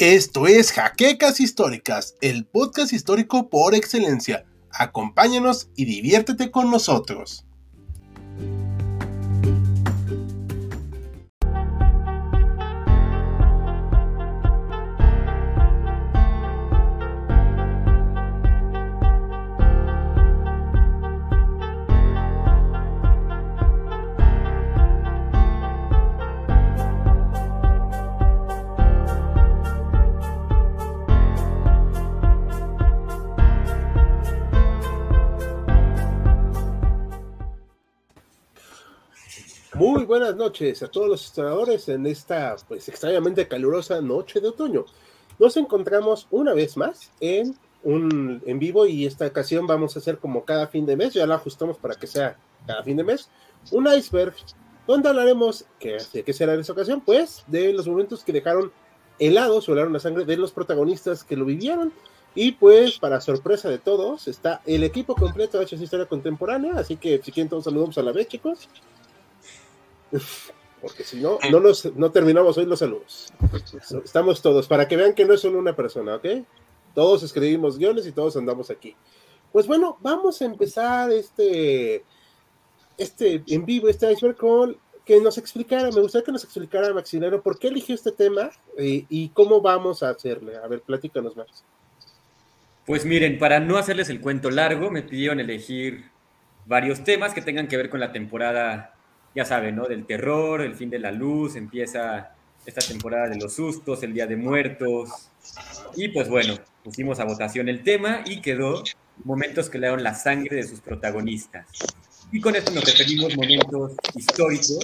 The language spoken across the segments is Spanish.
Esto es Jaquecas Históricas, el podcast histórico por excelencia. Acompáñanos y diviértete con nosotros. Muy buenas noches a todos los historiadores en esta extrañamente calurosa noche de otoño. Nos encontramos una vez más en vivo, y esta ocasión vamos a hacer como cada fin de mes, ya la ajustamos para que sea cada fin de mes, un iceberg, donde hablaremos, ¿de qué será en esta ocasión? Pues de los momentos que dejaron helados o helaron la sangre de los protagonistas que lo vivieron. Y pues, para sorpresa de todos, está el equipo completo de Hechos de Historia Contemporánea, así que si quieren todos saludamos a la vez, chicos. Porque si no, no terminamos hoy los saludos. Estamos todos, para que vean que no es solo una persona, ¿ok? Todos escribimos guiones y todos andamos aquí. Pues bueno, vamos a empezar este en vivo, este iceberg, con que nos explicara, me gustaría que nos explicara Maximiliano por qué eligió este tema y cómo vamos a hacerle. A ver, platícanos más. Pues miren, para no hacerles el cuento largo, me pidieron elegir varios temas que tengan que ver con la temporada. Ya saben, ¿no? Del terror, el fin de la luz, empieza esta temporada de los sustos, el Día de Muertos. Y pues bueno, pusimos a votación el tema y quedó momentos que helaron la sangre de sus protagonistas. Y con esto nos referimos momentos históricos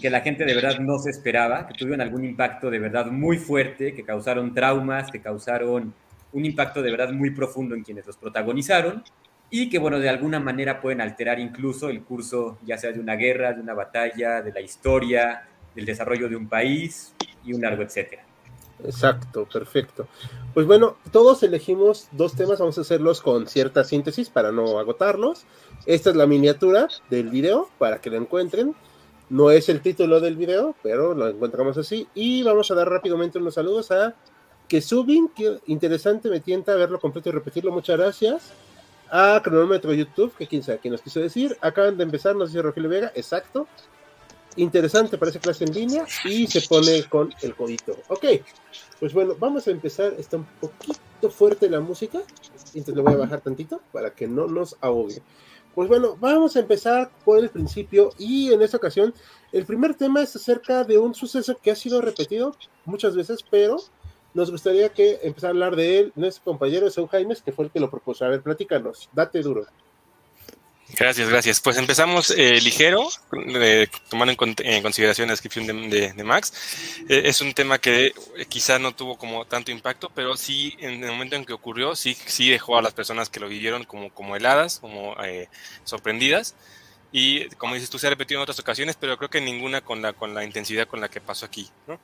que la gente de verdad no se esperaba, que tuvieron algún impacto de verdad muy fuerte, que causaron traumas, que causaron un impacto de verdad muy profundo en quienes los protagonizaron. Y que, bueno, de alguna manera pueden alterar incluso el curso, ya sea de una guerra, de una batalla, de la historia, del desarrollo de un país y un largo etcétera. Exacto, perfecto. Pues bueno, todos elegimos dos temas, vamos a hacerlos con cierta síntesis para no agotarlos. Esta es la miniatura del video, para que lo encuentren. No es el título del video, pero lo encontramos así. Y vamos a dar rápidamente unos saludos a Kesubin, que interesante, me tienta a verlo completo y repetirlo, muchas gracias. A Cronómetro YouTube, que quién sabe quién nos quiso decir. Acaban de empezar, nos dice Rogelio Vega, exacto. Interesante, parece clase en línea, y se pone con el codito. Ok, pues bueno, vamos a empezar. Está un poquito fuerte la música, entonces lo voy a bajar tantito para que no nos ahogue. Pues bueno, vamos a empezar por el principio, y en esta ocasión el primer tema es acerca de un suceso que ha sido repetido muchas veces, pero nos gustaría que empezara a hablar de él nuestro compañero Saúl Jaimes, que fue el que lo propuso. A ver, platícanos, date duro. Gracias. Pues empezamos ligero, tomando en consideración la descripción de Max. Es un tema que quizá no tuvo como tanto impacto, pero sí, en el momento en que ocurrió, sí dejó a las personas que lo vivieron como heladas, como sorprendidas. Y como dices tú, se ha repetido en otras ocasiones, pero creo que ninguna con la intensidad con la que pasó aquí, ¿no?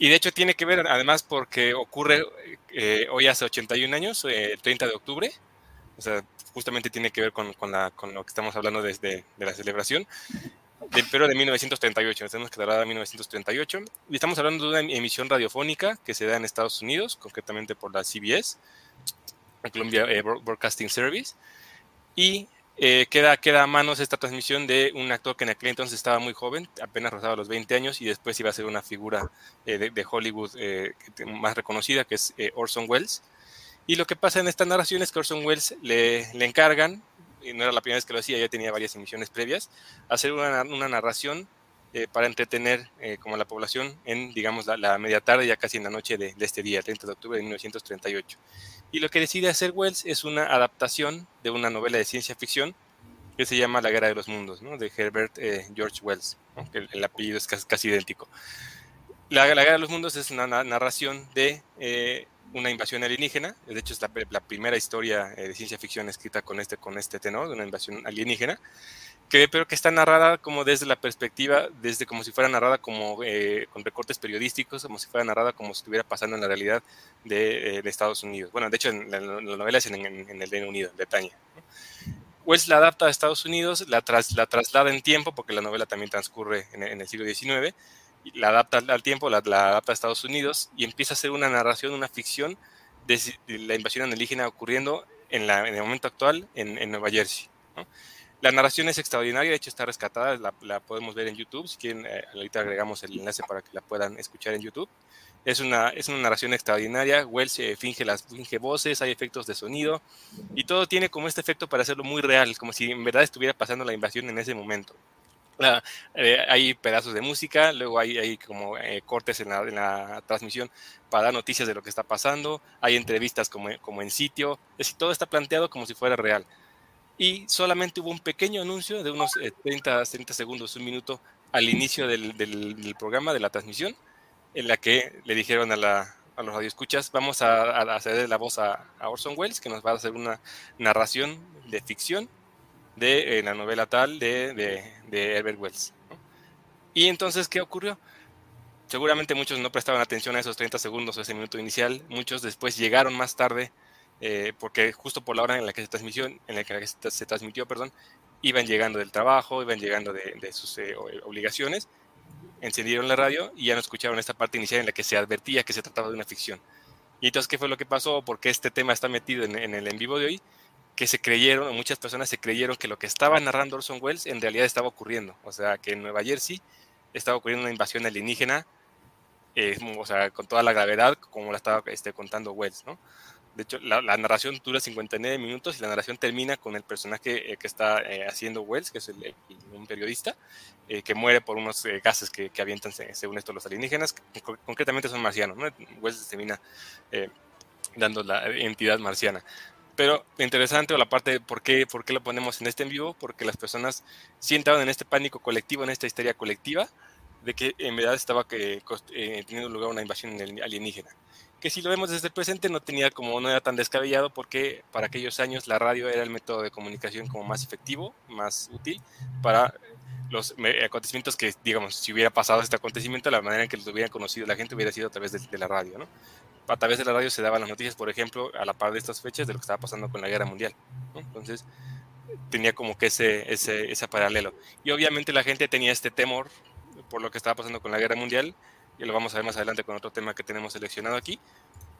Y de hecho tiene que ver, además, porque ocurre hoy hace 81 años, el 30 de octubre, o sea, justamente tiene que ver con lo que estamos hablando de la celebración, del Perú de 1938, nos tenemos que hablar de 1938, y estamos hablando de una emisión radiofónica que se da en Estados Unidos, concretamente por la CBS, Columbia Broadcasting Service, y queda a manos esta transmisión de un actor que en aquel entonces estaba muy joven, apenas rozaba los 20 años, y después iba a ser una figura de Hollywood más reconocida, que es Orson Welles. Y lo que pasa en esta narración es que Orson Welles le encargan, y no era la primera vez que lo hacía, ya tenía varias emisiones previas, hacer una narración para entretener como la población en, digamos, la media tarde, ya casi en la noche de este día, el 30 de octubre de 1938. Y lo que decide hacer Welles es una adaptación de una novela de ciencia ficción que se llama La Guerra de los Mundos, ¿no? De Herbert George Wells, aunque el apellido es casi idéntico. La Guerra de los Mundos es una narración de una invasión alienígena. De hecho, es la primera historia de ciencia ficción escrita con este tenor, de una invasión alienígena, pero que está narrada como desde la perspectiva, como si fuera narrada como con recortes periodísticos, como si fuera narrada como si estuviera pasando en la realidad de Estados Unidos. Bueno, de hecho, la novela es en el Reino Unido, en Bretaña. Welles la adapta a Estados Unidos, la traslada en tiempo, porque la novela también transcurre en el siglo XIX, la adapta al tiempo, la adapta a Estados Unidos y empieza a hacer una narración, una ficción de la invasión alienígena ocurriendo en el momento actual en Nueva Jersey, ¿no? La narración es extraordinaria, de hecho está rescatada, la podemos ver en YouTube, si quieren ahorita agregamos el enlace para que la puedan escuchar en YouTube. Es una narración extraordinaria, Wells finge voces, hay efectos de sonido y todo tiene como este efecto para hacerlo muy real, como si en verdad estuviera pasando la invasión en ese momento. Hay pedazos de música, luego hay como cortes en la transmisión para dar noticias de lo que está pasando, hay entrevistas como en sitio, es decir, todo está planteado como si fuera real. Y solamente hubo un pequeño anuncio de unos 30 segundos, un minuto, al inicio del programa, de la transmisión, en la que le dijeron a los radioescuchas, vamos a hacerle la voz a Orson Welles, que nos va a hacer una narración de ficción de la novela tal de Herbert Wells, ¿no? Y entonces, ¿qué ocurrió? Seguramente muchos no prestaban atención a esos 30 segundos o ese minuto inicial, muchos después llegaron más tarde, porque justo por la hora en la que se transmitió, iban llegando del trabajo, iban llegando de sus obligaciones, encendieron la radio y ya no escucharon esta parte inicial en la que se advertía que se trataba de una ficción. Y entonces, ¿qué fue lo que pasó? Porque este tema está metido en el en vivo de hoy, que muchas personas se creyeron que lo que estaba narrando Orson Welles en realidad estaba ocurriendo, o sea, que en Nueva Jersey estaba ocurriendo una invasión alienígena, o sea, con toda la gravedad como la estaba contando Welles, ¿no? De hecho, la narración dura 59 minutos y la narración termina con el personaje que está haciendo Wells, que es un periodista, que muere por unos gases que avientan, según esto, los alienígenas, que concretamente son marcianos, ¿no? Wells termina dando la entidad marciana. Pero lo interesante, o la parte de por qué lo ponemos en este en vivo, porque las personas sí entraron en este pánico colectivo, en esta histeria colectiva, de que en verdad estaba teniendo lugar una invasión alienígena. Que si lo vemos desde el presente no era tan descabellado, porque para aquellos años la radio era el método de comunicación como más efectivo, más útil para los acontecimientos que, digamos, si hubiera pasado este acontecimiento, la manera en que los hubiera conocido la gente hubiera sido a través de la radio, ¿no? A través de la radio se daban las noticias, por ejemplo, a la par de estas fechas de lo que estaba pasando con la Guerra Mundial, ¿no? Entonces tenía como que ese paralelo. Y obviamente la gente tenía este temor por lo que estaba pasando con la Guerra Mundial, y lo vamos a ver más adelante con otro tema que tenemos seleccionado aquí.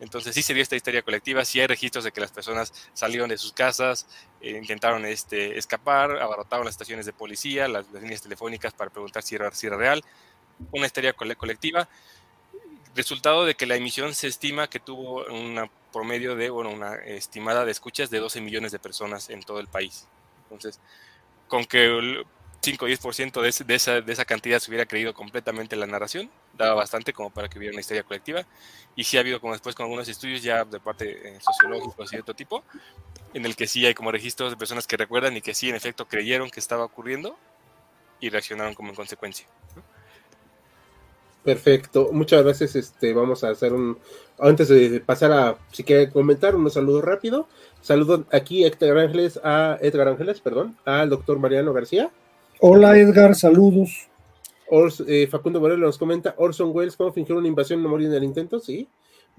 Entonces sí se dio esta histeria colectiva, sí hay registros de que las personas salieron de sus casas, intentaron escapar, abarrotaron las estaciones de policía, las líneas telefónicas para preguntar si era real. Una histeria colectiva, resultado de que la emisión se estima que tuvo una estimada de escuchas de 12 millones de personas en todo el país. Entonces, con que 5 o 10% de esa cantidad se hubiera creído completamente la narración, daba bastante como para que hubiera una histeria colectiva. Y sí ha habido, como después, con algunos estudios ya de parte sociológicos y de otro tipo, en el que sí hay como registros de personas que recuerdan y que sí, en efecto, creyeron que estaba ocurriendo y reaccionaron como en consecuencia. Perfecto, muchas gracias. Vamos a hacer antes de pasar a, si quieren comentar, unos saludos rápido. Saludos aquí a Edgar Ángeles, al doctor Mariano García. Hola Edgar, saludos. Facundo Moreno nos comenta: Orson Welles, ¿cómo fingir una invasión y no morir en el intento? Sí.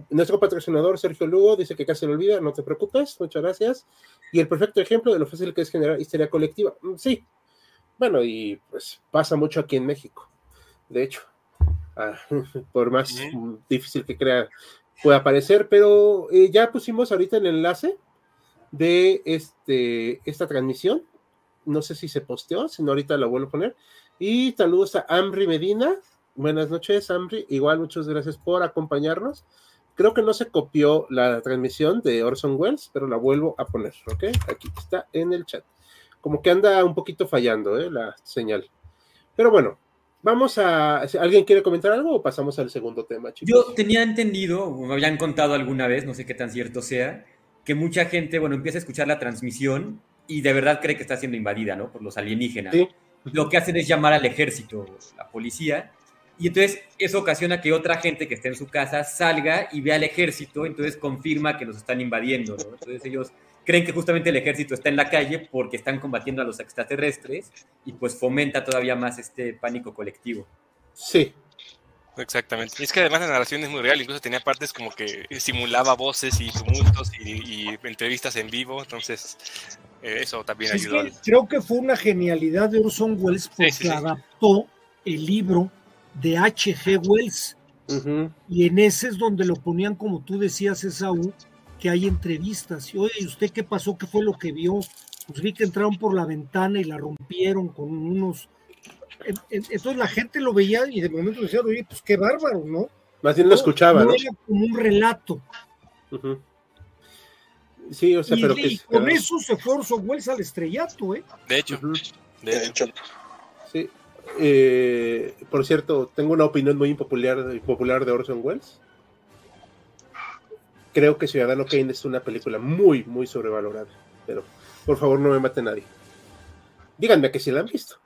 Nuestro patrocinador Sergio Lugo dice que casi lo olvida, no te preocupes, muchas gracias. Y el perfecto ejemplo de lo fácil que es generar histeria colectiva. Sí. Bueno, y pues pasa mucho aquí en México. De hecho, por más difícil que pueda parecer, pero ya pusimos ahorita el enlace de esta transmisión. No sé si se posteó, si no ahorita lo vuelvo a poner. Y saludos a Amri Medina. Buenas noches, Amri. Igual, muchas gracias por acompañarnos. Creo que no se copió la transmisión de Orson Welles, pero la vuelvo a poner, ¿ok? Aquí está en el chat. Como que anda un poquito fallando, la señal. Pero bueno, vamos a... ¿Alguien quiere comentar algo o pasamos al segundo tema, chicos? Yo tenía entendido, o me habían contado alguna vez, no sé qué tan cierto sea, que mucha gente, empieza a escuchar la transmisión y de verdad cree que está siendo invadida, ¿no? Por los alienígenas. Sí. Lo que hacen es llamar al ejército, la policía, y entonces eso ocasiona que otra gente que esté en su casa salga y vea al ejército, entonces confirma que los están invadiendo, ¿no? Entonces ellos creen que justamente el ejército está en la calle porque están combatiendo a los extraterrestres y pues fomenta todavía más este pánico colectivo. Sí. Exactamente. Y es que además la narración es muy real, incluso tenía partes como que simulaba voces y tumultos y entrevistas en vivo, entonces eso también ayudó. Creo que fue una genialidad de Orson Welles porque adaptó el libro de H.G. Wells, y en ese es donde lo ponían, como tú decías, Esaú, que hay entrevistas, y oye, ¿y usted qué pasó? ¿Qué fue lo que vio? Pues vi que entraron por la ventana y la rompieron con unos... Entonces la gente lo veía y de momento decían, oye, pues qué bárbaro, ¿no? Más bien lo escuchaba, ¿no? Era como un relato. Sí, o sea, pero... Y con eso se fue Orson Welles al estrellato, ¿eh? De hecho. De hecho. Sí. Por cierto, tengo una opinión muy impopular de Orson Welles. Creo que Ciudadano Kane es una película muy, muy sobrevalorada. Pero, por favor, no me mate nadie. Díganme que sí la han visto.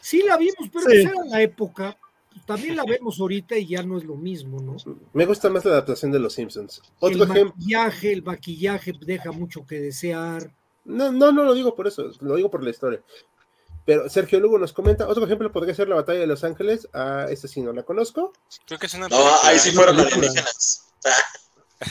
Sí la vimos, pero sí, esa era la época. También la vemos ahorita y ya no es lo mismo, ¿no? Me gusta más la adaptación de Los Simpsons. Otro ejemplo. El maquillaje deja mucho que desear. No lo digo por eso, lo digo por la historia. Pero Sergio Lugo nos comenta, otro ejemplo podría ser La Batalla de Los Ángeles. Ah, esta sí no la conozco. Creo que es una película. No, ahí sí fueron alienígenas.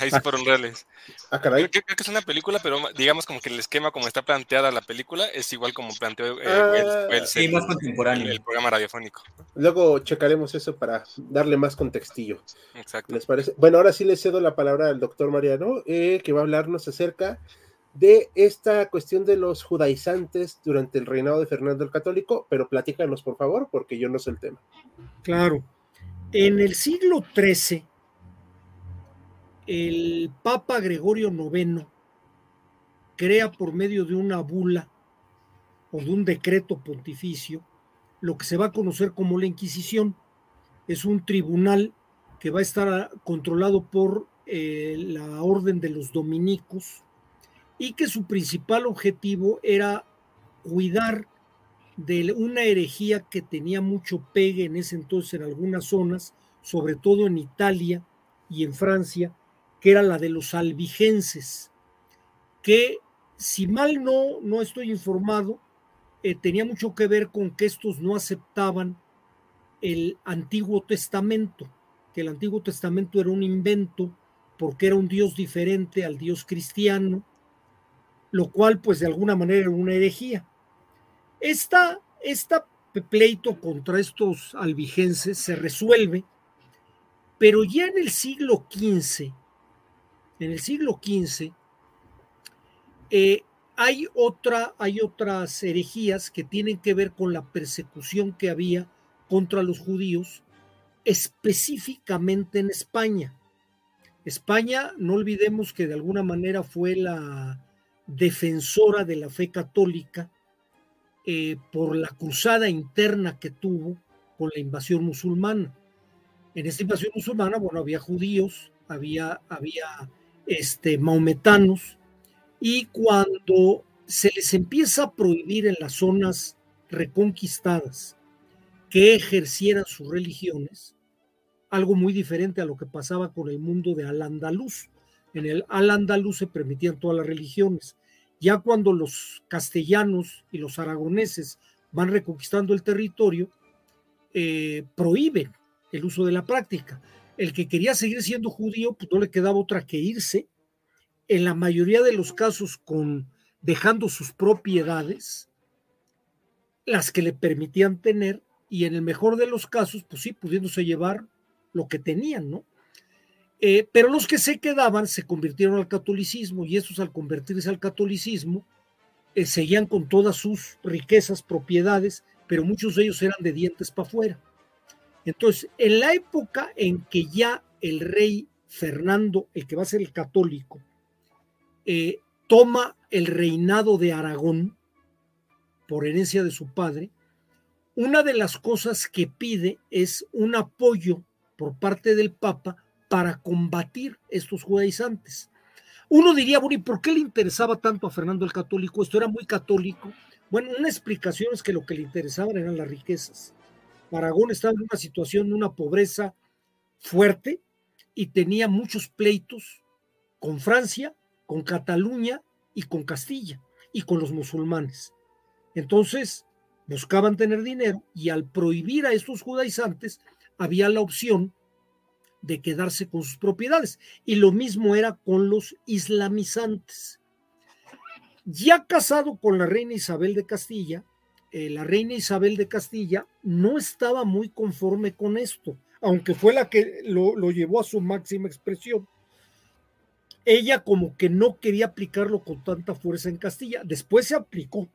Ahí sí fueron reales. Ah, caray. Creo que es una película, pero digamos como que el esquema como está planteada la película es igual como planteó más contemporáneo. El programa radiofónico. Luego checaremos eso para darle más contextillo. Exacto. ¿Les parece? Bueno, ahora sí le cedo la palabra al doctor Mariano, que va a hablarnos acerca de esta cuestión de los judaizantes durante el reinado de Fernando el Católico, pero platícanos por favor, porque yo no sé el tema. Claro. En el siglo XIII, el Papa Gregorio IX crea por medio de una bula o de un decreto pontificio lo que se va a conocer como la Inquisición. Es un tribunal que va a estar controlado por la orden de los dominicos y que su principal objetivo era cuidar de una herejía que tenía mucho pegue en ese entonces en algunas zonas, sobre todo en Italia y en Francia, que era la de los albigenses, que si mal no estoy informado, tenía mucho que ver con que estos no aceptaban el Antiguo Testamento, que el Antiguo Testamento era un invento porque era un Dios diferente al Dios cristiano, lo cual pues de alguna manera era una herejía. Esta pleito contra estos albigenses se resuelve, pero ya en el siglo XV, hay otras herejías que tienen que ver con la persecución que había contra los judíos, específicamente en España. España, no olvidemos que de alguna manera fue la defensora de la fe católica por la cruzada interna que tuvo con la invasión musulmana. En esta invasión musulmana, bueno, había judíos, había maometanos, y cuando se les empieza a prohibir en las zonas reconquistadas que ejercieran sus religiones, algo muy diferente a lo que pasaba con el mundo de Al-Andalus. En el Al-Andalus se permitían todas las religiones. Ya cuando los castellanos y los aragoneses van reconquistando el territorio, prohíben el uso de la práctica. El que quería seguir siendo judío, pues no le quedaba otra que irse, en la mayoría de los casos dejando sus propiedades, las que le permitían tener, y en el mejor de los casos, pues sí, pudiéndose llevar lo que tenían, ¿no? Pero los que se quedaban se convirtieron al catolicismo, y estos al convertirse al catolicismo, seguían con todas sus riquezas, propiedades, pero muchos de ellos eran de dientes para afuera. Entonces, en la época en que ya el rey Fernando, el que va a ser el católico, toma el reinado de Aragón por herencia de su padre, una de las cosas que pide es un apoyo por parte del Papa para combatir estos judaizantes. Uno diría, bueno, ¿y por qué le interesaba tanto a Fernando el Católico? Esto era muy católico. Bueno, una explicación es que lo que le interesaban eran las riquezas. Aragón estaba en una situación, una pobreza fuerte, y tenía muchos pleitos con Francia, con Cataluña y con Castilla y con los musulmanes. Entonces buscaban tener dinero, y al prohibir a estos judaizantes había la opción de quedarse con sus propiedades, y lo mismo era con los islamizantes. Ya casado con la reina Isabel de Castilla, la reina Isabel de Castilla no estaba muy conforme con esto, aunque fue la que lo llevó a su máxima expresión. Ella como que no quería aplicarlo con tanta fuerza en Castilla. Después se aplicó,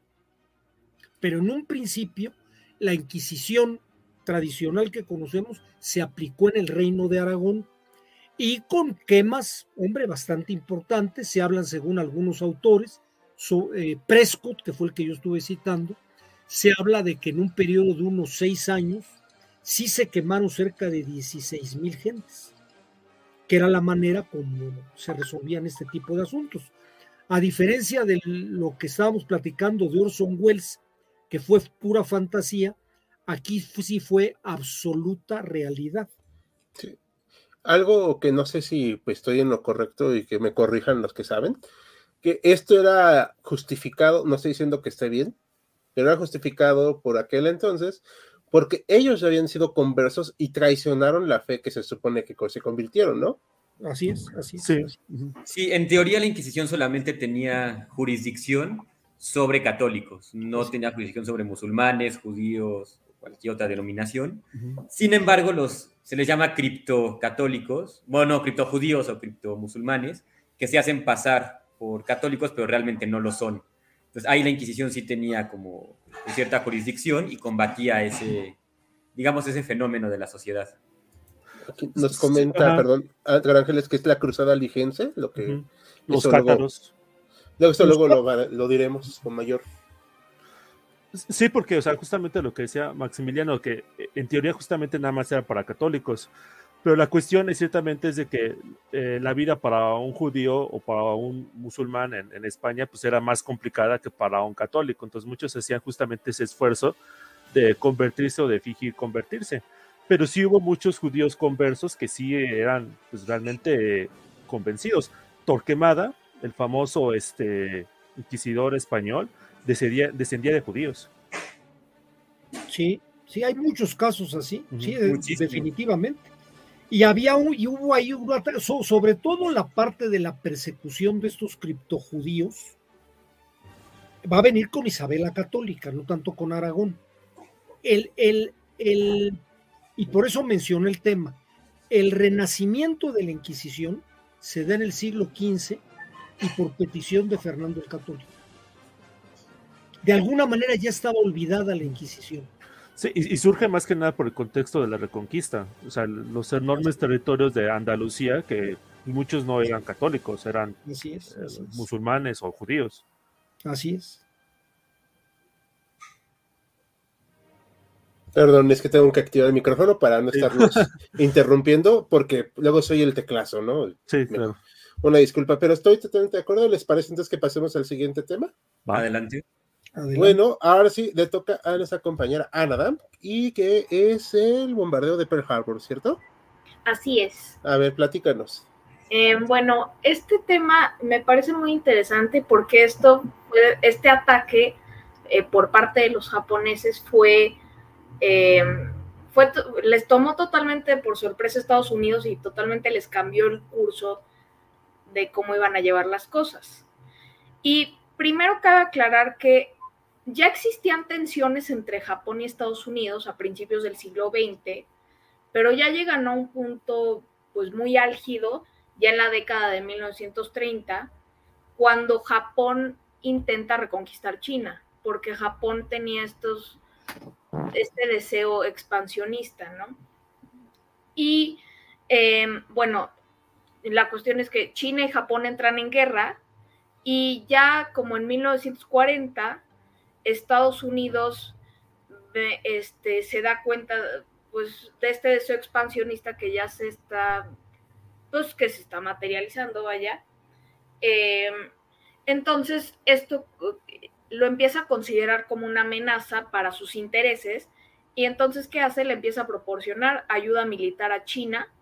pero en un principio la Inquisición tradicional que conocemos se aplicó en el Reino de Aragón y con quemas, hombre, bastante importantes. Se hablan, según algunos autores, Prescott, que fue el que yo estuve citando, se habla de que en un periodo de unos 6 años sí se quemaron cerca de 16,000 gentes, que era la manera como se resolvían este tipo de asuntos. A diferencia de lo que estábamos platicando de Orson Welles, que fue pura fantasía, aquí sí fue absoluta realidad. Sí. Algo que no sé si estoy en lo correcto y que me corrijan los que saben, que esto era justificado, no estoy diciendo que esté bien, pero era justificado por aquel entonces, porque ellos habían sido conversos y traicionaron la fe que se supone que se convirtieron, ¿no? Así es, así es. Sí, sí, en teoría la Inquisición solamente tenía jurisdicción sobre católicos, no tenía jurisdicción sobre musulmanes, judíos, cualquier otra denominación. Sin embargo, se les llama criptocatólicos, bueno, criptojudíos o criptomusulmanes, que se hacen pasar por católicos, pero realmente no lo son. Entonces ahí la Inquisición sí tenía como cierta jurisdicción y combatía ese, digamos, ese fenómeno de la sociedad. Aquí nos comenta, perdón, Ángel Ángeles, que es la cruzada albigense, lo que... Los cátaros. Luego lo diremos con mayor... Sí, porque, o sea, justamente lo que decía Maximiliano, que en teoría justamente nada más era para católicos, pero la cuestión es, ciertamente, es de que la vida para un judío o para un musulmán en España pues era más complicada que para un católico, entonces muchos hacían justamente ese esfuerzo de convertirse o de fingir convertirse, pero sí hubo muchos judíos conversos que sí eran pues realmente convencidos. Torquemada, el famoso inquisidor español, descendía de judíos. Sí, sí, hay muchos casos así, sí, definitivamente. Y hubo ahí una, sobre todo la parte de la persecución de estos criptojudíos, va a venir con Isabel la Católica, no tanto con Aragón. Y por eso mencioné el tema. El renacimiento de la Inquisición se da en el siglo XV y por petición de Fernando el Católico. De alguna manera ya estaba olvidada la Inquisición. Sí, y surge más que nada por el contexto de la Reconquista, o sea, los enormes territorios de Andalucía, que muchos no eran católicos, eran musulmanes o judíos. Así es. Perdón, es que tengo que activar el micrófono para no estarnos interrumpiendo, porque luego soy el teclazo, ¿no? Sí, claro. Una disculpa, pero estoy totalmente de acuerdo. ¿Les parece entonces que pasemos al siguiente tema? Va. Adelante. Bueno, ahora sí le toca a nuestra compañera Anadam, y que es el bombardeo de Pearl Harbor, ¿cierto? Así es. A ver, platícanos. Bueno, este tema me parece muy interesante porque este ataque por parte de los japoneses les tomó totalmente por sorpresa a Estados Unidos y totalmente les cambió el curso de cómo iban a llevar las cosas. Y primero cabe aclarar que ya existían tensiones entre Japón y Estados Unidos a principios del siglo XX, pero ya llegan a un punto pues muy álgido ya en la década de 1930, cuando Japón intenta reconquistar China, porque Japón tenía este deseo expansionista, ¿no? Y bueno, la cuestión es que China y Japón entran en guerra, y ya como en 1940 Estados Unidos se da cuenta pues de este deseo expansionista que ya se está materializando, vaya. Entonces esto lo empieza a considerar como una amenaza para sus intereses, y entonces ¿qué hace? Le empieza a proporcionar ayuda militar a China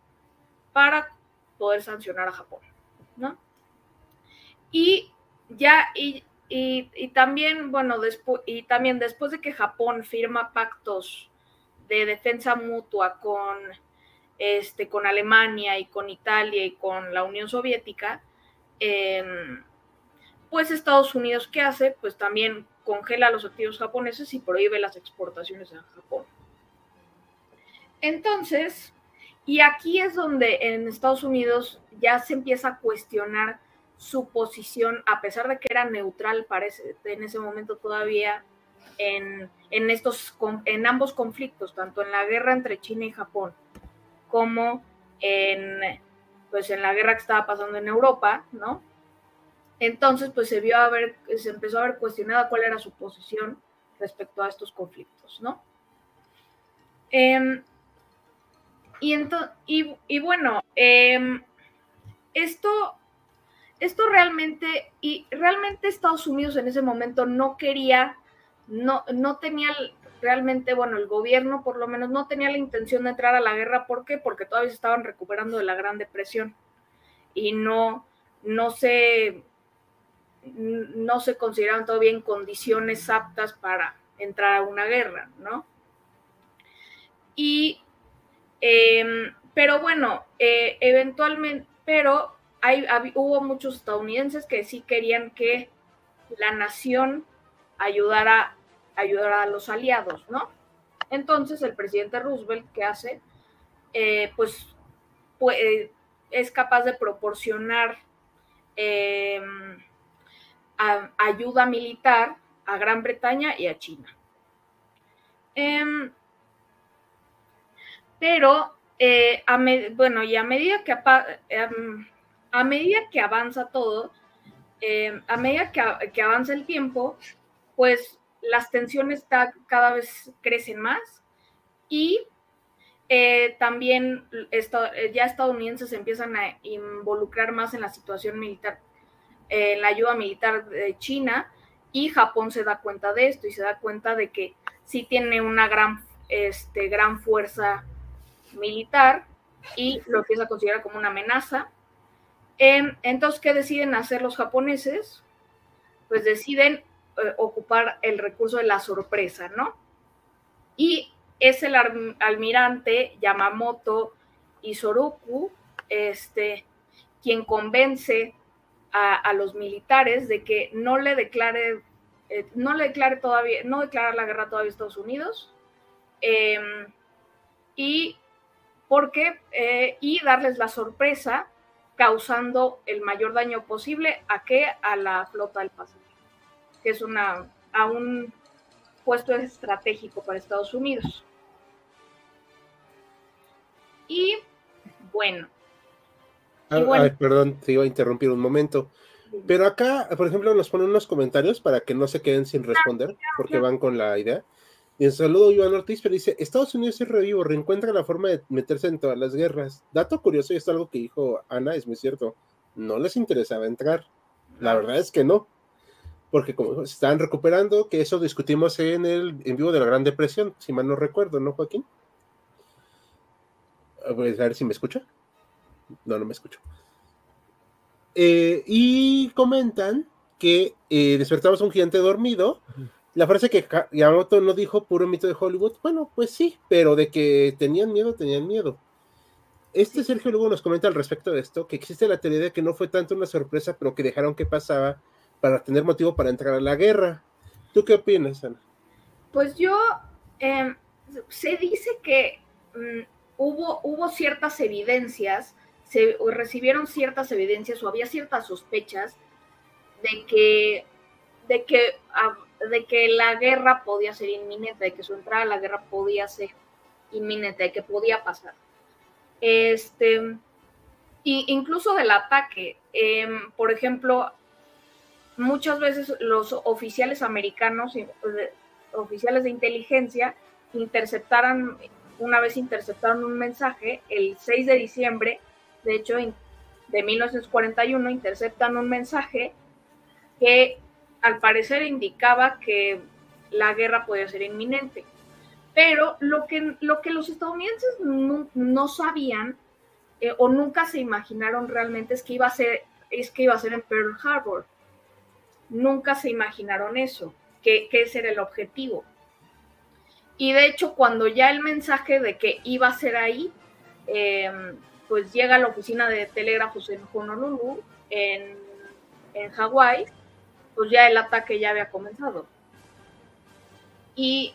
para poder sancionar a Japón, ¿no? Y también después de que Japón firma pactos de defensa mutua con Alemania y con Italia y con la Unión Soviética, pues Estados Unidos, ¿qué hace? Pues también congela los activos japoneses y prohíbe las exportaciones a Japón. Entonces, y aquí es donde en Estados Unidos ya se empieza a cuestionar su posición, a pesar de que era neutral, parece, en ese momento todavía, en ambos conflictos, tanto en la guerra entre China y Japón, como en la guerra que estaba pasando en Europa, ¿no? Entonces, pues se empezó a ver cuestionada cuál era su posición respecto a estos conflictos, ¿no? Esto realmente, Estados Unidos en ese momento no quería, no tenía realmente, el gobierno por lo menos no tenía la intención de entrar a la guerra. ¿Por qué? Porque todavía se estaban recuperando de la Gran Depresión y no se consideraban todavía en condiciones aptas para entrar a una guerra, ¿no? Hubo muchos estadounidenses que sí querían que la nación ayudara a los aliados, ¿no? Entonces el presidente Roosevelt, ¿qué hace? Es capaz de proporcionar ayuda militar a Gran Bretaña y a China. A medida que avanza el tiempo, pues las tensiones cada vez crecen más y también ya estadounidenses empiezan a involucrar más en la situación militar, en la ayuda militar de China, y Japón se da cuenta de esto y se da cuenta de que sí tiene una gran fuerza militar y lo empieza a considerar como una amenaza. Entonces, ¿qué deciden hacer los japoneses? Pues deciden ocupar el recurso de la sorpresa, ¿no? Y es el almirante Yamamoto Isoroku quien convence a los militares de que no declara la guerra todavía a Estados Unidos, y darles la sorpresa, causando el mayor daño posible a la flota del Pacífico, que es un puesto estratégico para Estados Unidos. Y bueno. Ay, perdón, te iba a interrumpir un momento. Pero acá, por ejemplo, nos ponen unos comentarios para que no se queden sin responder, porque van con la idea. Y un saludo, Iván Ortiz, pero dice: Estados Unidos es revivo, reencuentra la forma de meterse en todas las guerras. Dato curioso, y es algo que dijo Ana, es muy cierto, no les interesaba entrar. La verdad es que no, porque como se estaban recuperando, que eso discutimos en el en vivo de la Gran Depresión, si mal no recuerdo, ¿no, Joaquín? A ver si me escucha. No, no me escucho. Y comentan que despertamos a un gigante dormido. La frase que Yamamoto no dijo, puro mito de Hollywood, bueno, pues sí, pero de que tenían miedo. Sergio Lugo nos comenta al respecto de esto, que existe la teoría de que no fue tanto una sorpresa, pero que dejaron que pasaba para tener motivo para entrar a la guerra. ¿Tú qué opinas, Ana? Pues se dice que hubo ciertas evidencias, o recibieron ciertas evidencias, o había ciertas sospechas de que la guerra podía ser inminente, de que su entrada a la guerra podía ser inminente, de que podía pasar. Incluso del ataque. Por ejemplo, muchas veces los oficiales americanos, oficiales de inteligencia, una vez interceptaron un mensaje, el 6 de diciembre, de hecho, de 1941, interceptan un mensaje que al parecer indicaba que la guerra podía ser inminente. Pero lo que los estadounidenses no sabían o nunca se imaginaron realmente es que iba a ser en Pearl Harbor. Nunca se imaginaron eso, que ese era el objetivo. Y de hecho, cuando ya el mensaje de que iba a ser ahí, pues llega a la oficina de telégrafos en Honolulu, en Hawái, pues ya el ataque ya había comenzado. Y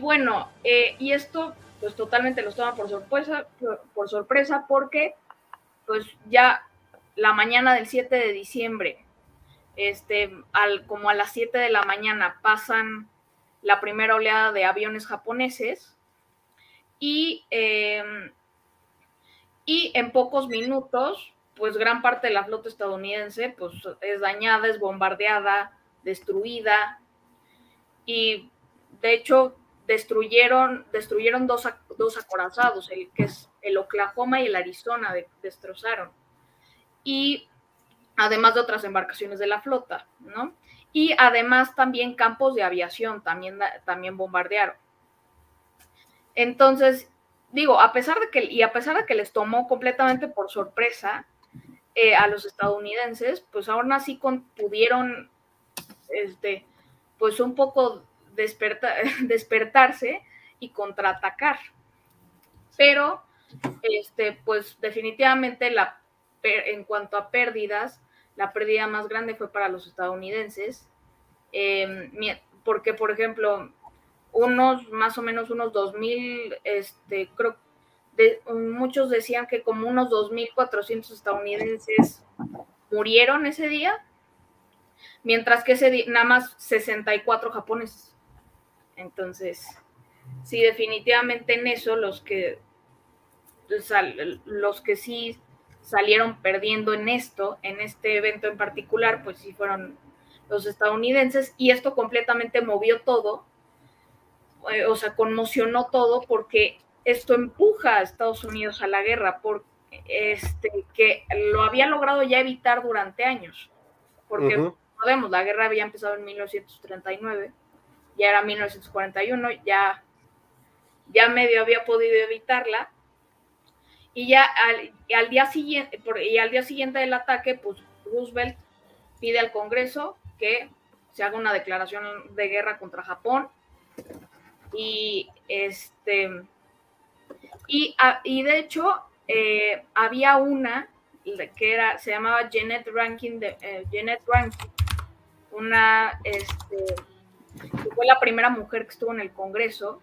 bueno, y esto pues totalmente los toma por sorpresa porque pues ya la mañana del 7 de diciembre, como a las 7 de la mañana pasan la primera oleada de aviones japoneses y en pocos minutos pues gran parte de la flota estadounidense pues es dañada, es bombardeada, destruida, y de hecho destruyeron dos acorazados, el que es el Oklahoma y el Arizona, destrozaron, y además de otras embarcaciones de la flota, ¿no? Y además también campos de aviación también bombardearon. Entonces, digo, a pesar de que les tomó completamente por sorpresa a los estadounidenses, pues aún así pudieron pues un poco despertarse y contraatacar. Pero pues definitivamente en cuanto a pérdidas, la pérdida más grande fue para los estadounidenses, porque, por ejemplo, más o menos unos 2,000, muchos decían que como unos 2,400 estadounidenses murieron ese día, mientras que ese día nada más 64 japoneses. Entonces, sí, definitivamente en eso los que sí salieron perdiendo en este evento en particular, pues sí fueron los estadounidenses, y esto completamente movió todo, o sea, conmocionó todo, porque esto empuja a Estados Unidos a la guerra, porque que lo había logrado ya evitar durante años, porque sabemos, la guerra había empezado en 1939, ya era 1941, ya medio había podido evitarla. Y ya al día siguiente del ataque, pues Roosevelt pide al Congreso que se haga una declaración de guerra contra Japón. Y de hecho, había una que se llamaba Jeanette Rankin, una que fue la primera mujer que estuvo en el Congreso.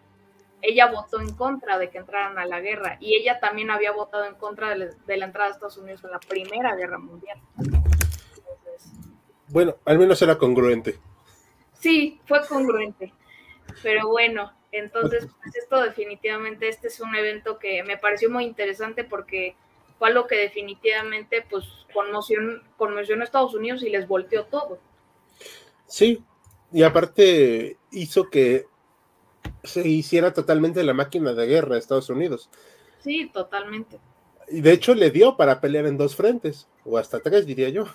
Ella votó en contra de que entraran a la guerra, y ella también había votado en contra de la entrada de Estados Unidos en la Primera Guerra Mundial. Entonces, bueno, al menos era congruente. Sí, fue congruente. Pero bueno, entonces pues esto definitivamente, este es un evento que me pareció muy interesante porque fue algo que definitivamente pues conmocionó a Estados Unidos y les volteó todo. Sí, y aparte hizo que se hiciera totalmente la máquina de guerra de Estados Unidos. Sí, totalmente. Y de hecho le dio para pelear en dos frentes, o hasta tres, diría yo.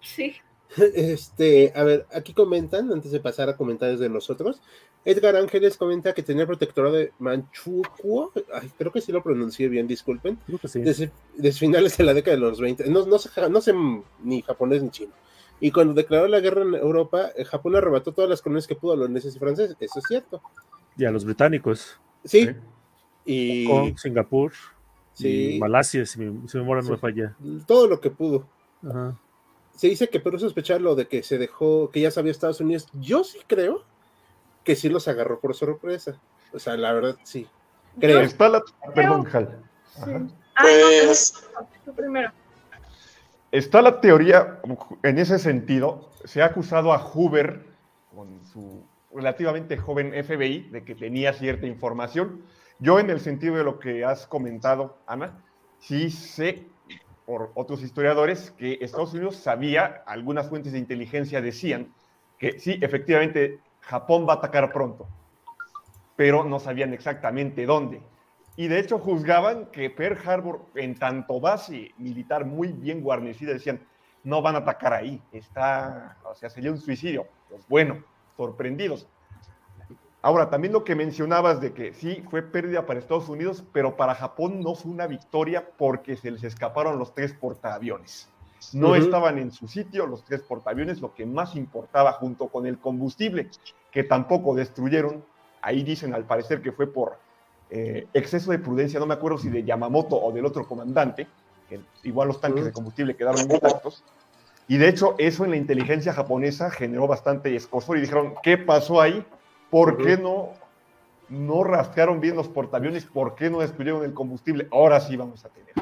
Sí. A ver, aquí comentan, antes de pasar a comentarios de nosotros, Edgar Ángeles comenta que tenía protectorado de Manchukuo, creo que sí lo pronuncié bien, disculpen, creo que sí. Desde finales de la década de los 20, no sé ni japonés ni chino. Y cuando declaró la guerra en Europa, Japón arrebató todas las colonias que pudo a los holandeses y franceses, eso es cierto. Y a los británicos. Sí. ¿Sí? Y Hong Kong, Singapur, sí. Y Malasia, si mi memoria no me falla. Todo lo que pudo. Ajá. Se dice que Perú sospechaba lo de que se dejó, que ya sabía Estados Unidos. Yo sí creo que sí los agarró por sorpresa. O sea, la verdad, sí. Creo. Está la... Perdón, Jal. Sí. Pues... Tú primero. Está la teoría, en ese sentido, se ha acusado a Hoover con su relativamente joven FBI de que tenía cierta información. Yo, en el sentido de lo que has comentado, Ana, sí sé por otros historiadores que Estados Unidos sabía, algunas fuentes de inteligencia decían que sí, efectivamente, Japón va a atacar pronto, pero no sabían exactamente dónde. Y de hecho juzgaban que Pearl Harbor, en tanto base militar muy bien guarnecida, decían, no van a atacar ahí, sería un suicidio. Pues bueno, sorprendidos. Ahora, también lo que mencionabas de que sí, fue pérdida para Estados Unidos, pero para Japón no fue una victoria porque se les escaparon los tres portaaviones. No estaban en su sitio los tres portaaviones, lo que más importaba junto con el combustible, que tampoco destruyeron. Ahí dicen, al parecer, que fue por... exceso de prudencia, no me acuerdo si de Yamamoto o del otro comandante, que igual los tanques de combustible quedaron intactos, y de hecho eso en la inteligencia japonesa generó bastante escozor y dijeron, ¿qué pasó ahí? ¿Por qué no rastrearon bien los portaaviones? ¿Por qué no destruyeron el combustible? Ahora sí vamos a tener.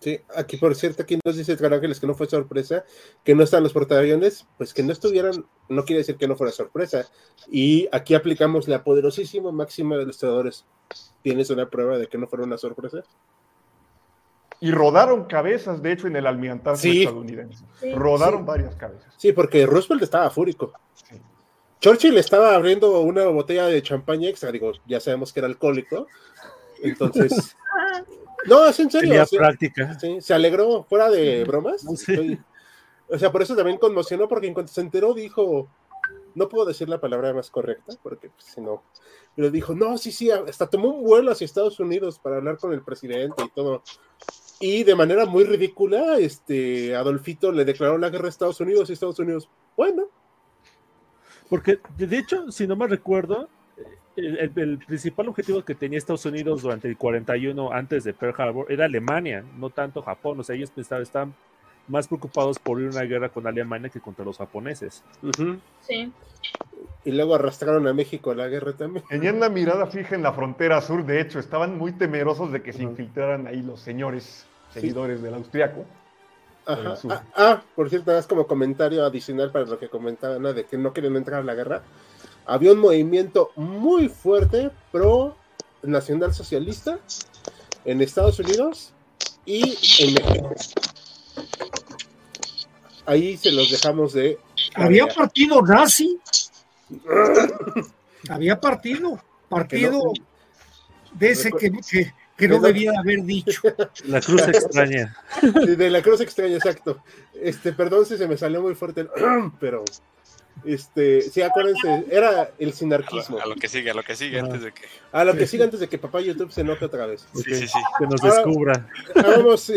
Sí, aquí por cierto, aquí nos dice Edgar Ángeles que no fue sorpresa, que no están los portaaviones, pues que no estuvieran, no quiere decir que no fuera sorpresa. Y aquí aplicamos la poderosísima máxima de los historiadores. ¿Tienes una prueba de que no fuera una sorpresa? Y rodaron cabezas, de hecho, en el almirantazgo estadounidense. Sí, rodaron varias cabezas. Sí, porque Roosevelt estaba fúrico. Sí. Churchill estaba abriendo una botella de champaña extra, digo, ya sabemos que era alcohólico, entonces... No, es en serio. Sí, práctica. Sí, se alegró, fuera de bromas. Sí. O sea, por eso también conmocionó, porque en cuanto se enteró dijo, no puedo decir la palabra más correcta, porque pues, si no, pero dijo, no, sí, hasta tomó un vuelo hacia Estados Unidos para hablar con el presidente y todo. Y de manera muy ridícula, Adolfito le declaró la guerra a Estados Unidos y Estados Unidos, bueno. Porque, de hecho, si no me recuerdo, el principal objetivo que tenía Estados Unidos durante el 41, antes de Pearl Harbor, era Alemania, no tanto Japón. O sea, ellos estaban más preocupados por ir a una guerra con Alemania que contra los japoneses. Uh-huh. Sí. Y luego arrastraron a México a la guerra también. Tenían la mirada fija en la frontera sur, de hecho, estaban muy temerosos de que se infiltraran ahí los señores, seguidores del austriaco. Ajá. Por cierto, es como comentario adicional para lo que comentaban, ¿no?, de que no querían entrar a la guerra. Había un movimiento muy fuerte pro nacional socialista en Estados Unidos y en México. Ahí se los dejamos de... Había partido nazi. Había partido de ese que no debía haber dicho. La cruz extraña. De la cruz extraña, exacto. Perdón si se me salió muy fuerte, pero... sí, acuérdense, era el sinarquismo. A lo que sigue antes de que... A lo que sigue antes de que papá YouTube se enoje otra vez. Sí, okay. Sí. Que nos descubra. Vamos,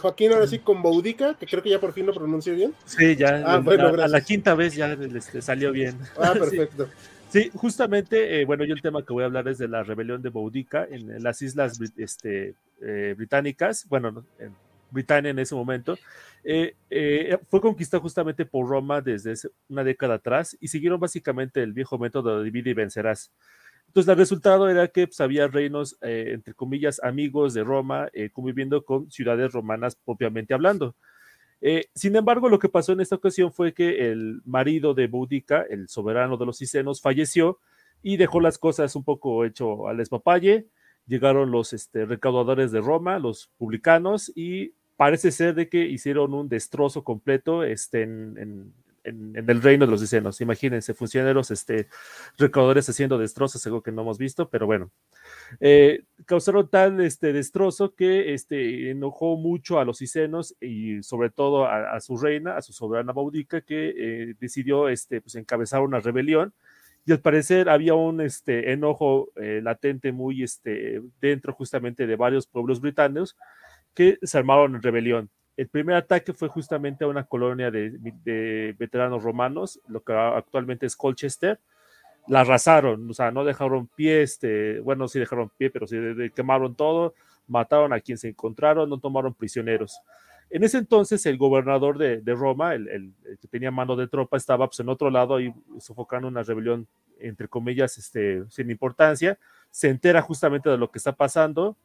Joaquín, ahora sí con Boudica, que creo que ya por fin lo pronunció bien. Sí, ya. Bueno, gracias. A la quinta vez ya salió bien. Perfecto. Sí, justamente, yo el tema que voy a hablar es de la rebelión de Boudica en las islas británicas, Britania en ese momento, fue conquistada justamente por Roma desde una década atrás y siguieron básicamente el viejo método de divide y vencerás. Entonces el resultado era que pues, había reinos, entre comillas, amigos de Roma, conviviendo con ciudades romanas propiamente hablando. Sin embargo, lo que pasó en esta ocasión fue que el marido de Boudica, el soberano de los Icenos, falleció y dejó las cosas un poco hecho al despapalle. Llegaron los recaudadores de Roma, los publicanos, y parece ser de que hicieron un destrozo completo en el reino de los Icenos. Imagínense, funcionarios recaudadores haciendo destrozos, algo que no hemos visto, pero bueno. Causaron tal destrozo que enojó mucho a los Icenos y sobre todo a su reina, a su soberana Boudica, que decidió encabezar una rebelión. Y al parecer había un enojo latente muy dentro justamente de varios pueblos británicos que se armaron en rebelión. El primer ataque fue justamente a una colonia de veteranos romanos, lo que actualmente es Colchester. La arrasaron, o sea, no dejaron pie, sí dejaron pie, pero sí quemaron todo, mataron a quien se encontraron, no tomaron prisioneros. En ese entonces el gobernador de Roma, el que tenía mando de tropa, estaba pues, en otro lado ahí sofocando una rebelión, entre comillas, sin importancia. Se entera justamente de lo que está pasando,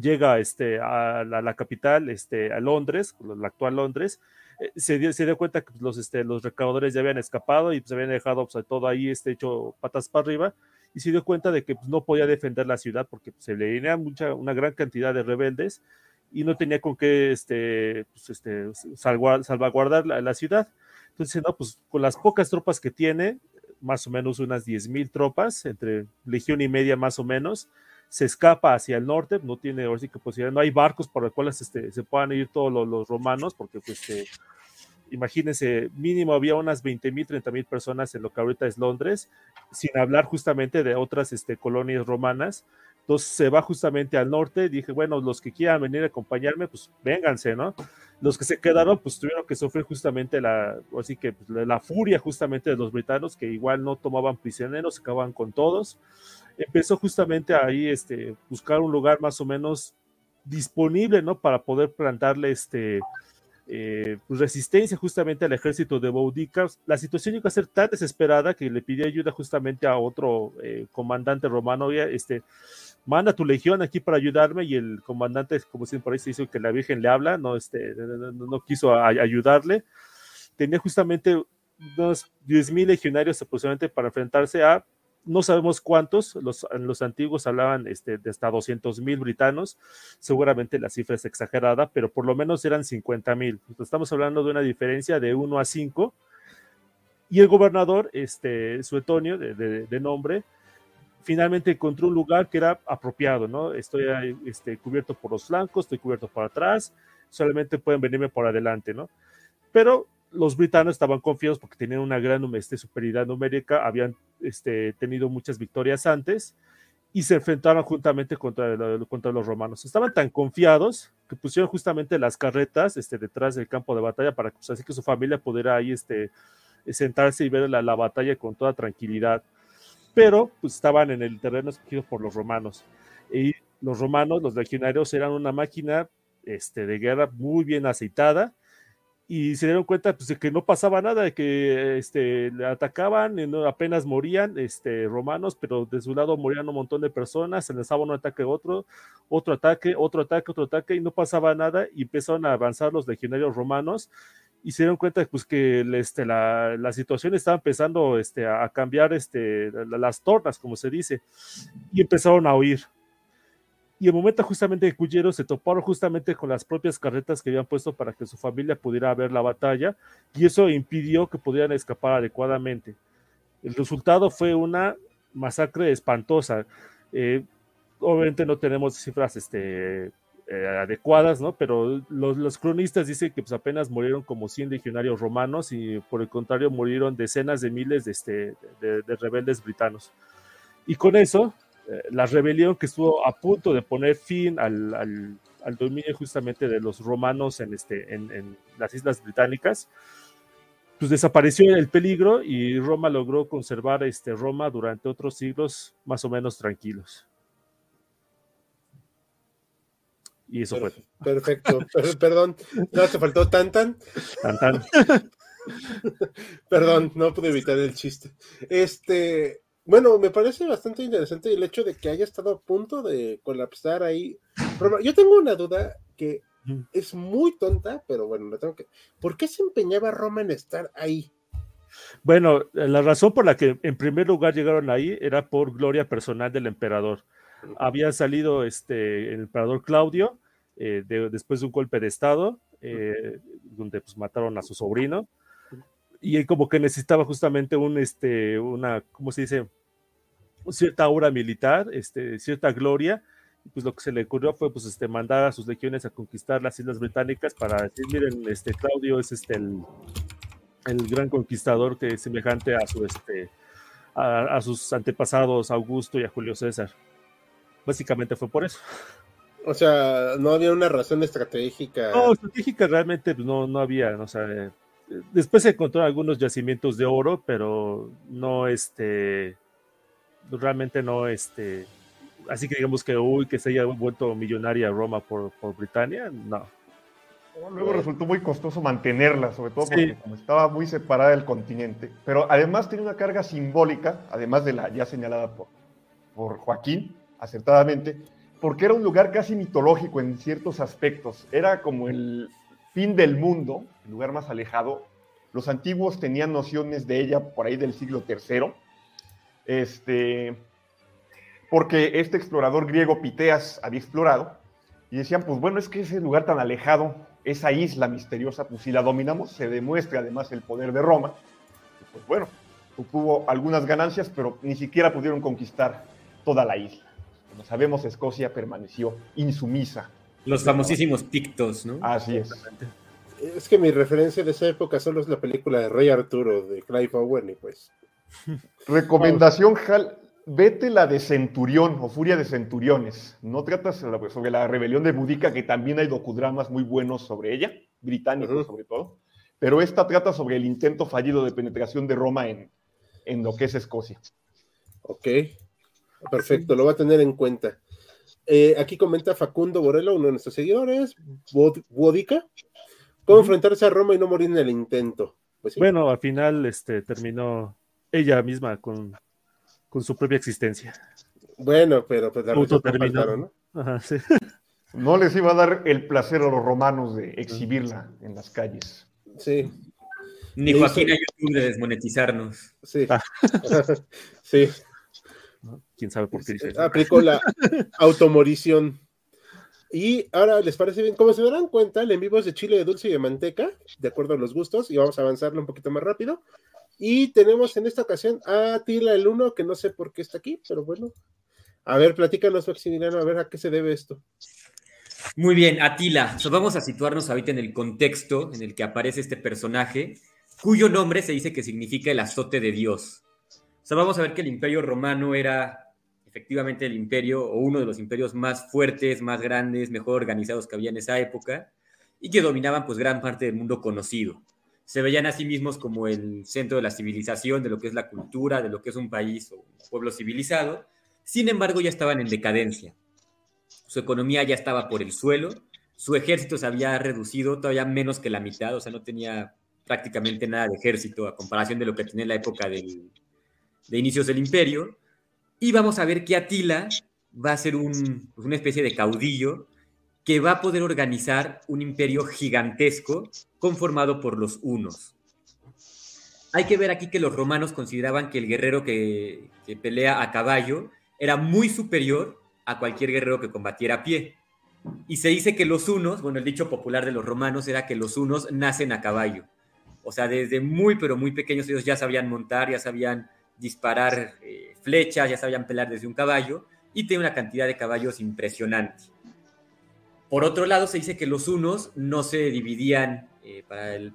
llega a la capital, a Londres, la actual Londres, se dio cuenta que pues, los recaudadores ya habían escapado y pues, habían dejado pues, todo ahí hecho patas para arriba, y se dio cuenta de que pues, no podía defender la ciudad porque pues, se le venía una gran cantidad de rebeldes, y no tenía con qué salvaguardar la ciudad. Entonces, no, pues con las pocas tropas que tiene, más o menos unas 10,000 tropas, entre legión y media más o menos, se escapa hacia el norte, no tiene ahora sí que posibilidad, no hay barcos por los cuales se puedan ir todos los romanos, porque pues imagínense, mínimo había unas 20,000, 30,000 personas en lo que ahorita es Londres, sin hablar justamente de otras colonias romanas. Entonces se va justamente al norte, dije, bueno, los que quieran venir a acompañarme, pues vénganse, ¿no? Los que se quedaron, pues tuvieron que sufrir justamente la furia justamente de los britanos, que igual no tomaban prisioneros, acababan con todos. Empezó justamente ahí, buscar un lugar más o menos disponible, ¿no? Para poder plantarle resistencia justamente al ejército de Boudica, la situación llegó a ser tan desesperada que le pidió ayuda justamente a otro comandante romano. Oye, manda tu legión aquí para ayudarme, y el comandante, como siempre por ahí se hizo que la Virgen le habla, no quiso ayudarle. Tenía justamente unos 10,000 legionarios aproximadamente para enfrentarse a no sabemos cuántos, los antiguos hablaban de hasta 200,000 britanos, seguramente la cifra es exagerada, pero por lo menos eran 50,000, estamos hablando de una diferencia de 1 a 5, y el gobernador, Suetonio, de nombre, finalmente encontró un lugar que era apropiado, ¿no? Estoy cubierto por los flancos, estoy cubierto por atrás, solamente pueden venirme por adelante, ¿no? Pero los britanos estaban confiados porque tenían una gran superioridad numérica, habían tenido muchas victorias antes y se enfrentaron juntamente contra los romanos. Estaban tan confiados que pusieron justamente las carretas detrás del campo de batalla para así que su familia pudiera ahí sentarse y ver la batalla con toda tranquilidad. Pero pues, estaban en el terreno escogido por los romanos. Y los romanos, los legionarios, eran una máquina de guerra muy bien aceitada. Y se dieron cuenta pues, de que no pasaba nada, de que atacaban, apenas morían romanos, pero de su lado morían un montón de personas, se lanzaba un ataque a otro, otro ataque, y no pasaba nada, y empezaron a avanzar los legionarios romanos, y se dieron cuenta pues, que la situación estaba empezando a cambiar las tornas, como se dice, y empezaron a huir. Y el momento justamente de Cuyero se toparon justamente con las propias carretas que habían puesto para que su familia pudiera ver la batalla, y eso impidió que pudieran escapar adecuadamente. El resultado fue una masacre espantosa. Obviamente no tenemos cifras adecuadas, ¿no? Pero los cronistas dicen que pues, apenas murieron como 100 legionarios romanos, y por el contrario murieron decenas de miles de rebeldes britanos. Y con eso, la rebelión que estuvo a punto de poner fin al dominio justamente de los romanos en las islas británicas, pues desapareció el peligro y Roma logró conservar Roma durante otros siglos más o menos tranquilos. Y eso fue. Perfecto. Perdón, no, te faltó tan. Perdón, no pude evitar el chiste. Bueno, me parece bastante interesante el hecho de que haya estado a punto de colapsar ahí. Yo tengo una duda que es muy tonta, pero bueno, me tengo que... ¿Por qué se empeñaba Roma en estar ahí? Bueno, la razón por la que en primer lugar llegaron ahí era por gloria personal del emperador. Había salido el emperador Claudio después de un golpe de estado, donde pues, mataron a su sobrino. Y él como que necesitaba justamente una, ¿cómo se dice? Cierta aura militar, cierta gloria, y pues lo que se le ocurrió fue pues mandar a sus legiones a conquistar las islas británicas para decir, miren, Claudio es el gran conquistador que es semejante a a sus antepasados Augusto y a Julio César. Básicamente fue por eso. O sea, no había una razón estratégica. No, estratégica realmente pues, no había, o sea, después se encontraron algunos yacimientos de oro, pero no, realmente no, así que digamos que, que se haya vuelto millonaria Roma por Britania, no. Luego resultó muy costoso mantenerla, sobre todo porque como estaba muy separada del continente, pero además tiene una carga simbólica, además de la ya señalada por Joaquín, acertadamente, porque era un lugar casi mitológico en ciertos aspectos, era como el fin del mundo, el lugar más alejado. Los antiguos tenían nociones de ella por ahí del siglo III, porque este explorador griego Piteas había explorado, y decían, pues bueno, es que ese lugar tan alejado, esa isla misteriosa, pues si la dominamos, se demuestra además el poder de Roma, y pues bueno, tuvo algunas ganancias, pero ni siquiera pudieron conquistar toda la isla. Como sabemos, Escocia permaneció insumisa. Los famosísimos pictos, ¿no? Así es. Es que mi referencia de esa época solo es la película de Rey Arturo, de Clive Owen, y pues... Recomendación, Hal, vete la de Centurión, o Furia de Centuriones. No tratas sobre la rebelión de Boudica, que también hay docudramas muy buenos sobre ella, británicos sobre todo, pero esta trata sobre el intento fallido de penetración de Roma en lo que es Escocia. Ok, perfecto, lo voy a tener en cuenta. Aquí comenta Facundo Borrello, uno de nuestros seguidores, Boudica, ¿Cómo enfrentarse a Roma y no morir en el intento? Pues, sí. Bueno, al final terminó ella misma con su propia existencia. Bueno, pero pues la autoterminaron, ¿no? Ajá, sí. No les iba a dar el placer a los romanos de exhibirla en las calles. Sí. Ni Joaquín a YouTube de desmonetizarnos. Sí. Ah. Sí. ¿Quién sabe por qué dice eso? Aplicó la automorición. Y ahora, ¿les parece bien? Como se darán cuenta, el en vivo es de chile, de dulce y de manteca, de acuerdo a los gustos, y vamos a avanzarlo un poquito más rápido. Y tenemos en esta ocasión a Atila el 1, que no sé por qué está aquí, pero bueno. A ver, platícanos, Maximiliano, a ver a qué se debe esto. Muy bien, Atila. Vamos a situarnos ahorita en el contexto en el que aparece este personaje, cuyo nombre se dice que significa el azote de Dios. Vamos a ver que el Imperio Romano era... efectivamente el imperio, o uno de los imperios más fuertes, más grandes, mejor organizados que había en esa época, y que dominaban pues gran parte del mundo conocido. Se veían a sí mismos como el centro de la civilización, de lo que es la cultura, de lo que es un país o un pueblo civilizado. Sin embargo, ya estaban en decadencia. Su economía ya estaba por el suelo, su ejército se había reducido todavía menos que la mitad, o sea, no tenía prácticamente nada de ejército a comparación de lo que tenía en la época de inicios del imperio. Y vamos a ver que Atila va a ser una especie de caudillo que va a poder organizar un imperio gigantesco conformado por los hunos. Hay que ver aquí que los romanos consideraban que el guerrero que pelea a caballo era muy superior a cualquier guerrero que combatiera a pie. Y se dice que los hunos, bueno, el dicho popular de los romanos era que los hunos nacen a caballo. O sea, desde muy, pero muy pequeños ellos ya sabían montar, ya sabían disparar flechas, ya sabían pelar desde un caballo, y tenía una cantidad de caballos impresionante. Por otro lado, se dice que los hunos no se dividían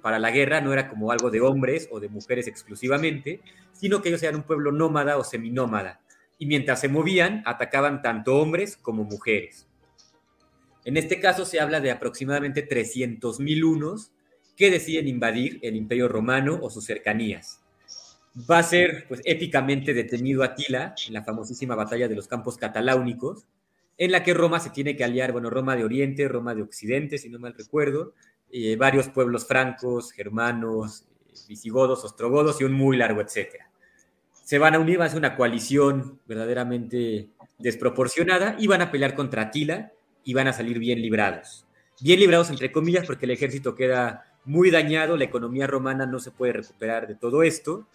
para la guerra, no era como algo de hombres o de mujeres exclusivamente, sino que ellos eran un pueblo nómada o seminómada, y mientras se movían, atacaban tanto hombres como mujeres. En este caso se habla de aproximadamente 300,000 hunos que deciden invadir el Imperio Romano o sus cercanías. Va a ser, pues, épicamente detenido Atila en la famosísima batalla de los campos cataláunicos, en la que Roma se tiene que aliar, bueno, Roma de Oriente, Roma de Occidente, si no mal recuerdo, varios pueblos francos, germanos, visigodos, ostrogodos y un muy largo etcétera. Se van a unir, va a ser una coalición verdaderamente desproporcionada y van a pelear contra Atila y van a salir bien librados entre comillas, porque el ejército queda muy dañado, la economía romana no se puede recuperar de todo esto.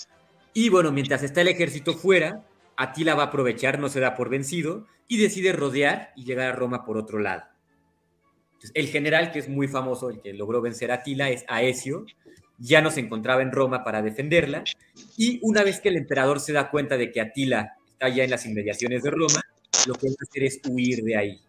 Y bueno, mientras está el ejército fuera, Atila va a aprovechar, no se da por vencido, y decide rodear y llegar a Roma por otro lado. Entonces, el general, que es muy famoso, el que logró vencer a Atila, es Aecio, ya no se encontraba en Roma para defenderla, y una vez que el emperador se da cuenta de que Atila está ya en las inmediaciones de Roma, lo que va a hacer es huir de ahí.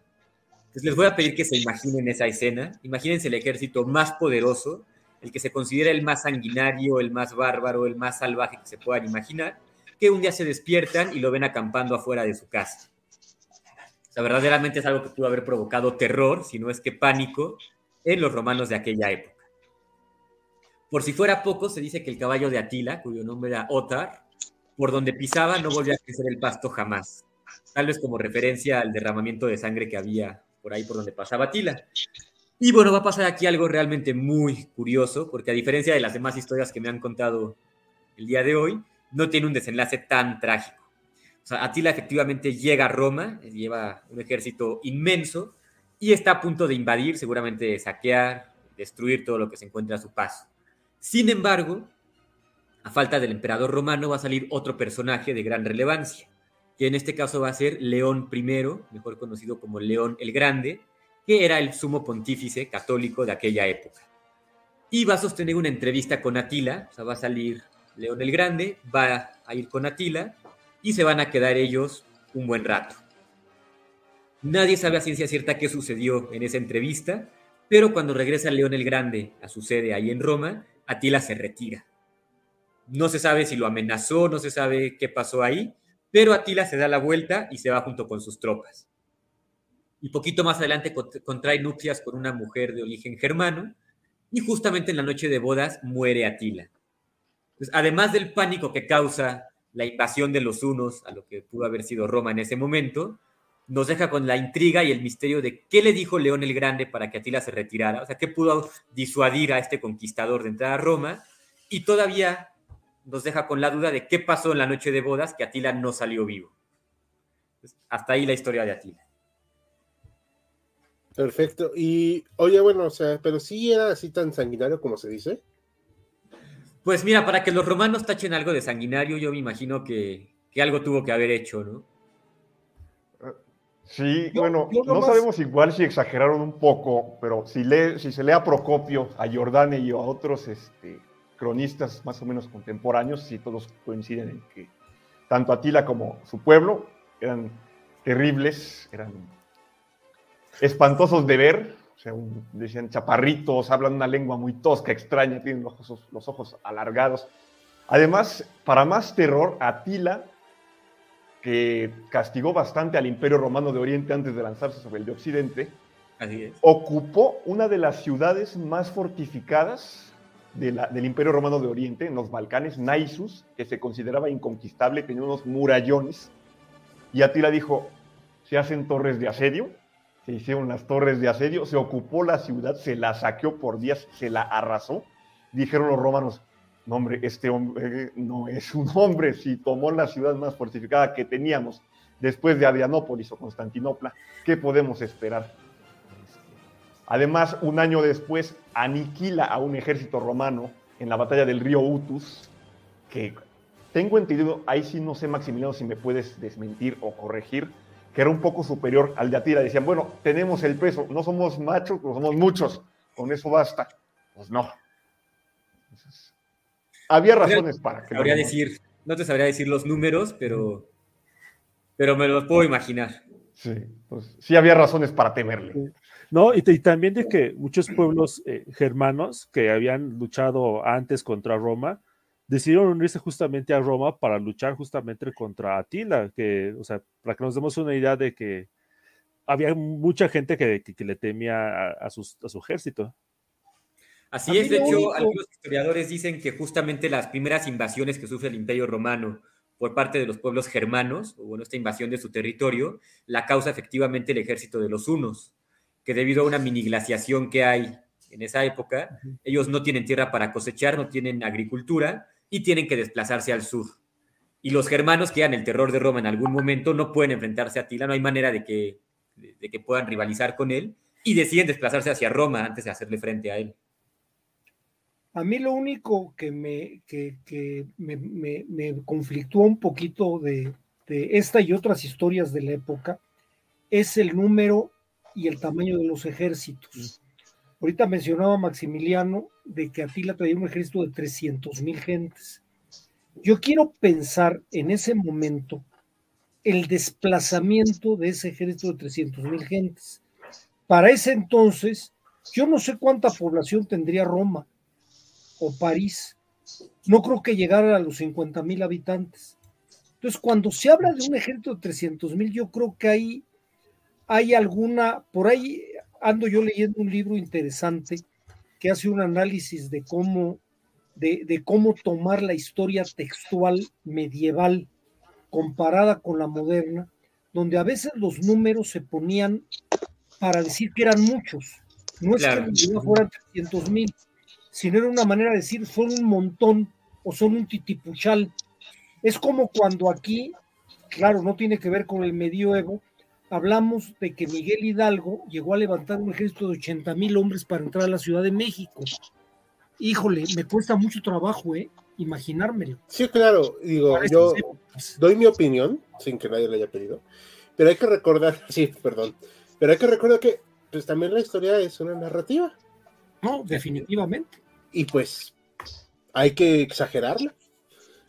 Entonces les voy a pedir que se imaginen esa escena, imagínense el ejército más poderoso, el que se considera el más sanguinario, el más bárbaro, el más salvaje que se puedan imaginar, que un día se despiertan y lo ven acampando afuera de su casa. O sea, verdaderamente es algo que pudo haber provocado terror, si no es que pánico, en los romanos de aquella época. Por si fuera poco, se dice que el caballo de Atila, cuyo nombre era Otar, por donde pisaba no volvía a crecer el pasto jamás, tal vez como referencia al derramamiento de sangre que había por ahí por donde pasaba Atila. Y bueno, va a pasar aquí algo realmente muy curioso, porque a diferencia de las demás historias que me han contado el día de hoy, no tiene un desenlace tan trágico. O sea, Atila efectivamente llega a Roma, lleva un ejército inmenso y está a punto de invadir, seguramente de saquear, destruir todo lo que se encuentra a su paso. Sin embargo, a falta del emperador romano va a salir otro personaje de gran relevancia, que en este caso va a ser León I, mejor conocido como León el Grande, que era el sumo pontífice católico de aquella época. Y va a sostener una entrevista con Atila, o sea, va a salir León el Grande, va a ir con Atila, y se van a quedar ellos un buen rato. Nadie sabe a ciencia cierta qué sucedió en esa entrevista, pero cuando regresa León el Grande a su sede ahí en Roma, Atila se retira. No se sabe si lo amenazó, no se sabe qué pasó ahí, pero Atila se da la vuelta y se va junto con sus tropas. Y poquito más adelante contrae nupcias con una mujer de origen germano, y justamente en la noche de bodas muere Atila. Pues, además del pánico que causa la invasión de los hunos a lo que pudo haber sido Roma en ese momento, nos deja con la intriga y el misterio de qué le dijo León el Grande para que Atila se retirara, o sea, qué pudo disuadir a este conquistador de entrar a Roma, y todavía nos deja con la duda de qué pasó en la noche de bodas que Atila no salió vivo. Pues hasta ahí la historia de Atila. Perfecto, y oye, bueno, o sea, pero sí era así tan sanguinario como se dice. Pues mira, para que los romanos tachen algo de sanguinario, yo me imagino que algo tuvo que haber hecho, ¿no? Sí, bueno, no sabemos igual si exageraron un poco, pero si se lee a Procopio, a Jordane y a otros cronistas más o menos contemporáneos, sí todos coinciden en que tanto Atila como su pueblo eran terribles, eran espantosos de ver, o sea, decían chaparritos, hablan una lengua muy tosca, extraña, tienen los ojos alargados. Además, para más terror, Atila, que castigó bastante al Imperio Romano de Oriente antes de lanzarse sobre el de Occidente, así es, ocupó una de las ciudades más fortificadas del Imperio Romano de Oriente, en los Balcanes, Naissus, que se consideraba inconquistable, tenía unos murallones, y Atila dijo, se hacen torres de asedio, se hicieron las torres de asedio, se ocupó la ciudad, se la saqueó por días, se la arrasó. Dijeron los romanos, no, hombre, este hombre no es un hombre, si tomó la ciudad más fortificada que teníamos después de Adrianópolis o Constantinopla, ¿qué podemos esperar? Además, un año después, aniquila a un ejército romano en la batalla del río Utus, que tengo entendido, ahí sí no sé, Maximiliano, si me puedes desmentir o corregir, que era un poco superior al de Atila. Decían, bueno, tenemos el peso, no somos machos, pero somos muchos, con eso basta. Pues no. Entonces, había razones para que... No te sabría decir los números, pero me los puedo imaginar. Sí, pues sí había razones para temerle. No, y también de que muchos pueblos germanos que habían luchado antes contra Roma, decidieron unirse justamente a Roma para luchar justamente contra Atila, que, o sea, para que nos demos una idea de que había mucha gente que le temía a su ejército. Así es, de hecho, algunos historiadores dicen que justamente las primeras invasiones que sufre el Imperio Romano por parte de los pueblos germanos, o bueno, esta invasión de su territorio, la causa efectivamente el ejército de los hunos, que debido a una mini glaciación que hay en esa época, ellos no tienen tierra para cosechar, no tienen agricultura y tienen que desplazarse al sur. Y los germanos, que eran el terror de Roma en algún momento, no pueden enfrentarse a Atila, no hay manera de que puedan rivalizar con él, y deciden desplazarse hacia Roma antes de hacerle frente a él. A mí lo único que me conflictúa un poquito de esta y otras historias de la época es el número y el tamaño de los ejércitos. Ahorita mencionaba Maximiliano de que Atila traía un ejército de 300,000 gentes. Yo quiero pensar en ese momento el desplazamiento de ese ejército de 300,000 gentes. Para ese entonces, yo no sé cuánta población tendría Roma o París, no creo que llegara a los 50,000 habitantes. Entonces, cuando se habla de un ejército de 300,000, yo creo que ahí hay alguna, por ahí ando yo leyendo un libro interesante que hace un análisis de cómo tomar la historia textual medieval comparada con la moderna, donde a veces los números se ponían para decir que eran muchos, no es claro que fueran 300,000, sino era una manera de decir son un montón o son un titipuchal. Es como cuando aquí, claro, no tiene que ver con el medioevo, hablamos de que Miguel Hidalgo llegó a levantar un ejército de 80,000 hombres para entrar a la Ciudad de México. Híjole, me cuesta mucho trabajo, imaginármelo. Sí, claro, digo, yo doy mi opinión, sin que nadie le haya pedido, pero hay que recordar, que pues también la historia es una narrativa. No, definitivamente. Y pues hay que exagerarla.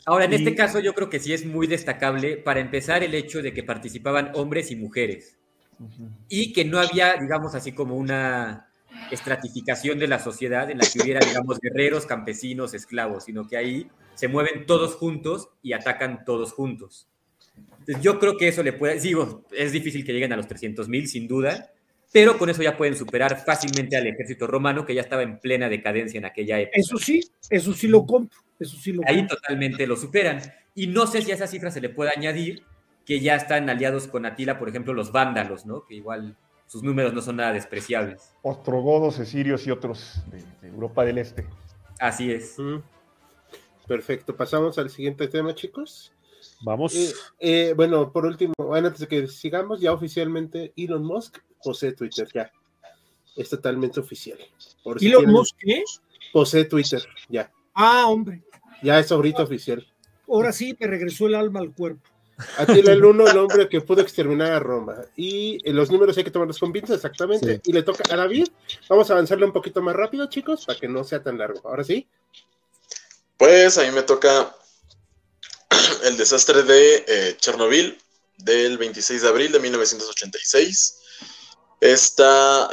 Ahora, en este caso yo creo que sí es muy destacable, para empezar, el hecho de que participaban hombres y mujeres, uh-huh, y que no había, digamos así, como una estratificación de la sociedad en la que hubiera, digamos, guerreros, campesinos, esclavos, sino que ahí se mueven todos juntos y atacan todos juntos. Entonces, yo creo que eso le puede, digo, es difícil que lleguen a los 300,000, sin duda, pero con eso ya pueden superar fácilmente al ejército romano, que ya estaba en plena decadencia en aquella época. Eso sí lo compro. Ahí totalmente lo superan. Y no sé si a esa cifra se le puede añadir que ya están aliados con Atila, por ejemplo, los vándalos, ¿no? Que igual sus números no son nada despreciables. Ostrogodos, esirios y otros de Europa del Este. Así es. Perfecto, pasamos al siguiente tema, chicos. Vamos. Bueno, por último, antes de que sigamos, ya oficialmente Elon Musk posee Twitter, ya. Es totalmente oficial. Por si ¿Elon Musk qué? Posee Twitter, ya. Ah, hombre. Ya es ahorita oficial. Ahora sí me regresó el alma al cuerpo. Atila el Uno, el hombre que pudo exterminar a Roma. Y los números hay que tomarlos con pinzas, exactamente. Sí. Y le toca a David. Vamos a avanzarle un poquito más rápido, chicos, para que no sea tan largo. Ahora sí. Pues a mí me toca el desastre de Chernobyl del 26 de abril de 1986. Esta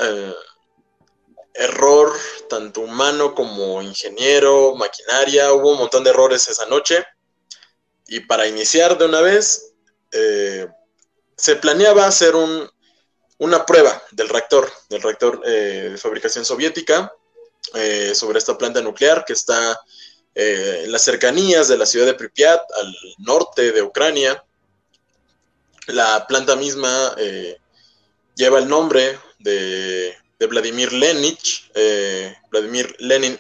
error tanto humano como ingeniero, maquinaria, hubo un montón de errores esa noche. Y para iniciar de una vez, se planeaba hacer una prueba del reactor de fabricación soviética sobre esta planta nuclear que está en las cercanías de la ciudad de Pripyat, al norte de Ucrania. La planta misma lleva el nombre de Vladimir Lenin.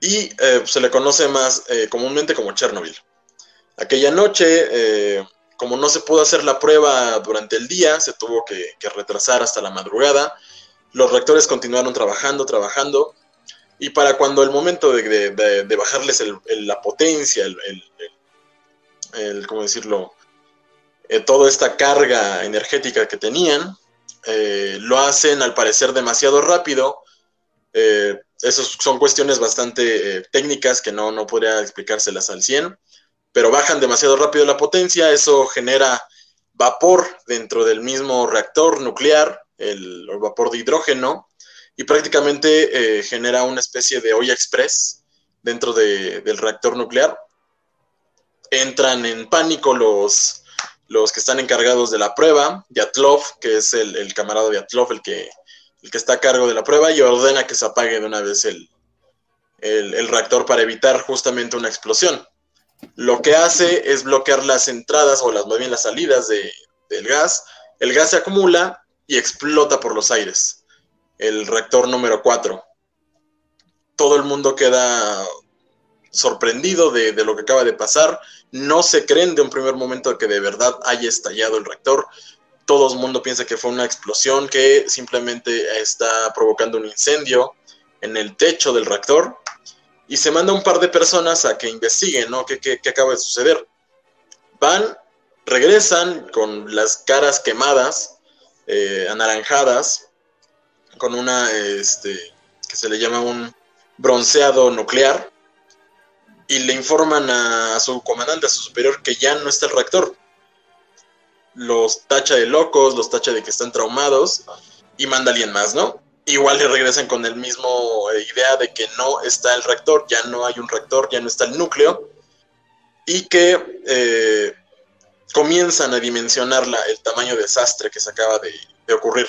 Y se le conoce más comúnmente como Chernobyl. Aquella noche, como no se pudo hacer la prueba durante el día, se tuvo que retrasar hasta la madrugada. Los reactores continuaron trabajando. Y para cuando el momento de bajarles la potencia, ¿cómo decirlo? Toda esta carga energética que tenían, lo hacen al parecer demasiado rápido. Esas son cuestiones bastante técnicas que no podría explicárselas al 100, pero bajan demasiado rápido la potencia, eso genera vapor dentro del mismo reactor nuclear, el vapor de hidrógeno, y prácticamente genera una especie de olla express dentro del reactor nuclear. Entran en pánico los que están encargados de la prueba, Yatlov, que es el camarada de Yatlov, el que está a cargo de la prueba, y ordena que se apague de una vez el reactor para evitar justamente una explosión. Lo que hace es bloquear las entradas, o más bien las salidas del gas. El gas se acumula y explota por los aires. El reactor número 4. Todo el mundo queda sorprendido de lo que acaba de pasar. No se creen de un primer momento que de verdad haya estallado el reactor. Todo el mundo piensa que fue una explosión que simplemente está provocando un incendio en el techo del reactor, y se manda un par de personas a que investiguen, ¿no? ¿Qué acaba de suceder? Van, regresan con las caras quemadas, anaranjadas, con una, que se le llama un bronceado nuclear, y le informan a su comandante, a su superior, que ya no está el reactor. Los tacha de locos, los tacha de que están traumados, y manda a alguien más, ¿no? Igual le regresan con el mismo idea de que no está el reactor, ya no hay un reactor, ya no está el núcleo, y que comienzan a dimensionar el tamaño desastre que se acaba de ocurrir.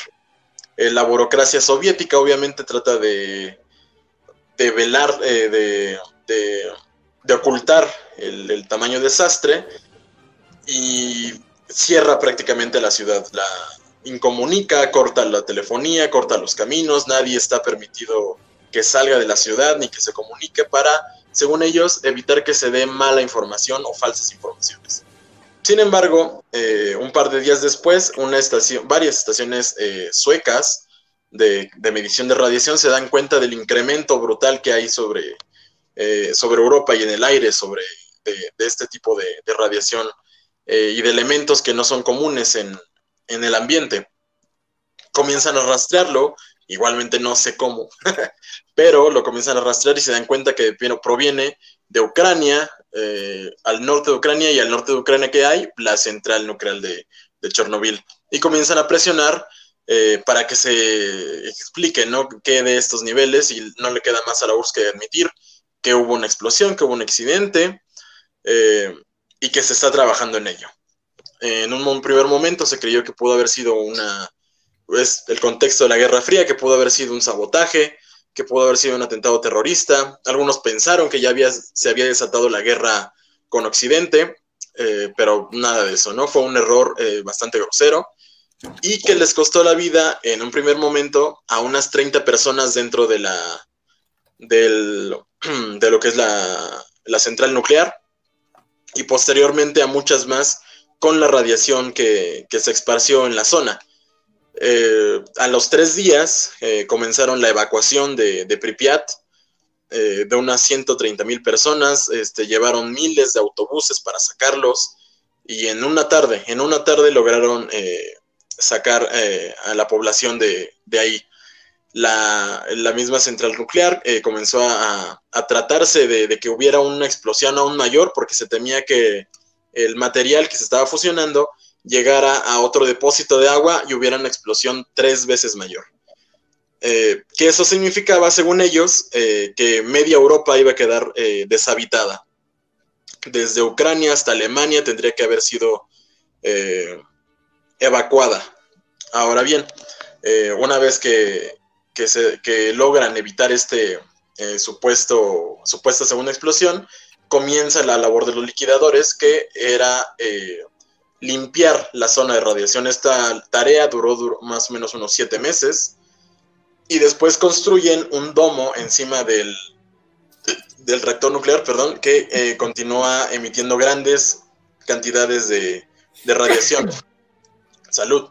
La burocracia soviética obviamente trata de velar, de ocultar el tamaño desastre, y cierra prácticamente la ciudad, la incomunica, corta la telefonía, corta los caminos, nadie está permitido que salga de la ciudad ni que se comunique para, según ellos, evitar que se dé mala información o falsas informaciones. Sin embargo, un par de días después, varias estaciones suecas de medición de radiación se dan cuenta del incremento brutal que hay sobre Europa y en el aire de este tipo de radiación. Y de elementos que no son comunes en el ambiente. Comienzan a rastrearlo, igualmente no sé cómo, pero lo comienzan a rastrear y se dan cuenta que proviene de Ucrania, al norte de Ucrania, y al norte de Ucrania que hay la central nuclear de Chernobyl. Y comienzan a presionar para que se explique, ¿no?, qué de estos niveles, y no le queda más a la URSS que admitir que hubo una explosión, que hubo un accidente, y que se está trabajando en ello. En un primer momento se creyó que pudo haber sido el contexto de la Guerra Fría, que pudo haber sido un sabotaje, que pudo haber sido un atentado terrorista. Algunos pensaron que ya se había desatado la guerra con Occidente. pero nada de eso, ¿no? Fue un error bastante grosero y que les costó la vida en un primer momento a unas 30 personas dentro de lo que es la central nuclear y posteriormente a muchas más con la radiación que se esparció en la zona. A los 3 días comenzaron la evacuación de Pripyat, de unas 130,000 personas. Llevaron miles de autobuses para sacarlos y en una tarde lograron sacar a la población de ahí. La misma central nuclear comenzó a tratarse de que hubiera una explosión aún mayor porque se temía que el material que se estaba fusionando llegara a otro depósito de agua y hubiera una explosión 3 veces mayor. Que eso significaba, según ellos, que media Europa iba a quedar deshabitada. Desde Ucrania hasta Alemania tendría que haber sido evacuada. Ahora bien, una vez que logran evitar supuesta segunda explosión, comienza la labor de los liquidadores, que era... limpiar la zona de radiación. Esta tarea duró más o menos unos 7 meses y después construyen un domo encima del reactor nuclear, perdón, que continúa emitiendo grandes cantidades de radiación. Salud.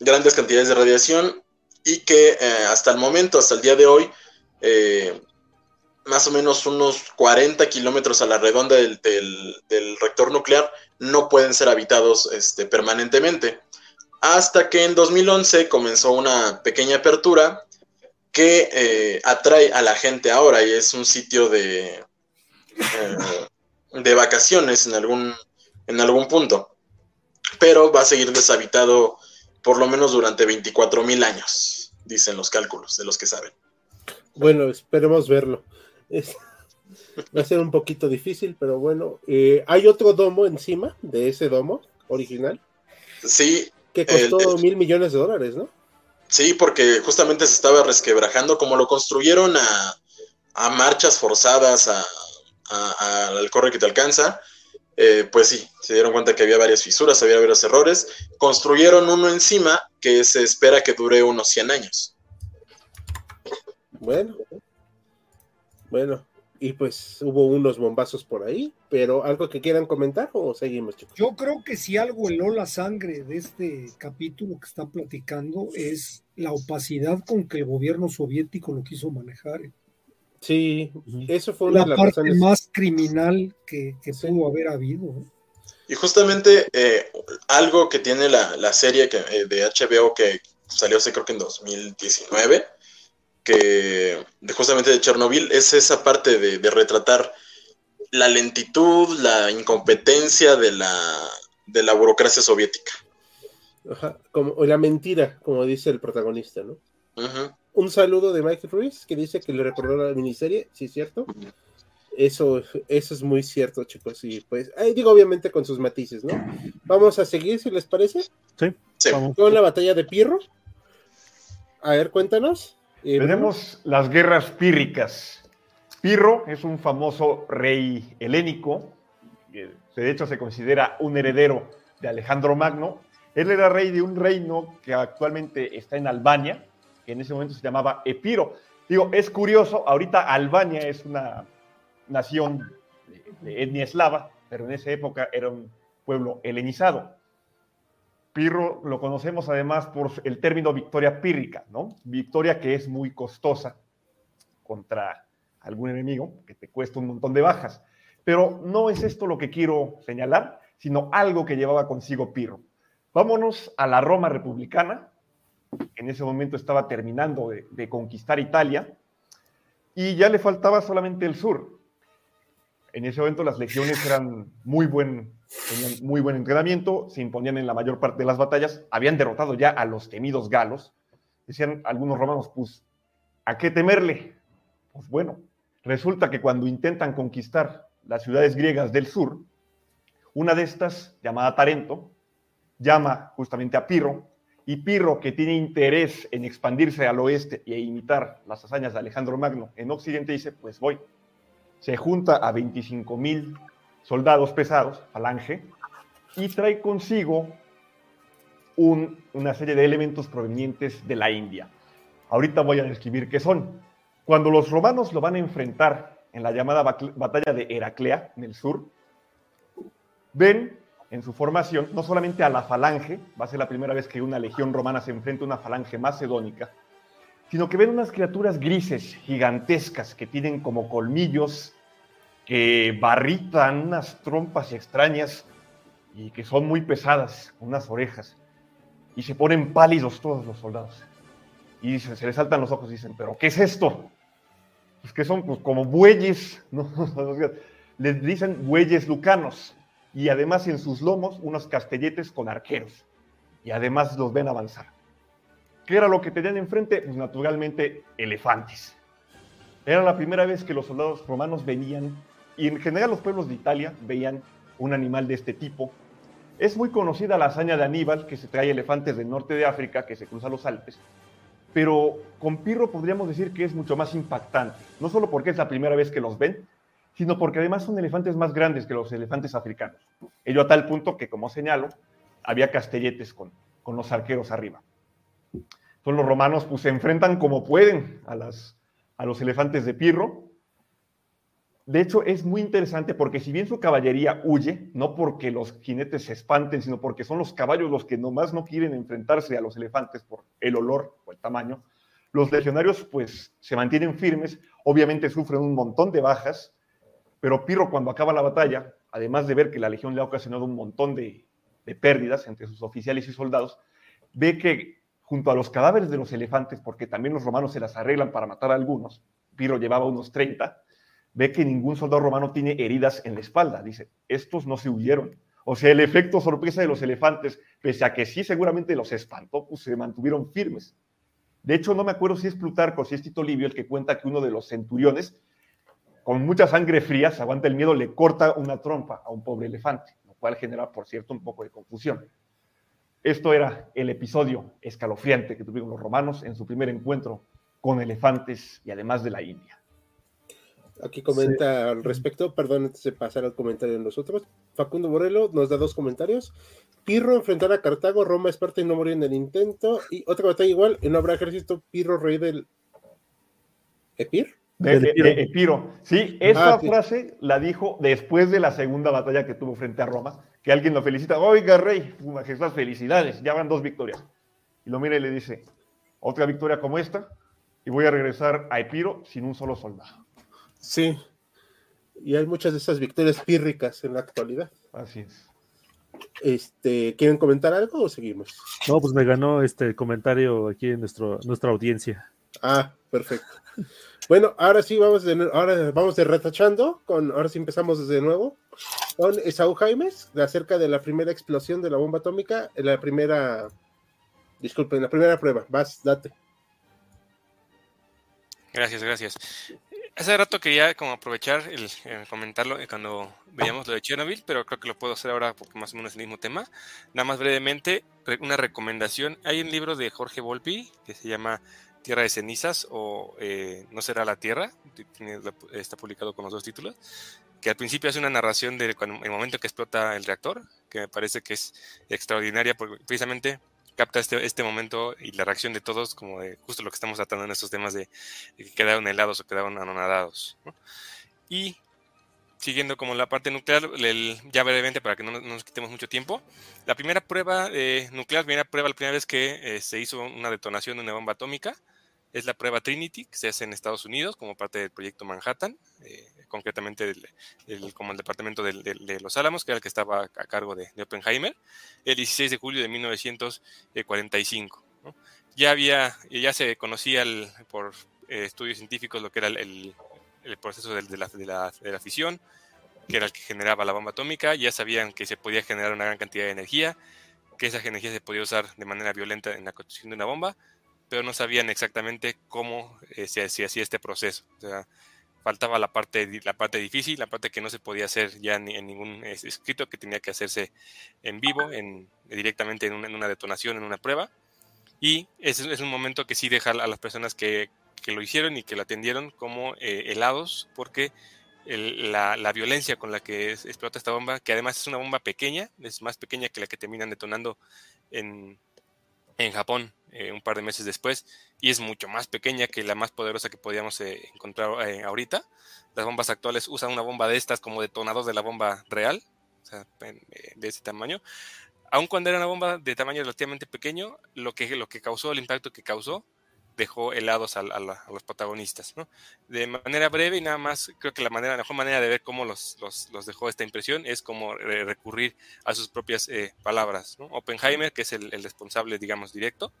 Grandes cantidades de radiación y que hasta el momento, hasta el día de hoy, más o menos unos 40 kilómetros a la redonda del reactor nuclear no pueden ser habitados permanentemente. Hasta que en 2011 comenzó una pequeña apertura que atrae a la gente ahora y es un sitio de vacaciones en algún punto. Pero va a seguir deshabitado por lo menos durante 24,000 años, dicen los cálculos de los que saben. Bueno, esperemos verlo. Va a ser un poquito difícil, pero bueno, hay otro domo encima de ese domo original. Sí. Que costó $1,000 millones, ¿no? Sí, porque justamente se estaba resquebrajando, como lo construyeron a marchas forzadas, al corre que te alcanza, pues sí, se dieron cuenta que había varias fisuras, había varios errores, construyeron uno encima que se espera que dure unos 100 años. Bueno, y pues hubo unos bombazos por ahí, pero ¿algo que quieran comentar o seguimos, chicos? Yo creo que si algo heló la sangre de este capítulo que está platicando es la opacidad con que el gobierno soviético lo quiso manejar. Sí, eso fue una de las parte razones más criminal que pudo haber habido, ¿no? Y justamente algo que tiene la serie de HBO que salió creo que en 2019... que justamente de Chernobyl, es esa parte de retratar la lentitud, la incompetencia de la burocracia soviética. Ajá, o la mentira, como dice el protagonista, ¿no? Uh-huh. Un saludo de Mike Ruiz, que dice que le recordó la miniserie, ¿sí es cierto? Uh-huh. Eso es muy cierto, chicos, y pues, digo, obviamente con sus matices, ¿no? Vamos a seguir, si les parece. Sí. Vamos. Con la batalla de Pirro. A ver, cuéntanos. Tenemos las guerras pírricas. Pirro es un famoso rey helénico, de hecho se considera un heredero de Alejandro Magno. Él era rey de un reino que actualmente está en Albania, que en ese momento se llamaba Epiro. Digo, es curioso, ahorita Albania es una nación de etnia eslava, pero en esa época era un pueblo helenizado. Pirro lo conocemos además por el término victoria pírrica, ¿no? Victoria que es muy costosa contra algún enemigo, que te cuesta un montón de bajas. Pero no es esto lo que quiero señalar, sino algo que llevaba consigo Pirro. Vámonos a la Roma republicana, en ese momento estaba terminando de conquistar Italia, y ya le faltaba solamente el sur. En ese momento las legiones eran tenían muy buen entrenamiento, se imponían en la mayor parte de las batallas, habían derrotado ya a los temidos galos. Decían algunos romanos, pues, ¿a qué temerle? Pues bueno, resulta que cuando intentan conquistar las ciudades griegas del sur, una de estas, llamada Tarento, llama justamente a Pirro, y Pirro, que tiene interés en expandirse al oeste e imitar las hazañas de Alejandro Magno en Occidente, dice, pues voy. Se junta a 25,000 soldados pesados, falange, y trae consigo una serie de elementos provenientes de la India. Ahorita voy a describir qué son. Cuando los romanos lo van a enfrentar en la llamada batalla de Heraclea, en el sur, ven en su formación no solamente a la falange, va a ser la primera vez que una legión romana se enfrenta a una falange macedónica, sino que ven unas criaturas grises, gigantescas, que tienen como colmillos, que barritan unas trompas extrañas y que son muy pesadas, unas orejas, y se ponen pálidos todos los soldados. Y dicen, se les saltan los ojos, dicen, ¿pero qué es esto? Pues que son pues, como bueyes, ¿no? Les dicen bueyes lucanos, y además en sus lomos unos castelletes con arqueros, y además los ven avanzar. ¿Qué era lo que tenían enfrente? Pues naturalmente elefantes. Era la primera vez que los soldados romanos venían, y en general los pueblos de Italia veían un animal de este tipo. Es muy conocida la hazaña de Aníbal, que se trae elefantes del norte de África, que se cruzan los Alpes, pero con Pirro podríamos decir que es mucho más impactante, no solo porque es la primera vez que los ven, sino porque además son elefantes más grandes que los elefantes africanos. Ello a tal punto que, como señalo, había castelletes con los arqueros arriba. Entonces los romanos pues, se enfrentan como pueden a los elefantes de Pirro. De hecho, es muy interesante porque si bien su caballería huye, no porque los jinetes se espanten, sino porque son los caballos los que nomás no quieren enfrentarse a los elefantes por el olor o el tamaño, los legionarios pues se mantienen firmes, obviamente sufren un montón de bajas, pero Pirro cuando acaba la batalla, además de ver que la legión le ha ocasionado un montón de pérdidas entre sus oficiales y soldados, ve que junto a los cadáveres de los elefantes, porque también los romanos se las arreglan para matar a algunos, Pirro llevaba unos 30, ve que ningún soldado romano tiene heridas en la espalda. Dice, estos no se huyeron. O sea, el efecto sorpresa de los elefantes, pese a que sí seguramente los espantó, pues se mantuvieron firmes. De hecho, no me acuerdo si es Plutarco, si es Tito Livio el que cuenta que uno de los centuriones, con mucha sangre fría, se aguanta el miedo, le corta una trompa a un pobre elefante, lo cual genera, por cierto, un poco de confusión. Esto era el episodio escalofriante que tuvieron los romanos en su primer encuentro con elefantes y además de la India. Aquí comenta sí. Al respecto, perdón, antes de pasar al comentario de nosotros, Facundo Morelo nos da dos comentarios. Pirro enfrentar a Cartago, Roma, Esparta y no morir en el intento. Y otra batalla igual, y no habrá ejército, Pirro, rey del... Epiro. Sí, esa frase la dijo después de la segunda batalla que tuvo frente a Roma, que alguien lo felicita. Oiga, rey, su majestad, felicidades, ya van 2 victorias. Y lo mira y le dice, otra victoria como esta, y voy a regresar a Epiro sin un solo soldado. Sí, y hay muchas de esas victorias pírricas en la actualidad. Así es. ¿Quieren comentar algo o seguimos? No, pues me ganó este comentario aquí en nuestra audiencia. Ah, perfecto. Bueno, ahora sí vamos retachando. Ahora sí empezamos desde nuevo con Saúl Jaimes, acerca de la primera explosión de la bomba atómica, la primera prueba. Vas, date. Gracias. Hace rato quería como aprovechar el comentarlo cuando veíamos lo de Chernobyl, pero creo que lo puedo hacer ahora porque más o menos es el mismo tema. Nada más brevemente, una recomendación. Hay un libro de Jorge Volpi que se llama Tierra de Cenizas o No será la Tierra, está publicado con los 2 títulos, que al principio hace una narración del momento que explota el reactor, que me parece que es extraordinaria porque precisamente capta este momento y la reacción de todos, como de justo lo que estamos tratando en estos temas de que quedaron helados o quedaron anonadados, ¿no? Y siguiendo como la parte nuclear, ya brevemente para que no nos quitemos mucho tiempo, la primera prueba nuclear, la primera vez que se hizo una detonación de una bomba atómica, es la prueba Trinity, que se hace en Estados Unidos como parte del proyecto Manhattan, concretamente como el departamento de Los Álamos, que era el que estaba a cargo de Oppenheimer, el 16 de julio de 1945. ¿No? Ya se conocía por estudios científicos lo que era el proceso de la fisión, que era el que generaba la bomba atómica, ya sabían que se podía generar una gran cantidad de energía, que esa energía se podía usar de manera violenta en la construcción de una bomba, pero no sabían exactamente cómo se hacía este proceso. O sea, faltaba la parte difícil, la parte que no se podía hacer ya en ningún escrito, que tenía que hacerse en vivo, directamente en una detonación, en una prueba. Y es un momento que sí deja a las personas que lo hicieron y que lo atendieron como helados, porque la violencia con la que explota esta bomba, que además es una bomba pequeña, es más pequeña que la que terminan detonando en Japón un par de meses después, y es mucho más pequeña que la más poderosa que podíamos encontrar ahorita. Las bombas actuales usan una bomba de estas como detonador de la bomba real, o sea, de ese tamaño. Aun cuando era una bomba de tamaño relativamente pequeño, lo que causó, el impacto que causó, dejó helados a los protagonistas, ¿no? De manera breve y nada más, creo que la mejor manera de ver cómo los dejó esta impresión es como recurrir a sus propias palabras, ¿no? Oppenheimer, que es el responsable, digamos, directo,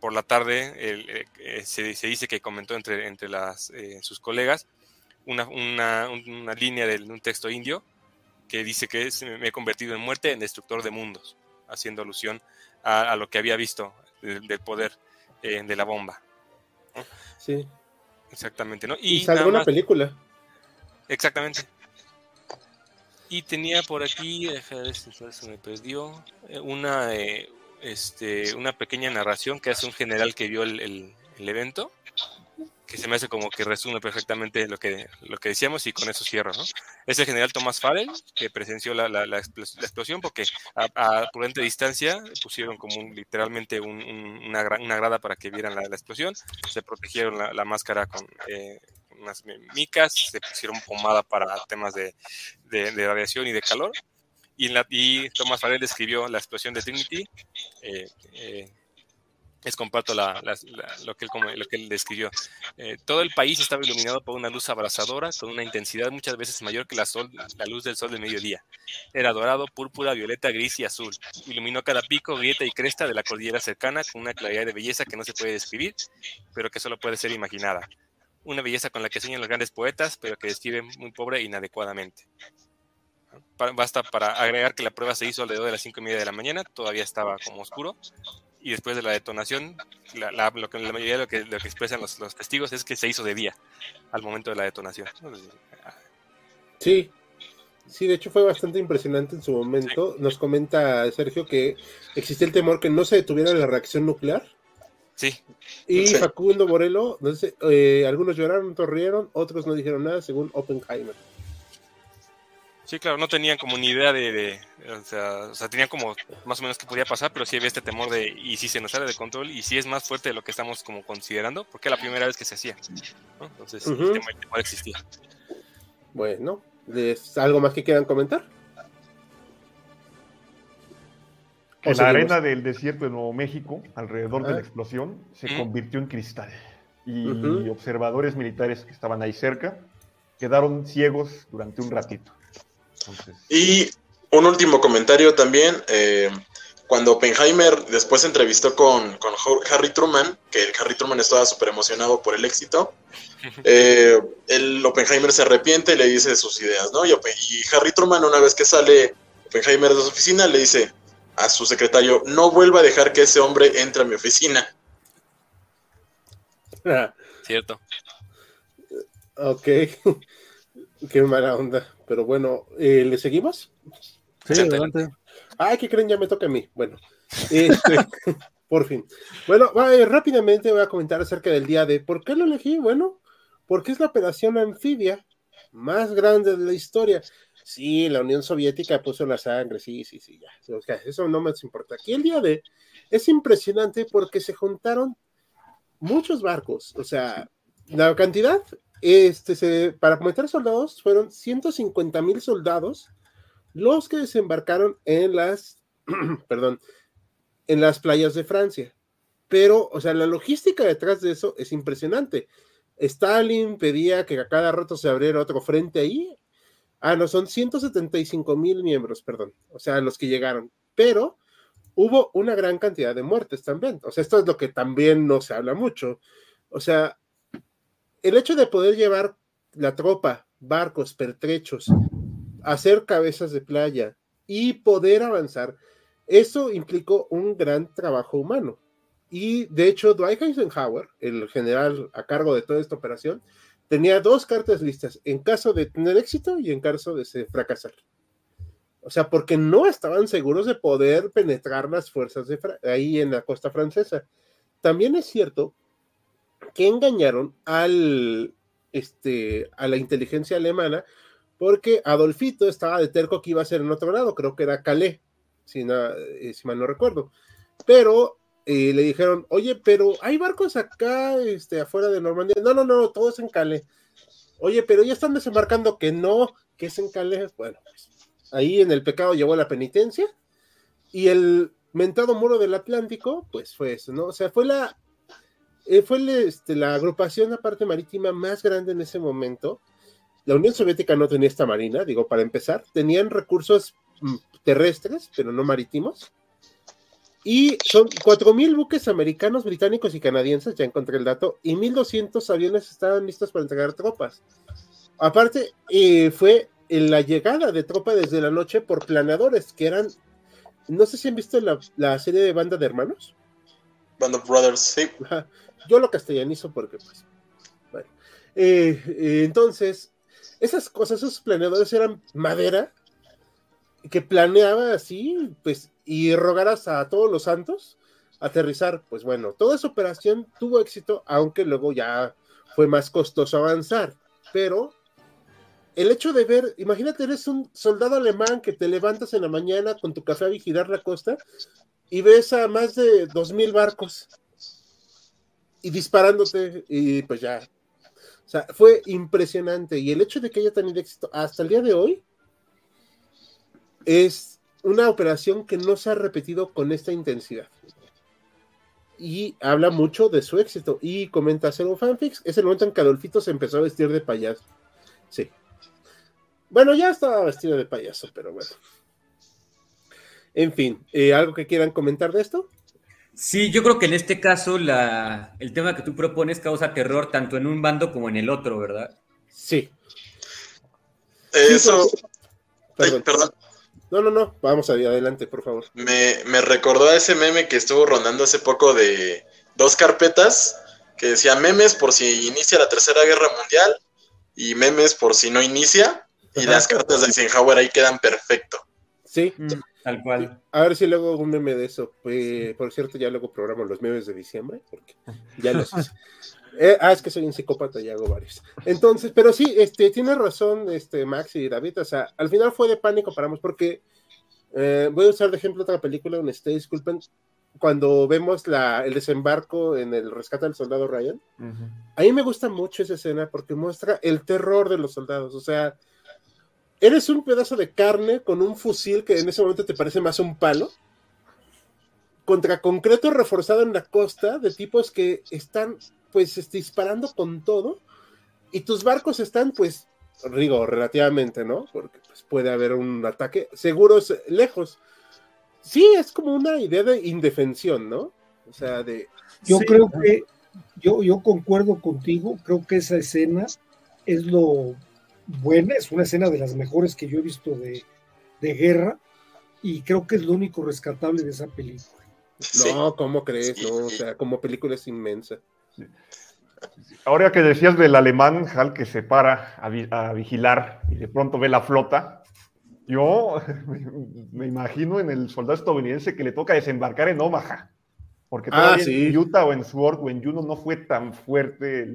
por la tarde se dice que comentó entre sus colegas una línea de un texto indio que dice que me he convertido en muerte, en destructor de mundos, haciendo alusión a lo que había visto del poder de la bomba, ¿no? Sí. Exactamente, ¿no? Y salió una película. Exactamente. Y tenía por aquí, se me perdió, una pequeña narración que hace un general que vio el evento, que se me hace como que resume perfectamente lo que decíamos, y con eso cierro, ¿no? Es el general Thomas Farrell, que presenció la explosión, porque a prudente distancia pusieron como literalmente una grada para que vieran la explosión, se protegieron la máscara con unas micas, se pusieron pomada para temas de radiación y de calor, y Thomas Farrell describió la explosión de Trinity. Les comparto lo que él describió. Todo el país estaba iluminado por una luz abrasadora, con una intensidad muchas veces mayor que la luz del sol del mediodía. Era dorado, púrpura, violeta, gris y azul. Iluminó cada pico, grieta y cresta de la cordillera cercana con una claridad de belleza que no se puede describir, pero que solo puede ser imaginada. Una belleza con la que sueñan los grandes poetas, pero que describen muy pobre e inadecuadamente. Basta para agregar que la prueba se hizo alrededor de las 5:30 a.m, todavía estaba como oscuro, y después de la detonación, la mayoría de lo que expresan los testigos es que se hizo de día al momento de la detonación. Sí, sí, de hecho fue bastante impresionante en su momento. Sí. Nos comenta Sergio que existía el temor que no se detuviera la reacción nuclear. Sí. Y sí. Facundo Borello, no sé, algunos lloraron, otros rieron, otros no dijeron nada, según Oppenheimer. Sí, claro, no tenían como ni idea o sea, tenían como más o menos que podía pasar, pero sí había este temor y si se nos sale de control, y si es más fuerte de lo que estamos como considerando, porque era la primera vez que se hacía, ¿no? Entonces, uh-huh. El temor existía. Bueno, ¿algo más que quieran comentar? En la arena del desierto de Nuevo México, alrededor de la explosión, se convirtió en cristal, y observadores militares que estaban ahí cerca quedaron ciegos durante un ratito. Y un último comentario también, cuando Oppenheimer después se entrevistó con Harry Truman, que Harry Truman estaba súper emocionado por el éxito, el Oppenheimer se arrepiente y le dice sus ideas, ¿no? Y Harry Truman, una vez que sale Oppenheimer de su oficina, le dice a su secretario: no vuelva a dejar que ese hombre entre a mi oficina. Cierto. Ok. Qué mala onda, pero bueno, ¿le seguimos? Sí, adelante. Ay, ¿qué creen? Ya me toca a mí. Bueno, por fin. Bueno, rápidamente voy a comentar acerca del día de por qué lo elegí. Bueno, porque es la operación anfibia más grande de la historia. Sí, la Unión Soviética puso la sangre, sí, ya. O sea, eso no me importa. Aquí el día de es impresionante porque se juntaron muchos barcos, o sea, la cantidad... para comentar soldados, fueron 150,000 soldados los que desembarcaron en las playas de Francia. Pero, o sea, la logística detrás de eso es impresionante. Stalin pedía que a cada rato se abriera otro frente ahí. Ah, no, son 175,000 miembros, o sea, los que llegaron. Pero hubo una gran cantidad de muertes también. O sea, esto es lo que también no se habla mucho. O sea, el hecho de poder llevar la tropa, barcos, pertrechos, hacer cabezas de playa y poder avanzar, eso implicó un gran trabajo humano. Y de hecho, Dwight Eisenhower, el general a cargo de toda esta operación, tenía dos cartas listas, en caso de tener éxito y en caso de fracasar. O sea, porque no estaban seguros de poder penetrar las fuerzas ahí en la costa francesa. También es cierto que engañaron al a la inteligencia alemana, porque Adolfito estaba de terco que iba a ser en otro lado, creo que era Calais, si mal no recuerdo, pero le dijeron, oye, pero hay barcos acá, afuera de Normandía, no, todo es en Calais. Oye, pero ya están desembarcando que no, que es en Calais. Bueno, pues ahí en el pecado llevó la penitencia, y el mentado muro del Atlántico, pues fue eso, ¿no? O sea, fue la agrupación, la parte marítima más grande en ese momento. La Unión Soviética no tenía esta marina, digo, para empezar, tenían recursos terrestres, pero no marítimos, y son 4,000 buques americanos, británicos y canadienses, ya encontré el dato, y 1,200 aviones estaban listos para entregar tropas. Aparte, fue la llegada de tropa desde la noche por planeadores, que eran, no sé si han visto la serie de Banda de Hermanos. Band of Brothers, sí. Yo lo castellanizo porque, pues, bueno. Entonces, esas cosas, esos planeadores eran madera, que planeaba así, pues, y rogaras a todos los santos aterrizar. Pues bueno, toda esa operación tuvo éxito, aunque luego ya fue más costoso avanzar, pero el hecho de ver, imagínate, eres un soldado alemán que te levantas en la mañana con tu café a vigilar la costa y ves a más de 2,000 barcos y disparándote, y pues ya, o sea, fue impresionante, y el hecho de que haya tenido éxito hasta el día de hoy es una operación que no se ha repetido con esta intensidad, y habla mucho de su éxito. Y comenta Cero Fanfics, es el momento en que Adolfito se empezó a vestir de payaso. Sí, bueno, ya estaba vestido de payaso, pero bueno, en fin. ¿Algo que quieran comentar de esto? Sí, yo creo que en este caso el tema que tú propones causa terror tanto en un bando como en el otro, ¿verdad? Sí. Eso... Perdón. No, vamos adelante, por favor. Me recordó a ese meme que estuvo rondando hace poco de dos carpetas que decía memes por si inicia la Tercera Guerra Mundial y memes por si no inicia, y ajá, las cartas de Eisenhower ahí quedan perfecto. Sí, tal cual. A ver si luego hago un meme de eso. Por cierto, ya luego programo los memes de diciembre, porque ya los hice. Es que soy un psicópata y hago varios. Entonces, pero sí, tiene razón Max y David, o sea, al final fue de pánico para ambos, porque voy a usar de ejemplo otra película donde disculpen, cuando vemos el desembarco en el rescate del soldado Ryan, uh-huh. A mí me gusta mucho esa escena porque muestra el terror de los soldados, o sea, eres un pedazo de carne con un fusil que en ese momento te parece más un palo, contra concreto reforzado en la costa de tipos que están pues disparando con todo, y tus barcos están, pues, digo, relativamente, ¿no? Porque pues, puede haber un ataque, seguros lejos. Sí, es como una idea de indefensión, ¿no? O sea, de... Yo sí, creo que, yo concuerdo contigo, creo que esa escena es lo buena, es una escena de las mejores que yo he visto de guerra, y creo que es lo único rescatable de esa película. Sí. No, ¿cómo crees? Sí. No, o sea, como película es inmensa. Ahora que decías del alemán, Hal, que se para a vigilar y de pronto ve la flota, yo me imagino en el soldado estadounidense que le toca desembarcar en Omaha, porque todavía sí, en Utah o en Sword o en Juneau no fue tan fuerte de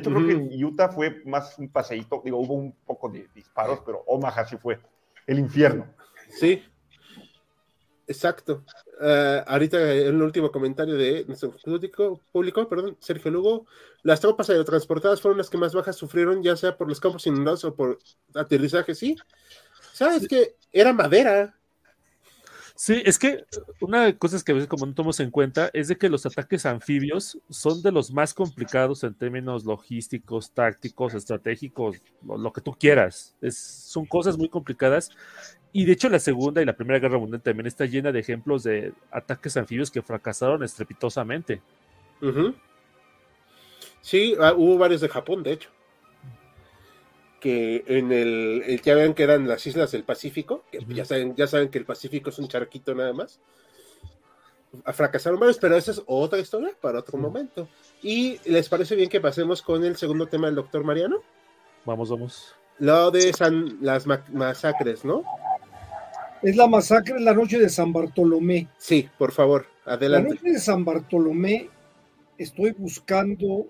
hecho, creo que en Utah fue más un paseíto, digo, hubo un poco de disparos, pero Omaha sí fue el infierno. Sí, exacto. Ahorita el último comentario de nuestro público, Sergio Lugo: las tropas aerotransportadas fueron las que más bajas sufrieron, ya sea por los campos inundados o por aterrizaje. Sí, sabes que era madera. Sí, es que una de las cosas que a veces como no tomamos en cuenta es de que los ataques anfibios son de los más complicados en términos logísticos, tácticos, estratégicos, lo que tú quieras. Son cosas muy complicadas. Y de hecho la Segunda y la Primera Guerra Mundial también está llena de ejemplos de ataques anfibios que fracasaron estrepitosamente. Uh-huh. Sí, hubo varios de Japón, de hecho. Que en el ya vean que eran las islas del Pacífico, que uh-huh. ya saben que el Pacífico es un charquito nada más. Fracasaron varios, pero esa es otra historia para otro momento. ¿Y les parece bien que pasemos con el segundo tema del doctor Mariano? Vamos. Lo de las masacres, ¿no? Es la masacre en la noche de San Bartolomé. Sí, por favor, adelante. La noche de San Bartolomé, estoy buscando,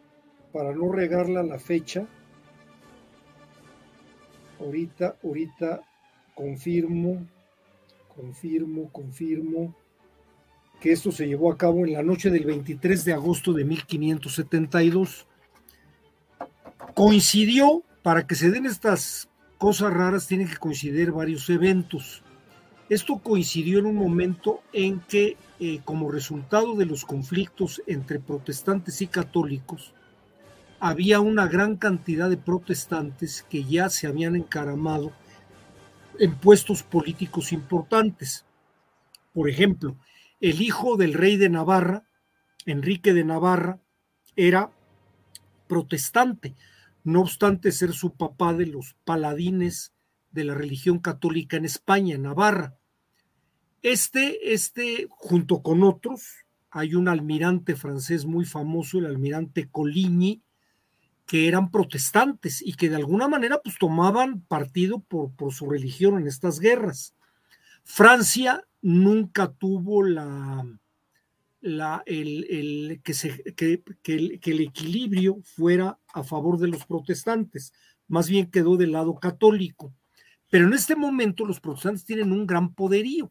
para no regarla la fecha, ahorita confirmo que esto se llevó a cabo en la noche del 23 de agosto de 1572. Coincidió, para que se den estas cosas raras, tienen que coincidir varios eventos. Esto coincidió en un momento en que, como resultado de los conflictos entre protestantes y católicos, había una gran cantidad de protestantes que ya se habían encaramado en puestos políticos importantes. Por ejemplo, el hijo del rey de Navarra, Enrique de Navarra, era protestante, no obstante ser su papá de los paladines de la religión católica en España, en Navarra. Junto con otros, hay un almirante francés muy famoso, el almirante Coligny, que eran protestantes y que de alguna manera pues tomaban partido por su religión en estas guerras. Francia nunca tuvo el equilibrio fuera a favor de los protestantes, más bien quedó del lado católico. Pero en este momento los protestantes tienen un gran poderío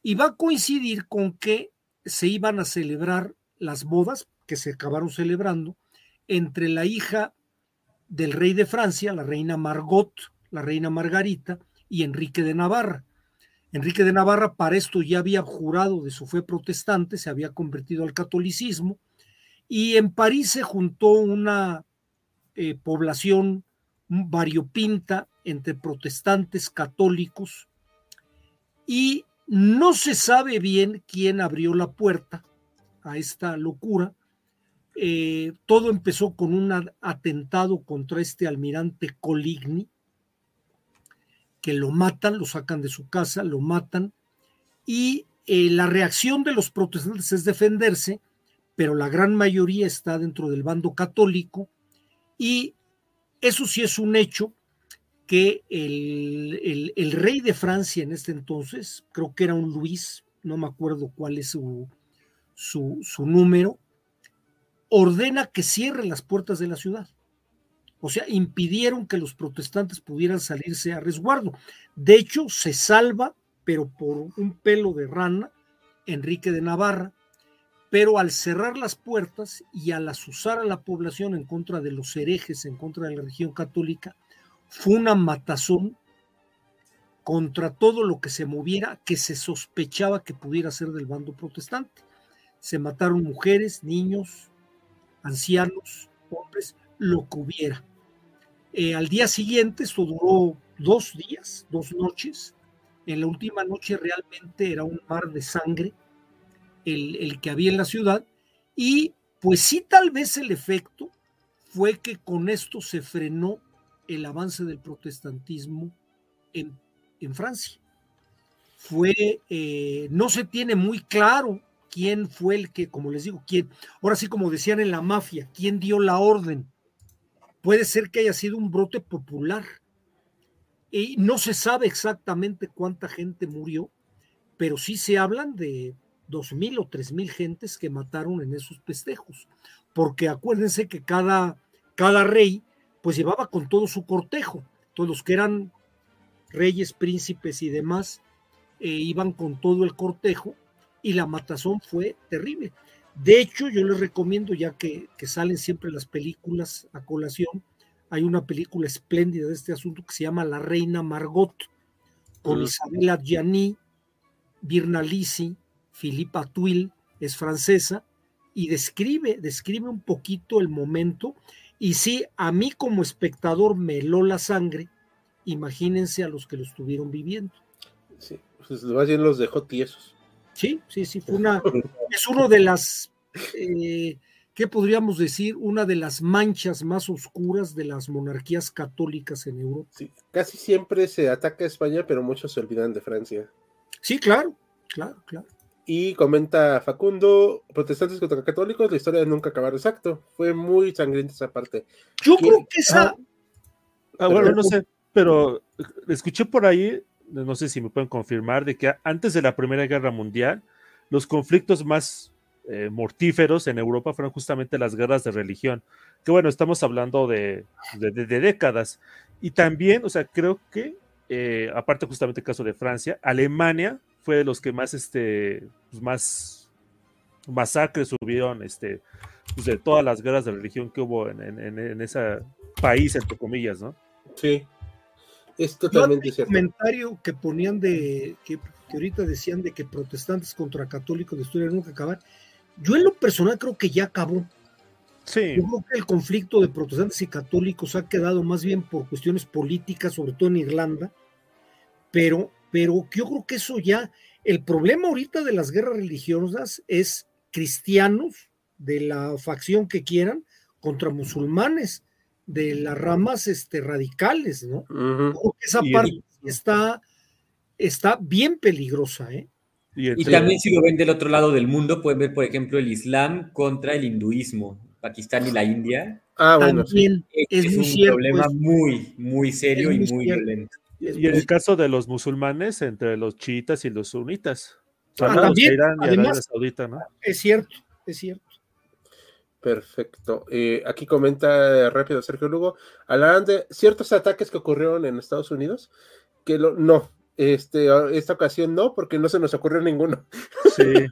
y va a coincidir con que se iban a celebrar las bodas que se acabaron celebrando entre la hija del rey de Francia, la reina Margot, la reina Margarita, y Enrique de Navarra. Enrique de Navarra para esto ya había abjurado de su fe protestante, se había convertido al catolicismo, y en París se juntó una población variopinta entre protestantes, católicos, y no se sabe bien quién abrió la puerta a esta locura. Todo empezó con un atentado contra este almirante Coligny, que lo matan, lo sacan de su casa, lo matan, y la reacción de los protestantes es defenderse, pero la gran mayoría está dentro del bando católico, y eso sí es un hecho que el rey de Francia en este entonces, creo que era un Luis, no me acuerdo cuál es su número, ordena que cierre las puertas de la ciudad. O sea, impidieron que los protestantes pudieran salirse a resguardo. De hecho, se salva, pero por un pelo de rana, Enrique de Navarra, pero al cerrar las puertas y al azuzar a la población en contra de los herejes, en contra de la religión católica, fue una matazón contra todo lo que se moviera, que se sospechaba que pudiera ser del bando protestante. Se mataron mujeres, niños, ancianos, hombres, lo que hubiera. Al día siguiente, esto duró 2 días, 2 noches. En la última noche realmente era un mar de sangre el que había en la ciudad, y pues sí, tal vez el efecto fue que con esto se frenó el avance del protestantismo en Francia. No se tiene muy claro quién fue el que, como les digo, ahora sí, como decían en la mafia, quién dio la orden. Puede ser que haya sido un brote popular. Y no se sabe exactamente cuánta gente murió, pero sí se hablan de 2,000 o 3,000 gentes que mataron en esos festejos. Porque acuérdense que cada rey pues llevaba con todo su cortejo. Todos los que eran reyes, príncipes y demás iban con todo el cortejo. Y la matazón fue terrible. De hecho, yo les recomiendo, ya que salen siempre las películas a colación, hay una película espléndida de este asunto que se llama La Reina Margot, con Isabel Adjani, Virna Lisi, Philippe Atuil, es francesa, y describe un poquito el momento. Y sí, a mí como espectador me heló la sangre, imagínense a los que lo estuvieron viviendo. Sí, pues más bien los dejó tiesos. Sí, es una de las, ¿qué podríamos decir? Una de las manchas más oscuras de las monarquías católicas en Europa. Sí, casi siempre se ataca a España, pero muchos se olvidan de Francia. Sí, claro. Y comenta Facundo, protestantes contra católicos, la historia de nunca acabar. Exacto, fue muy sangrienta esa parte. Yo creo que esa... bueno, no sé, pero escuché por ahí... no sé si me pueden confirmar, de que antes de la Primera Guerra Mundial, los conflictos más mortíferos en Europa fueron justamente las guerras de religión, que bueno, estamos hablando de décadas, Y también, o sea, creo que, aparte justamente el caso de Francia, Alemania fue de los que más, pues más masacres hubieron, pues de todas las guerras de religión que hubo en ese país, entre comillas, ¿no? Sí, es totalmente cierto. El comentario que ponían de, que ahorita decían de que protestantes contra católicos de historia nunca acabar, yo en lo personal creo que ya acabó. Sí. Yo creo que el conflicto de protestantes y católicos ha quedado más bien por cuestiones políticas, sobre todo en Irlanda, pero yo creo que eso ya, el problema ahorita de las guerras religiosas es cristianos de la facción que quieran contra musulmanes de las ramas radicales, ¿no? Uh-huh. Esa parte está bien peligrosa, ¿eh? Y también si lo ven del otro lado del mundo, pueden ver, por ejemplo, el Islam contra el hinduismo, Pakistán y la India. Ah, bueno, también sí. Es un cierto, problema muy, muy serio y muy violento. Y en el caso de los musulmanes, entre los chiitas y los sunitas. También, Irán y además, Arabia Saudita, ¿no? Es cierto, es cierto. Perfecto. Aquí comenta rápido Sergio Lugo, hablarán de ciertos ataques que ocurrieron en Estados Unidos, que esta ocasión no, porque no se nos ocurrió ninguno. Sí,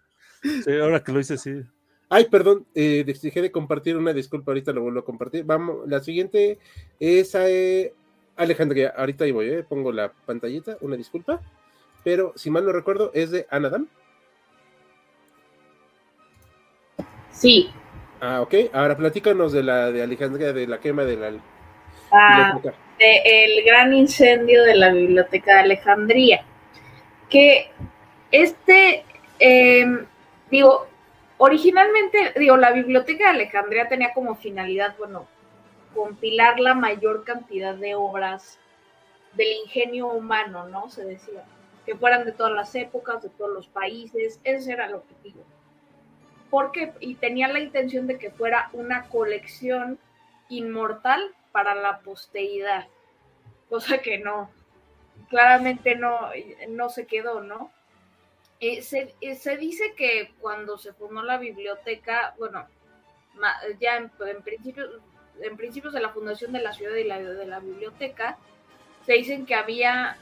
sí, ahora que lo hice, sí. Ay, perdón, dejé de compartir una disculpa, ahorita lo vuelvo a compartir. Vamos, la siguiente es Alejandría, ahorita ahí voy, pongo la pantallita, una disculpa, pero si mal no recuerdo, es de Anadam. Sí. Ah, ok, ahora platícanos de la de Alejandría, de la quema de la biblioteca. El gran incendio de la biblioteca de Alejandría, que originalmente, la biblioteca de Alejandría tenía como finalidad, compilar la mayor cantidad de obras del ingenio humano, ¿no? Se decía, que fueran de todas las épocas, de todos los países, ese era el objetivo. Y tenía la intención de que fuera una colección inmortal para la posteridad, cosa que claramente no se quedó, ¿no? Se dice que cuando se fundó la biblioteca, ya en principios de la fundación de la ciudad y de la biblioteca, se dicen que había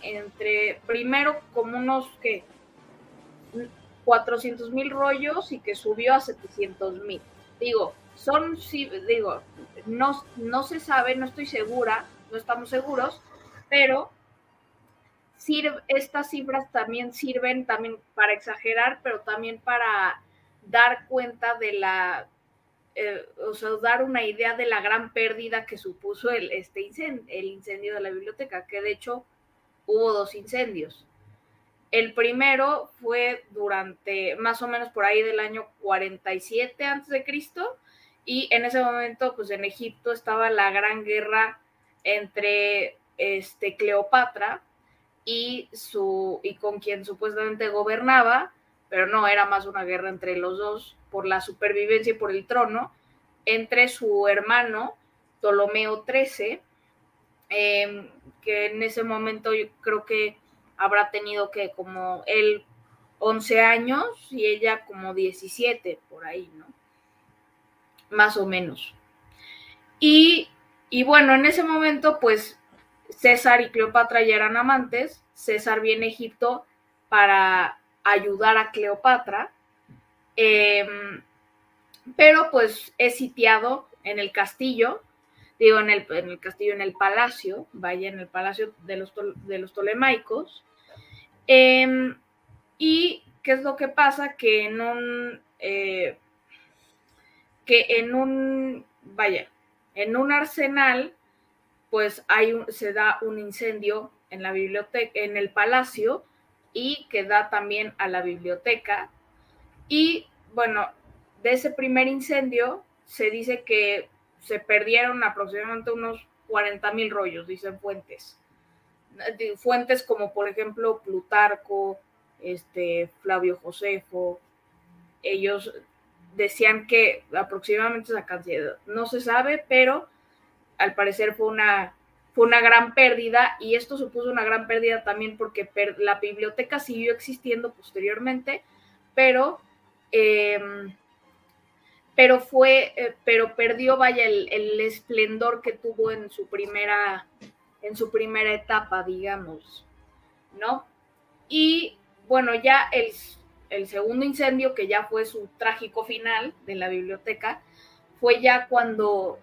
primero como unos 400,000 rollos y que subió a 700,000. No se sabe, no estoy segura, no estamos seguros, pero estas cifras también sirven para exagerar, pero también para dar cuenta de dar una idea de la gran pérdida que supuso el incendio de la biblioteca, que de hecho hubo dos incendios. El primero fue durante más o menos por ahí del año 47 a.C. y en ese momento, pues en Egipto estaba la gran guerra entre Cleopatra y con quien supuestamente gobernaba, pero no, era más una guerra entre los dos por la supervivencia y por el trono, entre su hermano Ptolomeo XIII, que en ese momento yo creo que habrá tenido como él 11 años y ella como 17, por ahí, ¿no? Más o menos. Y bueno, en ese momento, pues, César y Cleopatra ya eran amantes. César viene a Egipto para ayudar a Cleopatra, pero pues es sitiado en el castillo, en el palacio de los Ptolemaicos. ¿Y qué es lo que pasa? Que en un arsenal, pues se da un incendio en la biblioteca, en el palacio, y que da también a la biblioteca. Y bueno, de ese primer incendio se dice que se perdieron aproximadamente unos 40,000 rollos, dicen fuentes. Fuentes como, por ejemplo, Plutarco, Flavio Josefo, ellos decían que aproximadamente esa cantidad, no se sabe, pero al parecer fue una gran pérdida, y esto supuso una gran pérdida también porque la biblioteca siguió existiendo posteriormente, pero perdió el esplendor que tuvo en su primera en su primera etapa, digamos, ¿no? Y bueno, ya el segundo incendio, que ya fue su trágico final de la biblioteca, fue ya cuando,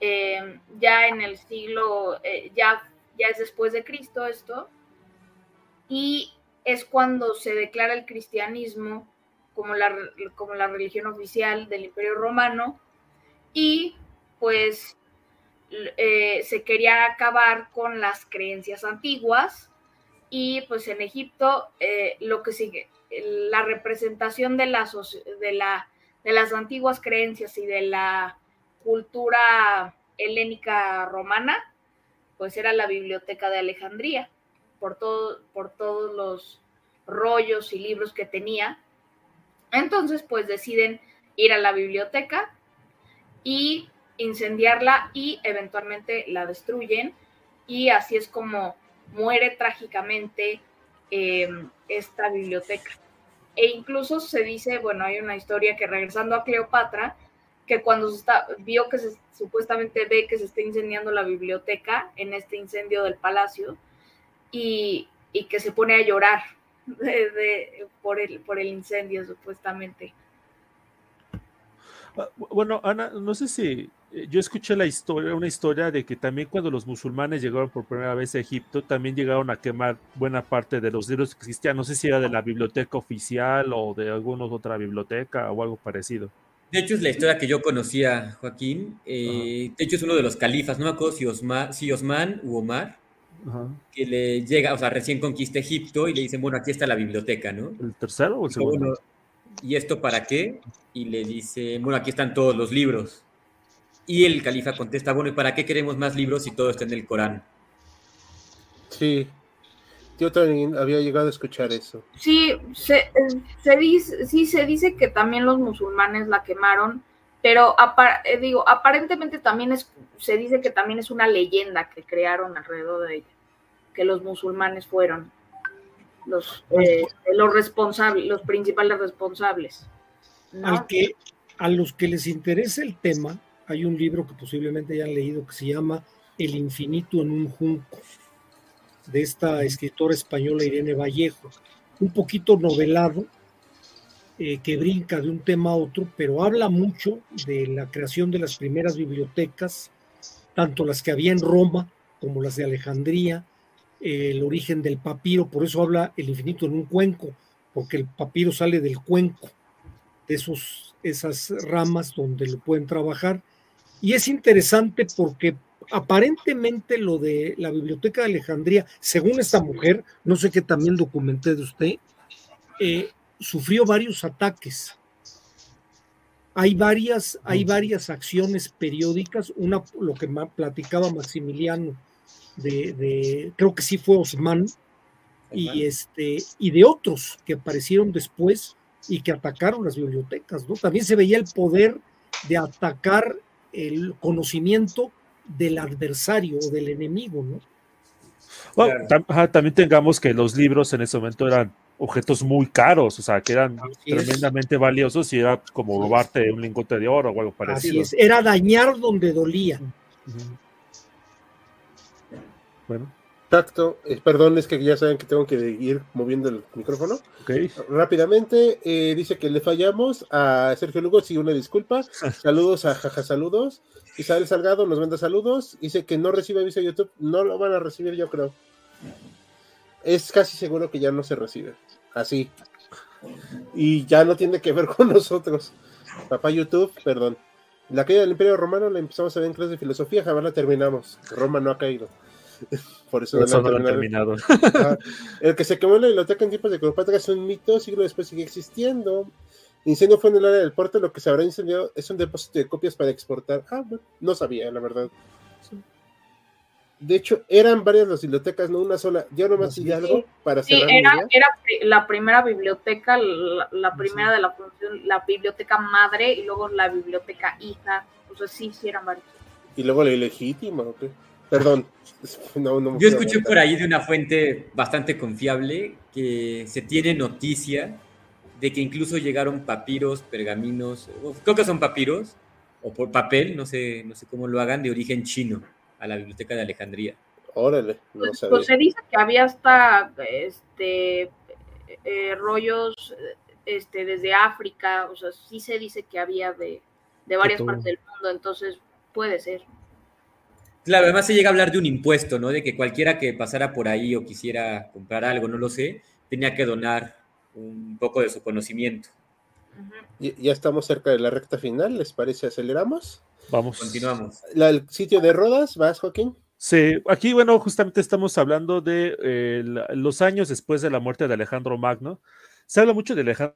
ya en el siglo, ya es después de Cristo esto, y es cuando se declara el cristianismo como la religión oficial del Imperio Romano, y pues se quería acabar con las creencias antiguas, y pues en Egipto lo que sigue, la representación de las antiguas creencias y de la cultura helénica romana, pues era la Biblioteca de Alejandría, por todos los rollos y libros que tenía. Entonces, pues deciden ir a la biblioteca y incendiarla, y eventualmente la destruyen, y así es como muere trágicamente esta biblioteca. E incluso se dice, bueno, hay una historia que, regresando a Cleopatra, que cuando supuestamente ve que se está incendiando la biblioteca en este incendio del palacio, y que se pone a llorar por el incendio, supuestamente. Bueno, Ana, no sé si yo escuché una historia de que también cuando los musulmanes llegaron por primera vez a Egipto, también llegaron a quemar buena parte de los libros cristianos. No sé si era de la biblioteca oficial o de alguna otra biblioteca o algo parecido. De hecho, es la historia que yo conocía, Joaquín. De hecho, es uno de los califas, no me acuerdo si Osman u Omar, ajá, que le llega, o sea, recién conquista Egipto, y le dicen, bueno, aquí está la biblioteca, ¿no? ¿El tercero o el segundo? Bueno, ¿y esto para qué? Y le dice, bueno, aquí están todos los libros. Y el califa contesta, bueno, ¿y para qué queremos más libros si todo está en el Corán? Sí, yo también había llegado a escuchar eso. Sí, se dice que también los musulmanes la quemaron, pero aparentemente también se dice que también es una leyenda que crearon alrededor de ella, que los musulmanes fueron los responsables, los principales responsables, ¿no? A los que les interesa el tema, hay un libro que posiblemente hayan leído que se llama El infinito en un junco, de esta escritora española Irene Vallejo, un poquito novelado, que brinca de un tema a otro, pero habla mucho de la creación de las primeras bibliotecas, tanto las que había en Roma como las de Alejandría, el origen del papiro. Por eso habla El infinito en un cuenco, porque el papiro sale del cuenco, de esas ramas donde lo pueden trabajar. Y es interesante porque aparentemente lo de la biblioteca de Alejandría, según esta mujer, no sé qué también documenté de usted, sufrió varios ataques. Hay varias acciones periódicas, una, lo que platicaba Maximiliano, creo que sí fue Osman, y de otros que aparecieron después y que atacaron las bibliotecas, ¿no? También se veía el poder de atacar el conocimiento del adversario o del enemigo, ¿no? Bueno, también tengamos que los libros en ese momento eran objetos muy caros, o sea, que eran tremendamente valiosos, y era como robarte un lingote de oro o algo parecido. Así es, era dañar donde dolía. Uh-huh. Bueno. Tacto, perdón, es que ya saben que tengo que ir moviendo el micrófono. Okay. Rápidamente, dice que le fallamos a Sergio Lugo, sí, una disculpa. Saludos a Jaja, saludos. Isabel Salgado nos manda saludos. Dice que no recibe aviso de YouTube, no lo van a recibir, yo creo. Es casi seguro que ya no se recibe. Así. Y ya no tiene que ver con nosotros. Papá YouTube, perdón. La caída del Imperio Romano la empezamos a ver en clase de filosofía, jamás la terminamos. Roma no ha caído. Por eso no la han terminado. El que se quemó en la biblioteca en tiempos de Cleopatra es un mito, siglo después sigue existiendo. Incendio fue en el área del puerto, lo que se habrá incendiado es un depósito de copias para exportar. Ah, bueno, no sabía, la verdad. Sí. De hecho, eran varias las bibliotecas, no una sola. Ya nomás sí, algo para cerrar. Sí, era la primera biblioteca, la primera de la función, la biblioteca madre, y luego la biblioteca hija. O sea, sí eran varias. ¿Y luego la ilegítima o qué? Perdón. No, yo escuché por ahí de una fuente bastante confiable que se tiene noticia de que incluso llegaron papiros, pergaminos, creo que son papiros, o por papel, no sé cómo lo hagan, de origen chino, a la biblioteca de Alejandría. Órale, no pues, sabía. Pues se dice que había hasta rollos desde África, o sea, sí se dice que había de varias partes del mundo, entonces puede ser. Claro, además se llega a hablar de un impuesto, ¿no? De que cualquiera que pasara por ahí o quisiera comprar algo, no lo sé, tenía que donar un poco de su conocimiento. Ya estamos cerca de la recta final, ¿les parece? ¿Aceleramos? Vamos. Continuamos. ¿El sitio de Rodas? ¿Vas, Joaquín? Sí, aquí, bueno, justamente estamos hablando de los años después de la muerte de Alejandro Magno. Se habla mucho de Alejandro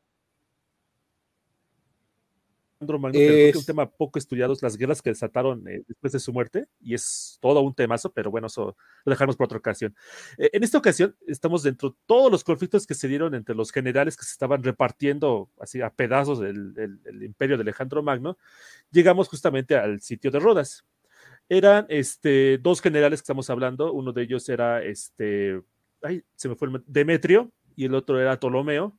Magno, que es un tema poco estudiado, las guerras que desataron después de su muerte, y es todo un temazo, pero bueno, eso lo dejamos por otra ocasión. En esta ocasión estamos dentro de todos los conflictos que se dieron entre los generales que se estaban repartiendo así a pedazos el imperio de Alejandro Magno. Llegamos justamente al sitio de Rodas. Eran dos generales que estamos hablando, uno de ellos era Demetrio, y el otro era Ptolomeo.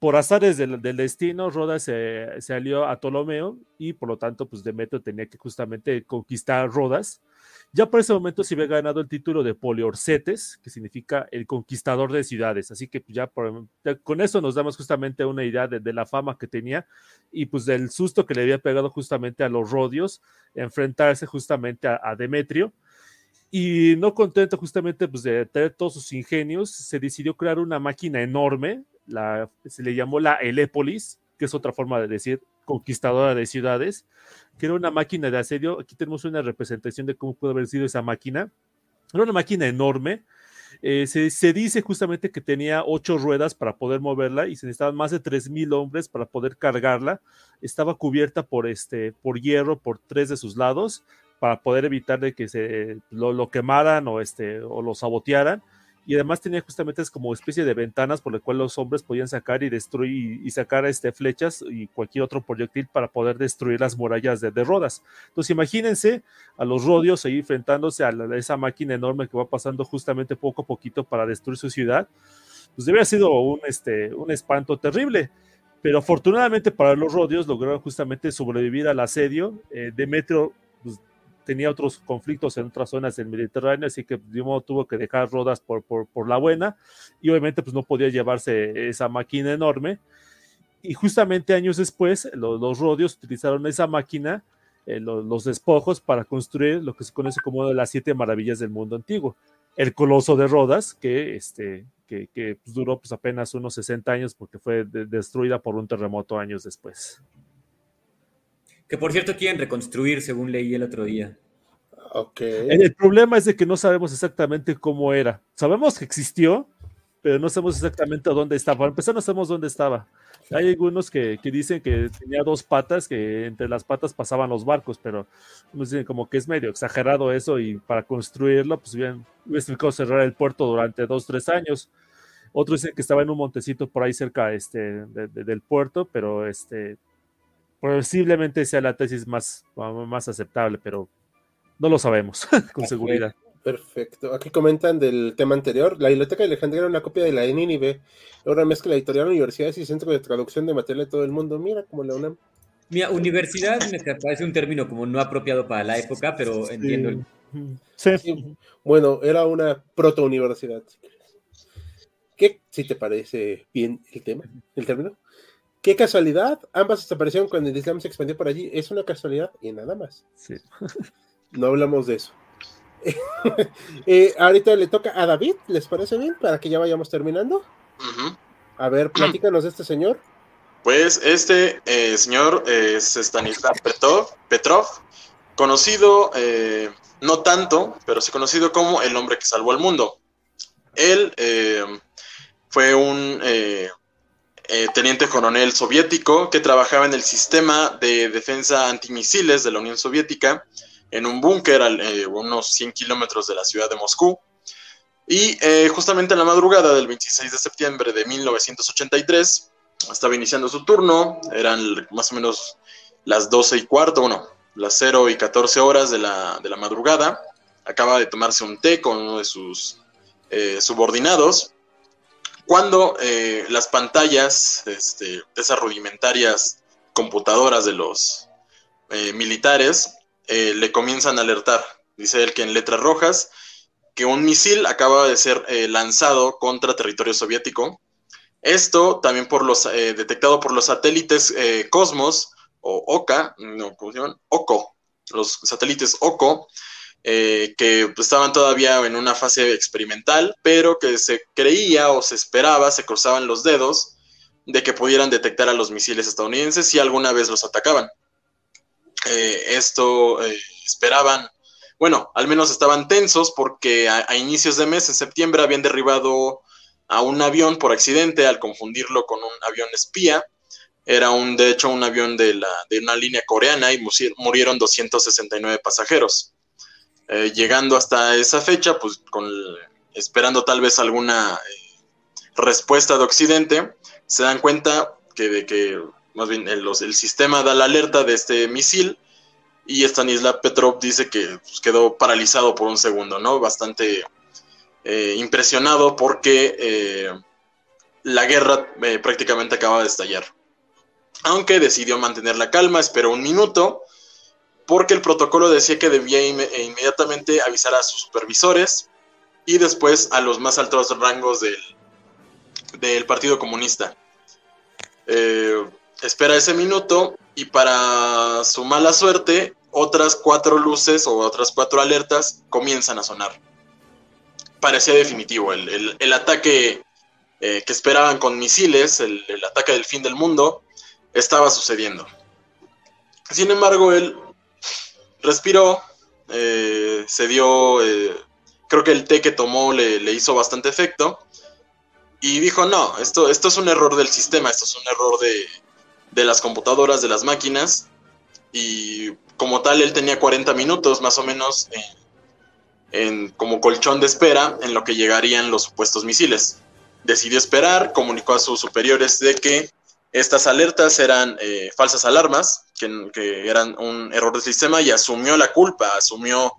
Por azares del destino, Rodas se alió a Ptolomeo y por lo tanto pues Demetrio tenía que justamente conquistar Rodas. Ya por ese momento se había ganado el título de Poliorcetes, que significa el conquistador de ciudades, así que ya con eso nos damos justamente una idea de la fama que tenía y pues del susto que le había pegado justamente a los rodios enfrentarse justamente a Demetrio. Y no contento justamente pues de tener todos sus ingenios, se decidió crear una máquina enorme. Se le llamó la Helépolis, que es otra forma de decir conquistadora de ciudades, que era una máquina de asedio. Aquí tenemos una representación de cómo pudo haber sido esa máquina. Era una máquina enorme. Se dice justamente que tenía 8 ruedas para poder moverla y se necesitaban más de 3,000 hombres para poder cargarla. Estaba cubierta por hierro por 3 de sus lados para poder evitar de que se lo quemaran o lo sabotearan. Y además tenía justamente como especie de ventanas por las cuales los hombres podían sacar y destruir y sacar flechas y cualquier otro proyectil para poder destruir las murallas de Rodas. Entonces imagínense a los rodios ahí enfrentándose a esa máquina enorme que va pasando justamente poco a poquito para destruir su ciudad. Pues debe haber sido un espanto terrible. Pero afortunadamente para los rodios lograron justamente sobrevivir al asedio. Demetrio pues tenía otros conflictos en otras zonas del Mediterráneo, así que de modo tuvo que dejar Rodas por la buena, y obviamente pues no podía llevarse esa máquina enorme, y justamente años después los rodios utilizaron esa máquina, los despojos, para construir lo que se conoce como las 7 maravillas del mundo antiguo, el Coloso de Rodas, que pues, duró pues, apenas unos 60 años, porque fue destruida por un terremoto años después. Que por cierto quieren reconstruir, según leí el otro día. Okay. El problema es de que no sabemos exactamente cómo era. Sabemos que existió, pero no sabemos exactamente dónde estaba. Para empezar, no sabemos dónde estaba. Hay algunos que dicen que tenía 2 patas, que entre las patas pasaban los barcos, pero nos dicen como que es medio exagerado eso, y para construirlo, pues bien, hubiese tenido que cerrar el puerto durante 2-3 años. Otros dicen que estaba en un montecito por ahí cerca del puerto, pero posiblemente sea la tesis más aceptable, pero no lo sabemos con seguridad. Perfecto. Aquí comentan del tema anterior. La Biblioteca de Alejandría era una copia de la de Nínive. Ahora mezcla la editorial, universidades y centro de traducción de material de todo el mundo. Mira como la UNAM. Mira, universidad me parece un término como no apropiado para la época, pero entiendo. Sí. Bueno, era una proto-universidad. ¿Qué si te parece bien el término? Qué casualidad, ambas desaparecieron cuando el Islam se expandió por allí, es una casualidad y nada más. Sí. No hablamos de eso. Ahorita le toca a David, ¿les parece bien? Para que ya vayamos terminando. Uh-huh. A ver, platícanos de este señor. Pues este señor es Stanislav Petrov, conocido, no tanto, pero sí conocido como el hombre que salvó al mundo. Él fue un... teniente coronel soviético que trabajaba en el sistema de defensa antimisiles de la Unión Soviética en un búnker a unos 100 kilómetros de la ciudad de Moscú, y justamente en la madrugada del 26 de septiembre de 1983 estaba iniciando su turno. Eran más o menos las 12:15, bueno, las 0:14 de la madrugada. Acaba de tomarse un té con uno de sus subordinados cuando las pantallas, esas rudimentarias computadoras de los militares, le comienzan a alertar. Dice él que en letras rojas que un misil acaba de ser lanzado contra territorio soviético. Esto también por los detectado por los satélites Cosmos o Oca, no, ¿cómo se llaman? Oco, los satélites Oco, que estaban todavía en una fase experimental, pero que se creía o se esperaba, se cruzaban los dedos de que pudieran detectar a los misiles estadounidenses si alguna vez los atacaban. Esperaban, bueno, al menos estaban tensos porque a inicios de mes, en septiembre, habían derribado a un avión por accidente al confundirlo con un avión espía. Era de hecho un avión de una línea coreana y murieron 269 pasajeros. Llegando hasta esa fecha, pues esperando tal vez alguna respuesta de Occidente, se dan cuenta que más bien el sistema da la alerta de este misil, y Stanislav Petrov dice que pues, quedó paralizado por un segundo, ¿no? Bastante impresionado porque la guerra prácticamente acaba de estallar. Aunque decidió mantener la calma, esperó un minuto, porque el protocolo decía que debía inmediatamente avisar a sus supervisores y después a los más altos rangos del Partido Comunista. Espera ese minuto y, para su mala suerte, otras 4 luces o otras 4 alertas comienzan a sonar. Parecía definitivo el ataque que esperaban con misiles, el ataque del fin del mundo, estaba sucediendo. Sin embargo, él respiró, se dio, creo que el té que tomó le hizo bastante efecto, y dijo: no, esto es un error del sistema, esto es un error de las computadoras, de las máquinas. Y como tal, él tenía 40 minutos más o menos como colchón de espera en lo que llegarían los supuestos misiles. Decidió esperar, comunicó a sus superiores de que estas alertas eran falsas alarmas, que eran un error del sistema, y asumió la culpa, asumió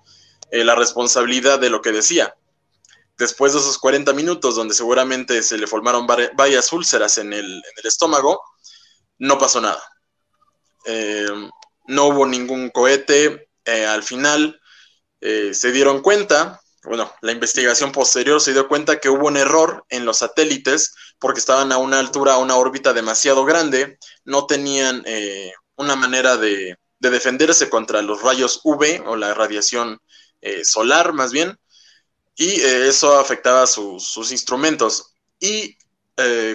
la responsabilidad de lo que decía. Después de esos 40 minutos, donde seguramente se le formaron varias úlceras en el estómago, no pasó nada. No hubo ningún cohete. Al final se dieron cuenta, bueno, la investigación posterior se dio cuenta que hubo un error en los satélites, porque estaban a una altura, a una órbita demasiado grande, no tenían una manera de defenderse contra los rayos UV o la radiación solar, más bien, y eso afectaba sus instrumentos. Y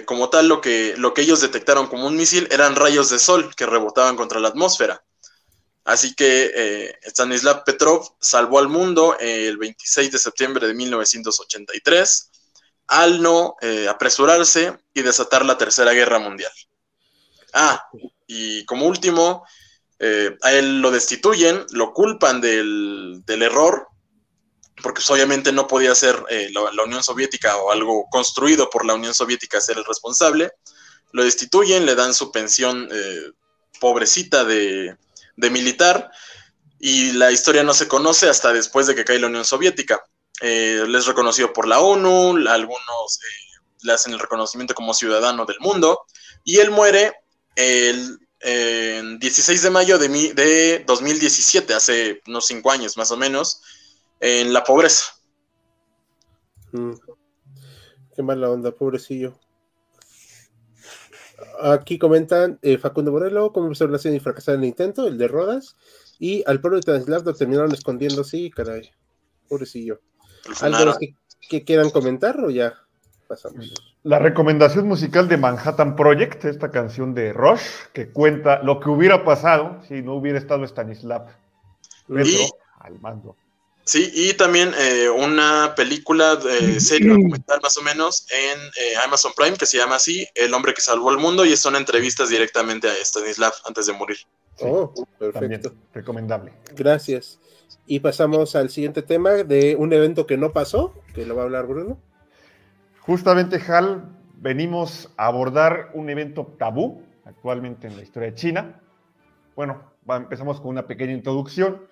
como tal, lo que ellos detectaron como un misil eran rayos de sol que rebotaban contra la atmósfera. Así que Stanislav Petrov salvó al mundo el 26 de septiembre de 1983 al no apresurarse y desatar la Tercera Guerra Mundial. Y como último, a él lo destituyen, lo culpan del error, porque pues, obviamente no podía ser la Unión Soviética o algo construido por la Unión Soviética ser el responsable. Lo destituyen, le dan su pensión pobrecita de militar, y la historia no se conoce hasta después de que cae la Unión Soviética. Él es reconocido por la ONU, algunos le hacen el reconocimiento como ciudadano del mundo, y él muere el 16 de mayo de 2017, hace unos 5 años más o menos, en la pobreza. Qué mala onda, pobrecillo. Aquí comentan Facundo Morelo, como observación y fracasar en el intento, el de Rodas, y al pueblo de Stanislav lo terminaron escondiendo, sí, caray, pobrecillo. ¿Algo que quieran comentar o ya pasamos? La recomendación musical de Manhattan Project, esta canción de Rush, que cuenta lo que hubiera pasado si no hubiera estado Stanislav Petrov al mando. Sí, y también una película, serie documental más o menos, en Amazon Prime, que se llama así, El hombre que salvó el mundo, y son entrevistas directamente a Stanislav antes de morir. Sí, perfecto. También recomendable. Gracias. Y pasamos al siguiente tema de un evento que no pasó, que lo va a hablar Bruno. Justamente, Hal, venimos a abordar un evento tabú actualmente en la historia de China. Bueno, empezamos con una pequeña introducción.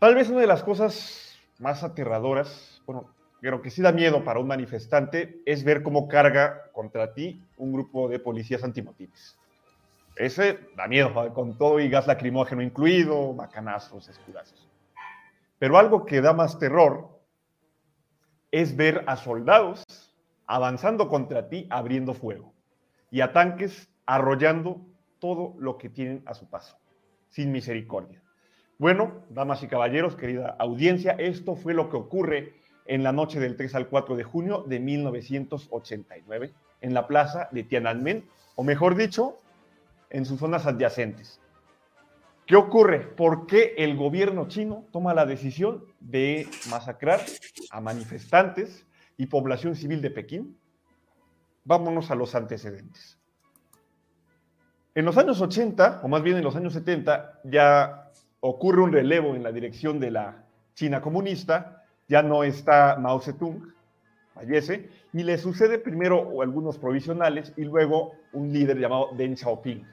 Tal vez una de las cosas más aterradoras, bueno, pero que sí da miedo para un manifestante, es ver cómo carga contra ti un grupo de policías antimotines. Ese da miedo, ¿vale? Con todo y gas lacrimógeno incluido, macanazos, escudazos. Pero algo que da más terror es ver a soldados avanzando contra ti, abriendo fuego, y a tanques arrollando todo lo que tienen a su paso, sin misericordia. Bueno, damas y caballeros, querida audiencia, esto fue lo que ocurre en la noche del 3 al 4 de junio de 1989, en la plaza de Tiananmen, o mejor dicho, en sus zonas adyacentes. ¿Qué ocurre? ¿Por qué el gobierno chino toma la decisión de masacrar a manifestantes y población civil de Pekín? Vámonos a los antecedentes. En los años 80, o más bien en los años 70, ya ocurre un relevo en la dirección de la China comunista, ya no está Mao Zedong, fallece, y le sucede primero algunos provisionales y luego un líder llamado Deng Xiaoping.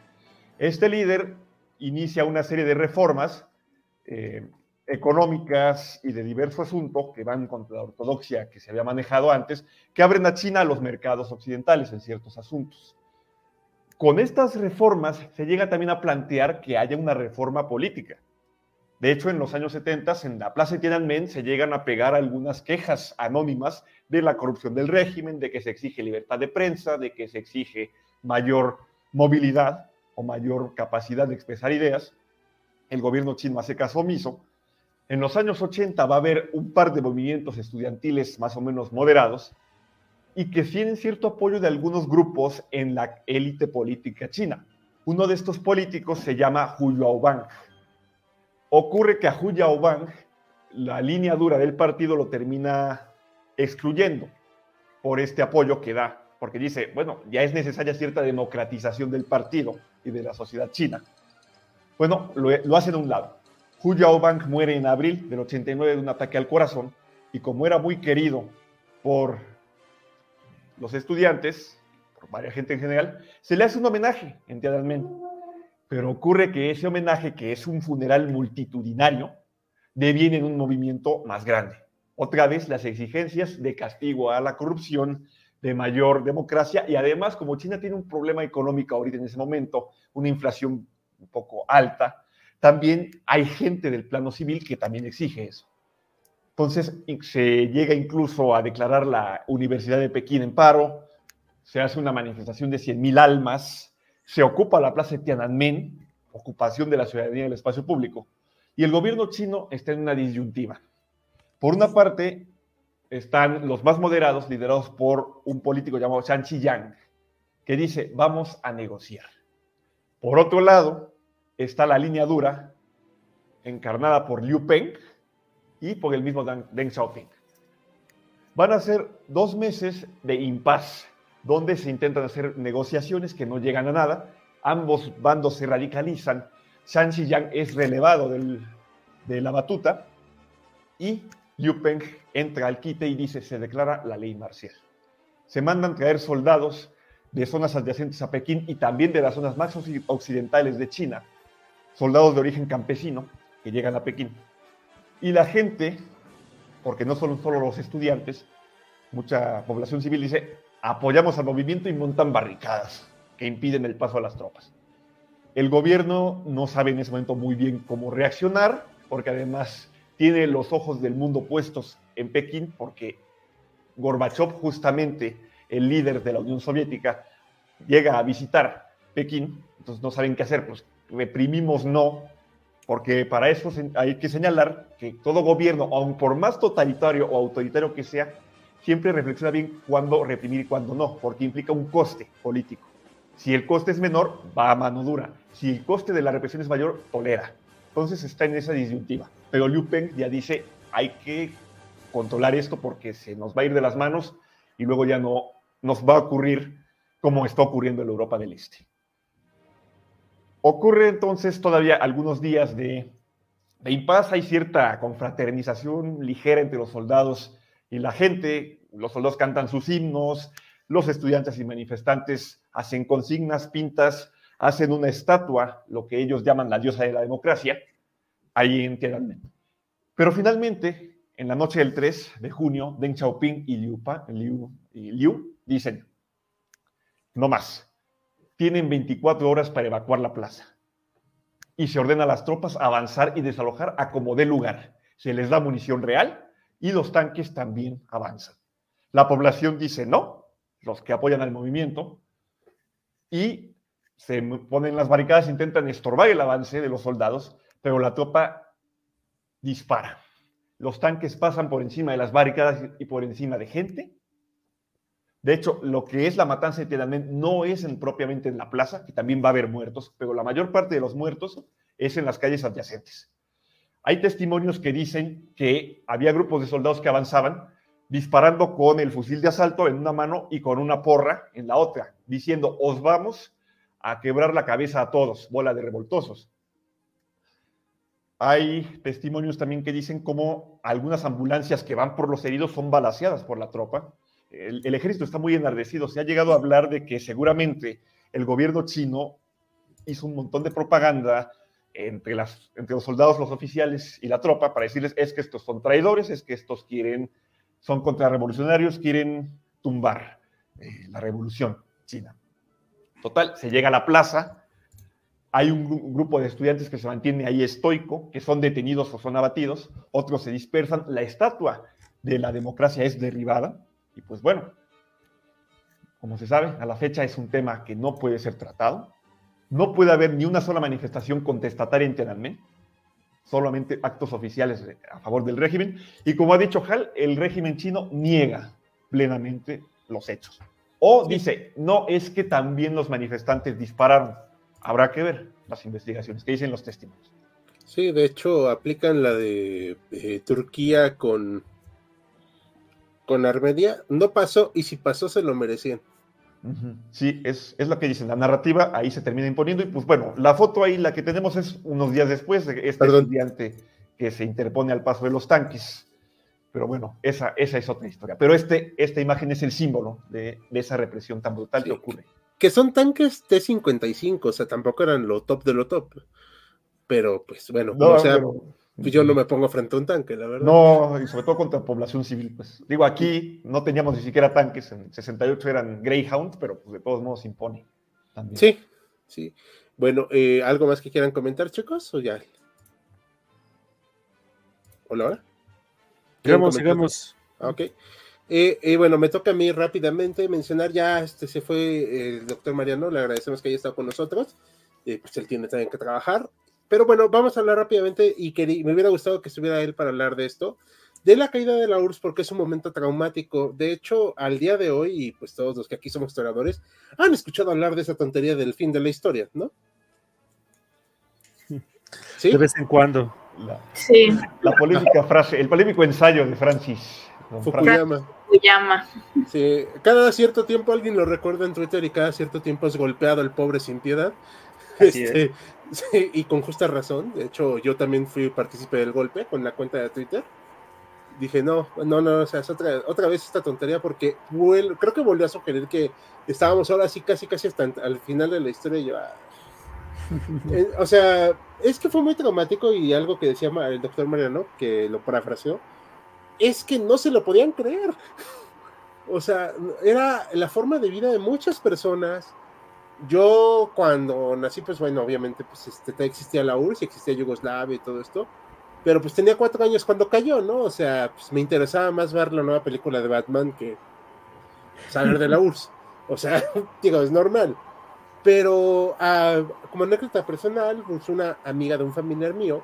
Este líder inicia una serie de reformas económicas y de diversos asuntos que van contra la ortodoxia que se había manejado antes, que abren a China a los mercados occidentales en ciertos asuntos. Con estas reformas se llega también a plantear que haya una reforma política. De hecho, en los años 70, en la plaza de Tiananmen se llegan a pegar algunas quejas anónimas de la corrupción del régimen, de que se exige libertad de prensa, de que se exige mayor movilidad o mayor capacidad de expresar ideas. El gobierno chino hace caso omiso. En los años 80 va a haber un par de movimientos estudiantiles más o menos moderados y que tienen cierto apoyo de algunos grupos en la élite política china. Uno de estos políticos se llama Hu Yaobang. Ocurre que a Hu Yaobang la línea dura del partido lo termina excluyendo por este apoyo que da, porque dice, bueno, ya es necesaria cierta democratización del partido y de la sociedad china. Bueno, lo hacen a un lado. Hu Yaobang muere en abril del 89 de un ataque al corazón, y como era muy querido por los estudiantes, por varias gente en general, se le hace un homenaje en Tiananmen. Pero ocurre que ese homenaje, que es un funeral multitudinario, deviene en un movimiento más grande. Otra vez las exigencias de castigo a la corrupción, de mayor democracia, y además, como China tiene un problema económico ahorita en ese momento, una inflación un poco alta, también hay gente del plano civil que también exige eso. Entonces, se llega incluso a declarar la Universidad de Pekín en paro, se hace una manifestación de 100.000 almas, se ocupa la plaza de Tiananmen, ocupación de la ciudadanía del espacio público, y el gobierno chino está en una disyuntiva. Por una parte, están los más moderados, liderados por un político llamado Zhang Qiyang, que dice, vamos a negociar. Por otro lado, está la línea dura, encarnada por Liu Peng y por el mismo Deng Xiaoping. Van a ser 2 meses de impas, donde se intentan hacer negociaciones que no llegan a nada. Ambos bandos se radicalizan. Zhang Qiyang es relevado de la batuta y Liu Peng entra al quite y dice, se declara la ley marcial. Se mandan traer soldados de zonas adyacentes a Pekín y también de las zonas más occidentales de China, soldados de origen campesino que llegan a Pekín. Y la gente, porque no son solo los estudiantes, mucha población civil dice, apoyamos al movimiento y montan barricadas que impiden el paso a las tropas. El gobierno no sabe en ese momento muy bien cómo reaccionar, porque además tiene los ojos del mundo puestos en Pekín, porque Gorbachov, justamente el líder de la Unión Soviética, llega a visitar Pekín, entonces no saben qué hacer, pues reprimimos no, porque para eso hay que señalar que todo gobierno, aun por más totalitario o autoritario que sea, siempre reflexiona bien cuándo reprimir y cuándo no, porque implica un coste político. Si el coste es menor, va a mano dura. Si el coste de la represión es mayor, tolera. Entonces está en esa disyuntiva. Pero Liu Peng ya dice, hay que controlar esto porque se nos va a ir de las manos y luego ya no nos va a ocurrir como está ocurriendo en la Europa del Este. Ocurre entonces todavía algunos días de impas, hay cierta confraternización ligera entre los soldados y la gente, los soldados cantan sus himnos, los estudiantes y manifestantes hacen consignas, pintas, hacen una estatua, lo que ellos llaman la diosa de la democracia, ahí en Tiananmen. Pero finalmente, en la noche del 3 de junio, Deng Xiaoping y Liu dicen, no más, tienen 24 horas para evacuar la plaza. Y se ordena a las tropas avanzar y desalojar a como dé lugar. Se les da munición real y los tanques también avanzan. La población dice no, los que apoyan al movimiento, y se ponen las barricadas, intentan estorbar el avance de los soldados, pero la tropa dispara. Los tanques pasan por encima de las barricadas y por encima de gente. De hecho, lo que es la matanza de Tiananmen no es propiamente en la plaza, que también va a haber muertos, pero la mayor parte de los muertos es en las calles adyacentes. Hay testimonios que dicen que había grupos de soldados que avanzaban disparando con el fusil de asalto en una mano y con una porra en la otra, diciendo, os vamos a quebrar la cabeza a todos, bola de revoltosos. Hay testimonios también que dicen cómo algunas ambulancias que van por los heridos son balaceadas por la tropa. El ejército está muy enardecido. Se ha llegado a hablar de que seguramente el gobierno chino hizo un montón de propaganda entre los soldados, los oficiales y la tropa para decirles, es que estos son traidores, es que estos son contrarrevolucionarios, quieren tumbar la revolución china. Total, se llega a la plaza, hay un grupo de estudiantes que se mantiene ahí estoico, que son detenidos o son abatidos, otros se dispersan, la estatua de la democracia es derribada. Y pues bueno, como se sabe, a la fecha es un tema que no puede ser tratado. No puede haber ni una sola manifestación contestataria en Tiananmen, solamente actos oficiales a favor del régimen. Y como ha dicho Hall, el régimen chino niega plenamente los hechos. O dice, no, es que también los manifestantes dispararon. Habrá que ver las investigaciones, que dicen los testimonios. Sí, de hecho, aplican la de Turquía con Armenia. No pasó, y si pasó se lo merecían. Sí, es lo que dicen, la narrativa ahí se termina imponiendo. Y pues bueno, la foto ahí, la que tenemos, es unos días después de este estudiante que se interpone al paso de los tanques. Pero bueno, esa es otra historia. Pero esta imagen es el símbolo de esa represión tan brutal, sí, que ocurre. Que son tanques T-55, o sea, tampoco eran lo top de lo top. Pero pues bueno, no, o sea... Pero... yo no me pongo frente a un tanque, la verdad. No, y sobre todo contra población civil, pues. Digo, aquí no teníamos ni siquiera tanques, en 68 eran Greyhound, pero pues de todos modos impone también. Sí, sí. Bueno, ¿algo más que quieran comentar, chicos? ¿O ya? ¿Hola? Sigamos. Ok. Bueno, me toca a mí rápidamente mencionar, ya se fue el doctor Mariano, le agradecemos que haya estado con nosotros, pues él tiene también que trabajar. Pero bueno, vamos a hablar rápidamente, y me hubiera gustado que estuviera él para hablar de esto, de la caída de la URSS, porque es un momento traumático. De hecho, al día de hoy, y pues todos los que aquí somos historiadores, han escuchado hablar de esa tontería del fin de la historia, ¿no? ¿Sí? De vez en cuando. Sí. La polémica frase, el polémico ensayo de Francis Fukuyama. Sí. Cada cierto tiempo alguien lo recuerda en Twitter, y cada cierto tiempo es golpeado el pobre sin piedad. Sí, y con justa razón. De hecho, yo también fui partícipe del golpe con la cuenta de Twitter. Dije, no, o sea, es otra vez esta tontería, porque creo que volvió a sugerir que estábamos ahora sí casi hasta al final de la historia. Y yo, o sea, es que fue muy traumático, y algo que decía el doctor Mariano, que lo parafraseó, es que no se lo podían creer. O sea, era la forma de vida de muchas personas. Yo cuando nací, pues bueno, obviamente pues existía la URSS, existía Yugoslavia y todo esto, pero pues tenía 4 años cuando cayó, ¿no? O sea, pues me interesaba más ver la nueva película de Batman que salir de la URSS. O sea, digo, es normal. Pero como anécdota personal, pues una amiga de un familiar mío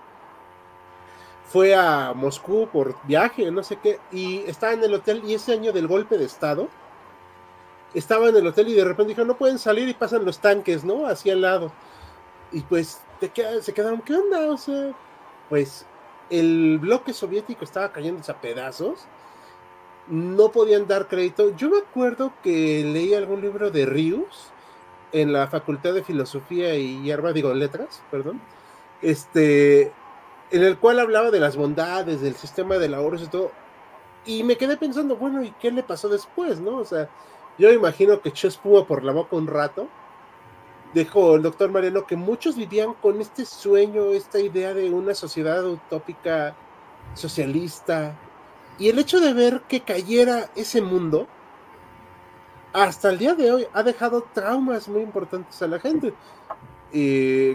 fue a Moscú por viaje, no sé qué, y estaba en el hotel, y ese año del golpe de estado estaba en el hotel, y de repente dijeron, no pueden salir, y pasan los tanques, ¿no? Hacia el lado. Y pues se quedaron, ¿qué onda? O sea, pues el bloque soviético estaba cayéndose a pedazos, no podían dar crédito. Yo me acuerdo que leí algún libro de Rius en la Facultad de Filosofía y Letras, perdón, en el cual hablaba de las bondades del sistema de la URSS y todo, y me quedé pensando, bueno, ¿y qué le pasó después, no? O sea, yo imagino que Chess pudo por la boca un rato. Dijo el doctor Mariano que muchos vivían con este sueño, esta idea de una sociedad utópica, socialista. Y el hecho de ver que cayera ese mundo, hasta el día de hoy, ha dejado traumas muy importantes a la gente.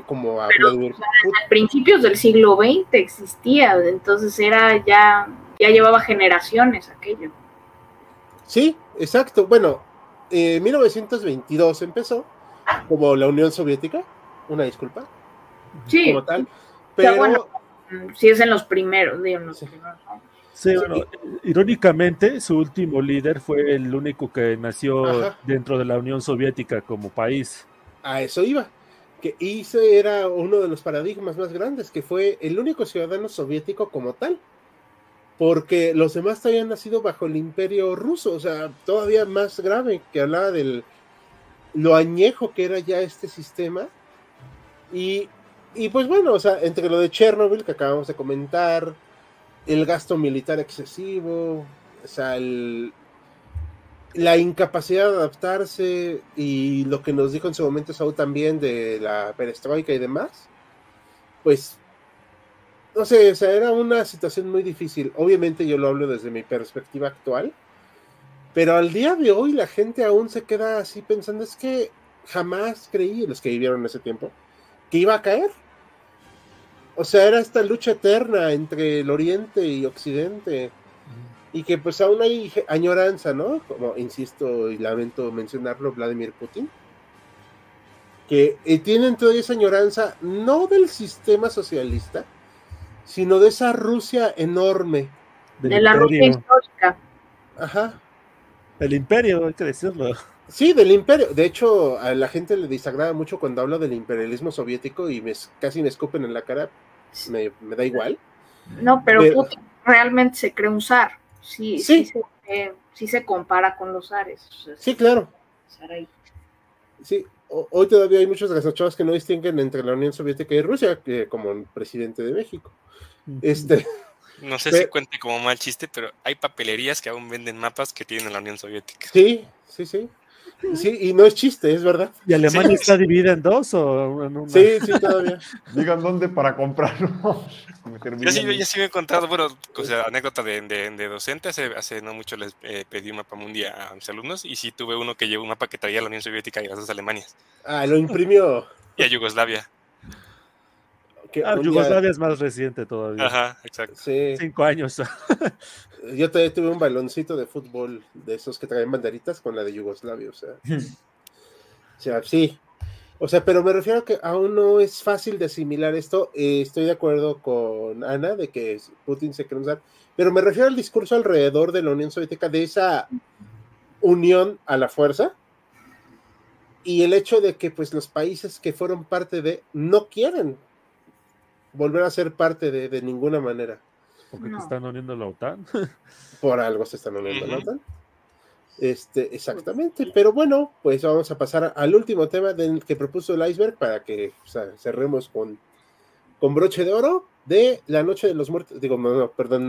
Como a Vladimir Putin. A principios del siglo XX existía, entonces era ya Ya llevaba generaciones aquello. Sí, exacto. Bueno, 1922 empezó como la Unión Soviética, una disculpa. Sí. Como tal. Pero o sea, bueno, sí es en los primeros, digo, en los primeros. Sí, bueno, irónicamente, su último líder fue el único que nació dentro de la Unión Soviética como país. A eso iba. Que ese era uno de los paradigmas más grandes, que fue el único ciudadano soviético como tal. Porque los demás habían nacido bajo el Imperio Ruso, o sea, todavía más grave, que hablaba del lo añejo que era ya este sistema. Y pues bueno, o sea, entre lo de Chernobyl que acabamos de comentar, el gasto militar excesivo, o sea, la incapacidad de adaptarse y lo que nos dijo en su momento Saúl también de la perestroika y demás, pues no sé, o sea, era una situación muy difícil. Obviamente yo lo hablo desde mi perspectiva actual, pero al día de hoy la gente aún se queda así pensando, es que jamás creí, los que vivieron en ese tiempo, que iba a caer. O sea, era esta lucha eterna entre el Oriente y Occidente, y que pues aún hay añoranza, ¿no? Como insisto y lamento mencionarlo, Vladimir Putin, que tienen todavía esa añoranza, no del sistema socialista, sino de esa Rusia enorme. De la Rusia histórica. Ajá. El imperio, hay que decirlo. Sí, del imperio. De hecho, a la gente le desagrada mucho cuando hablo del imperialismo soviético y casi me escupen en la cara. Me da igual. No, pero Putin realmente se cree un zar. Sí, sí. Sí se compara con los zares. O sea, sí, claro. Sí, hoy todavía hay muchos gasochavas que no distinguen entre la Unión Soviética y Rusia, como el presidente de México. No sé si cuente como mal chiste, pero hay papelerías que aún venden mapas que tienen la Unión Soviética. Sí, sí, sí. Sí, y no es chiste, es verdad. ¿Y Alemania está dividida en dos o en una? Sí, sí, todavía. Digan dónde para comprarlo. Yo sí me he encontrado, bueno, o sea, anécdota de docente, hace no mucho les pedí un mapa mundi a mis alumnos, y sí tuve uno que llevó un mapa que traía la Unión Soviética y las dos Alemanias. Ah, lo imprimió. Y a Yugoslavia. Yugoslavia es más reciente todavía. Ajá, exacto. Sí. 5 años. Yo todavía tuve un baloncito de fútbol de esos que traen banderitas con la de Yugoslavia, o sea. O sea, sí. O sea, pero me refiero a que aún no es fácil de asimilar esto. Estoy de acuerdo con Ana de que Putin se cree usar, pero me refiero al discurso alrededor de la Unión Soviética, de esa unión a la fuerza. Y el hecho de que pues los países que fueron parte de no quieren volver a ser parte de ninguna manera. Porque te están uniendo la OTAN. Por algo se están uniendo la OTAN. Exactamente. Pero bueno, pues vamos a pasar al último tema del que propuso el iceberg para que, o sea, cerremos con broche de oro de La Noche de los Muertos. Digo, no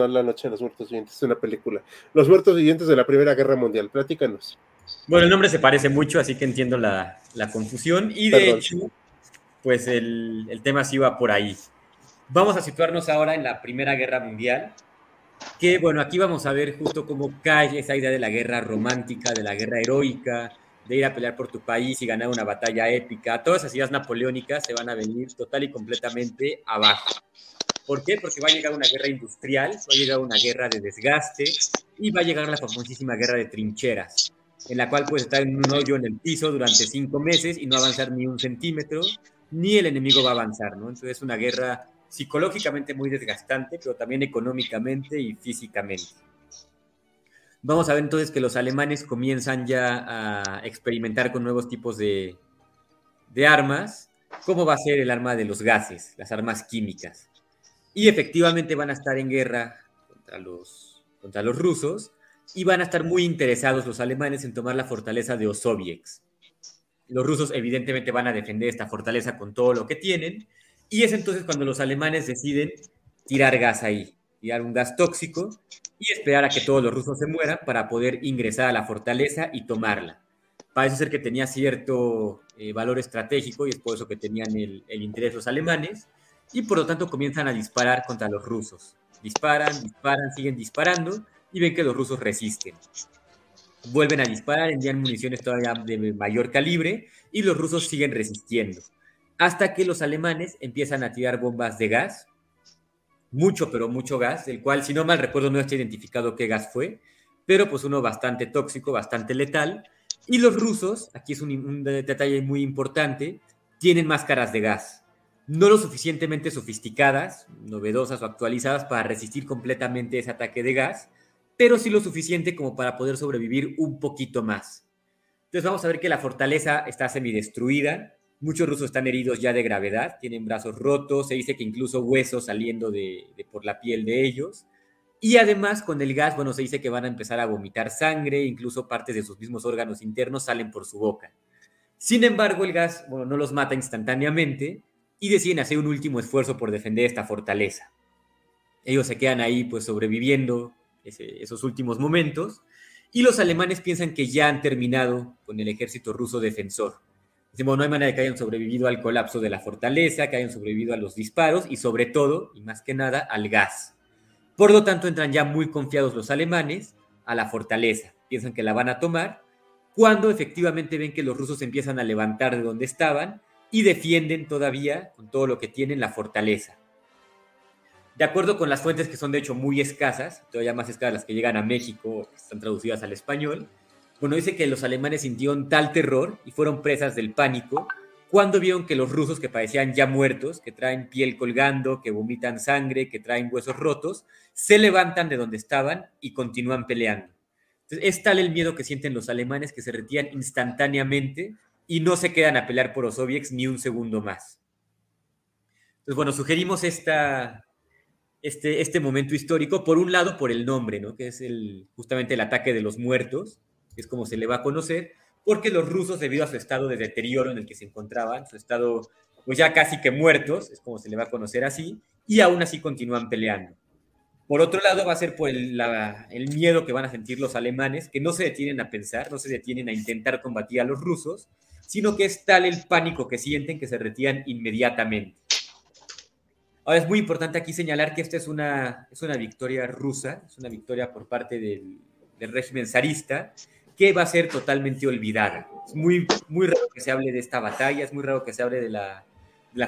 La Noche de los Muertos Vivientes, es una película. Los Muertos Vivientes de la Primera Guerra Mundial. Platícanos. Bueno, el nombre se parece mucho, así que entiendo la confusión. Y de hecho, pues el tema sí va por ahí. Vamos a situarnos ahora en la Primera Guerra Mundial, que bueno, aquí vamos a ver justo cómo cae esa idea de la guerra romántica, de la guerra heroica, de ir a pelear por tu país y ganar una batalla épica. Todas esas ideas napoleónicas se van a venir total y completamente abajo. ¿Por qué? Porque va a llegar una guerra industrial, va a llegar una guerra de desgaste y va a llegar la famosísima guerra de trincheras, en la cual puedes estar en un hoyo en el piso durante 5 meses y no avanzar ni un centímetro, ni el enemigo va a avanzar, ¿no? Entonces es una guerra psicológicamente muy desgastante, pero también económicamente y físicamente. Vamos a ver entonces que los alemanes comienzan ya a experimentar con nuevos tipos de armas, como va a ser el arma de los gases, las armas químicas. Y efectivamente van a estar en guerra contra los rusos, y van a estar muy interesados los alemanes en tomar la fortaleza de Osoviec. Los rusos evidentemente van a defender esta fortaleza con todo lo que tienen, y es entonces cuando los alemanes deciden tirar gas ahí, tirar un gas tóxico y esperar a que todos los rusos se mueran para poder ingresar a la fortaleza y tomarla. Parece ser que tenía cierto valor estratégico y es por eso que tenían el interés los alemanes, y por lo tanto comienzan a disparar contra los rusos. Disparan, siguen disparando y ven que los rusos resisten. Vuelven a disparar, envían municiones todavía de mayor calibre y los rusos siguen resistiendo, hasta que los alemanes empiezan a tirar bombas de gas, mucho, pero mucho gas, el cual, si no mal recuerdo, no está identificado qué gas fue, pero pues uno bastante tóxico, bastante letal. Y los rusos, aquí es un detalle muy importante, tienen máscaras de gas, no lo suficientemente sofisticadas, novedosas o actualizadas para resistir completamente ese ataque de gas, pero sí lo suficiente como para poder sobrevivir un poquito más. Entonces vamos a ver que la fortaleza está semidestruida, muchos rusos están heridos ya de gravedad, tienen brazos rotos, se dice que incluso huesos saliendo de por la piel de ellos, y además con el gas, bueno, se dice que van a empezar a vomitar sangre, incluso partes de sus mismos órganos internos salen por su boca. Sin embargo, el gas, bueno, no los mata instantáneamente y deciden hacer un último esfuerzo por defender esta fortaleza. Ellos se quedan ahí pues sobreviviendo esos últimos momentos y los alemanes piensan que ya han terminado con el ejército ruso defensor. Dicen, bueno, no hay manera de que hayan sobrevivido al colapso de la fortaleza, que hayan sobrevivido a los disparos y sobre todo, y más que nada, al gas. Por lo tanto, entran ya muy confiados los alemanes a la fortaleza. Piensan que la van a tomar cuando efectivamente ven que los rusos empiezan a levantar de donde estaban y defienden todavía con todo lo que tienen la fortaleza. De acuerdo con las fuentes que son de hecho muy escasas, todavía más escasas las que llegan a México, están traducidas al español, bueno, dice que los alemanes sintieron tal terror y fueron presas del pánico cuando vieron que los rusos que parecían ya muertos, que traen piel colgando, que vomitan sangre, que traen huesos rotos, se levantan de donde estaban y continúan peleando. Entonces, es tal el miedo que sienten los alemanes que se retiran instantáneamente y no se quedan a pelear por los soviets ni un segundo más. Entonces, bueno, sugerimos este momento histórico, por un lado por el nombre, ¿no? Que es justamente el ataque de los muertos, que es como se le va a conocer, porque los rusos, debido a su estado de deterioro en el que se encontraban, su estado pues ya casi que muertos, es como se le va a conocer así, y aún así continúan peleando. Por otro lado, va a ser por el miedo que van a sentir los alemanes, que no se detienen a pensar, no se detienen a intentar combatir a los rusos, sino que es tal el pánico que sienten que se retiran inmediatamente. Ahora, es muy importante aquí señalar que esta es una victoria rusa, es una victoria por parte del régimen zarista, que va a ser totalmente olvidada. Es muy, muy raro que se hable de esta batalla, es muy raro que se hable de la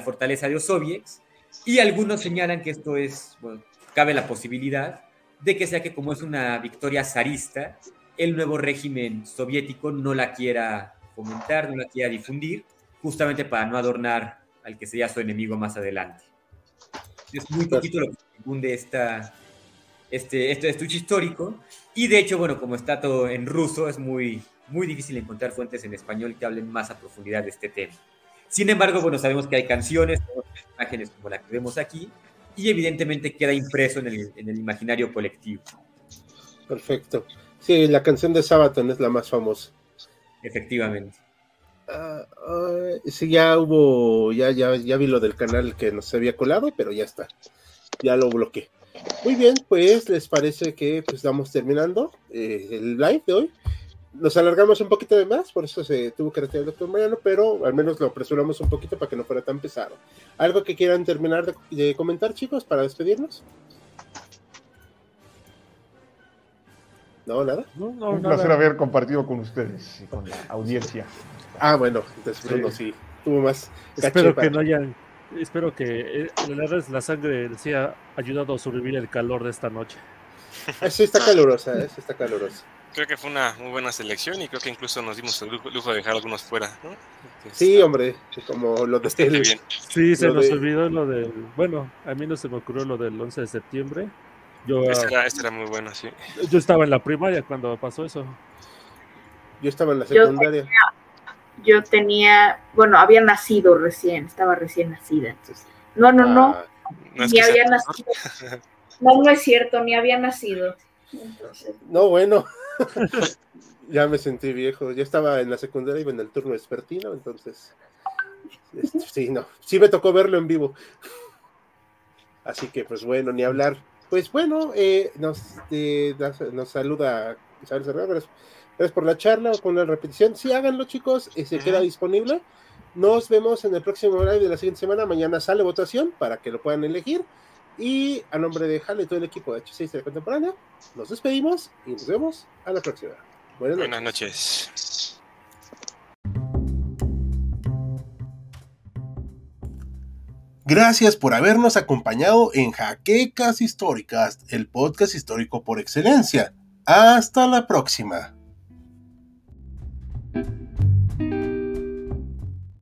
fortaleza de Osoviets, y algunos señalan que esto es... Bueno, cabe la posibilidad de que sea que como es una victoria zarista, el nuevo régimen soviético no la quiera fomentar, no la quiera difundir, justamente para no adornar al que sería su enemigo más adelante. Es muy poquito lo que difunde este estuche histórico, y de hecho, bueno, como está todo en ruso, es muy, muy difícil encontrar fuentes en español que hablen más a profundidad de este tema. Sin embargo, bueno, sabemos que hay canciones, imágenes como la que vemos aquí, y evidentemente queda impreso en el imaginario colectivo. Perfecto. Sí, la canción de Sabaton es la más famosa. Efectivamente. Sí, ya vi lo del canal que nos había colado, pero ya está. Ya lo bloqueé. Muy bien, pues, ¿les parece que pues estamos terminando el live de hoy? Nos alargamos un poquito de más, por eso se tuvo que retirar el doctor Mariano, pero al menos lo apresuramos un poquito para que no fuera tan pesado. ¿Algo que quieran terminar de comentar, chicos, para despedirnos? ¿No, nada? No, un placer haber compartido con ustedes y con la audiencia. Ah, bueno, entonces Bruno sí tuvo más. Espero que no hayan... Espero que la sangre les haya ayudado a sobrevivir el calor de esta noche. Eso está calurosa, eso está calurosa. Creo que fue una muy buena selección y creo que incluso nos dimos el lujo de dejar algunos fuera, ¿no? Entonces, sí, hombre, como lo de... Sí, se nos olvidó lo de... Bueno, a mí no se me ocurrió lo del 11 de septiembre. Este era muy bueno, sí. Yo estaba en la primaria cuando pasó eso. Yo estaba en la secundaria. Yo tenía bueno, había nacido recién, estaba recién nacida, entonces... No, ni había nacido. No es cierto, ni había nacido. No, bueno... Ya me sentí viejo. Yo estaba en la secundaria, iba en el turno vespertino, entonces sí, no, sí me tocó verlo en vivo, así que pues bueno, ni hablar. Pues bueno, nos saluda Isabel Serrano. Gracias por la charla con la repetición. Sí, háganlo, chicos, se queda disponible. Nos vemos en el próximo live de la siguiente semana. Mañana sale votación para que lo puedan elegir. Y a nombre de Jale y todo el equipo de H6 de la Contemporánea, nos despedimos y nos vemos a la próxima. Buenas noches. Gracias por habernos acompañado en Jaquecas Históricas, el podcast histórico por excelencia. Hasta la próxima.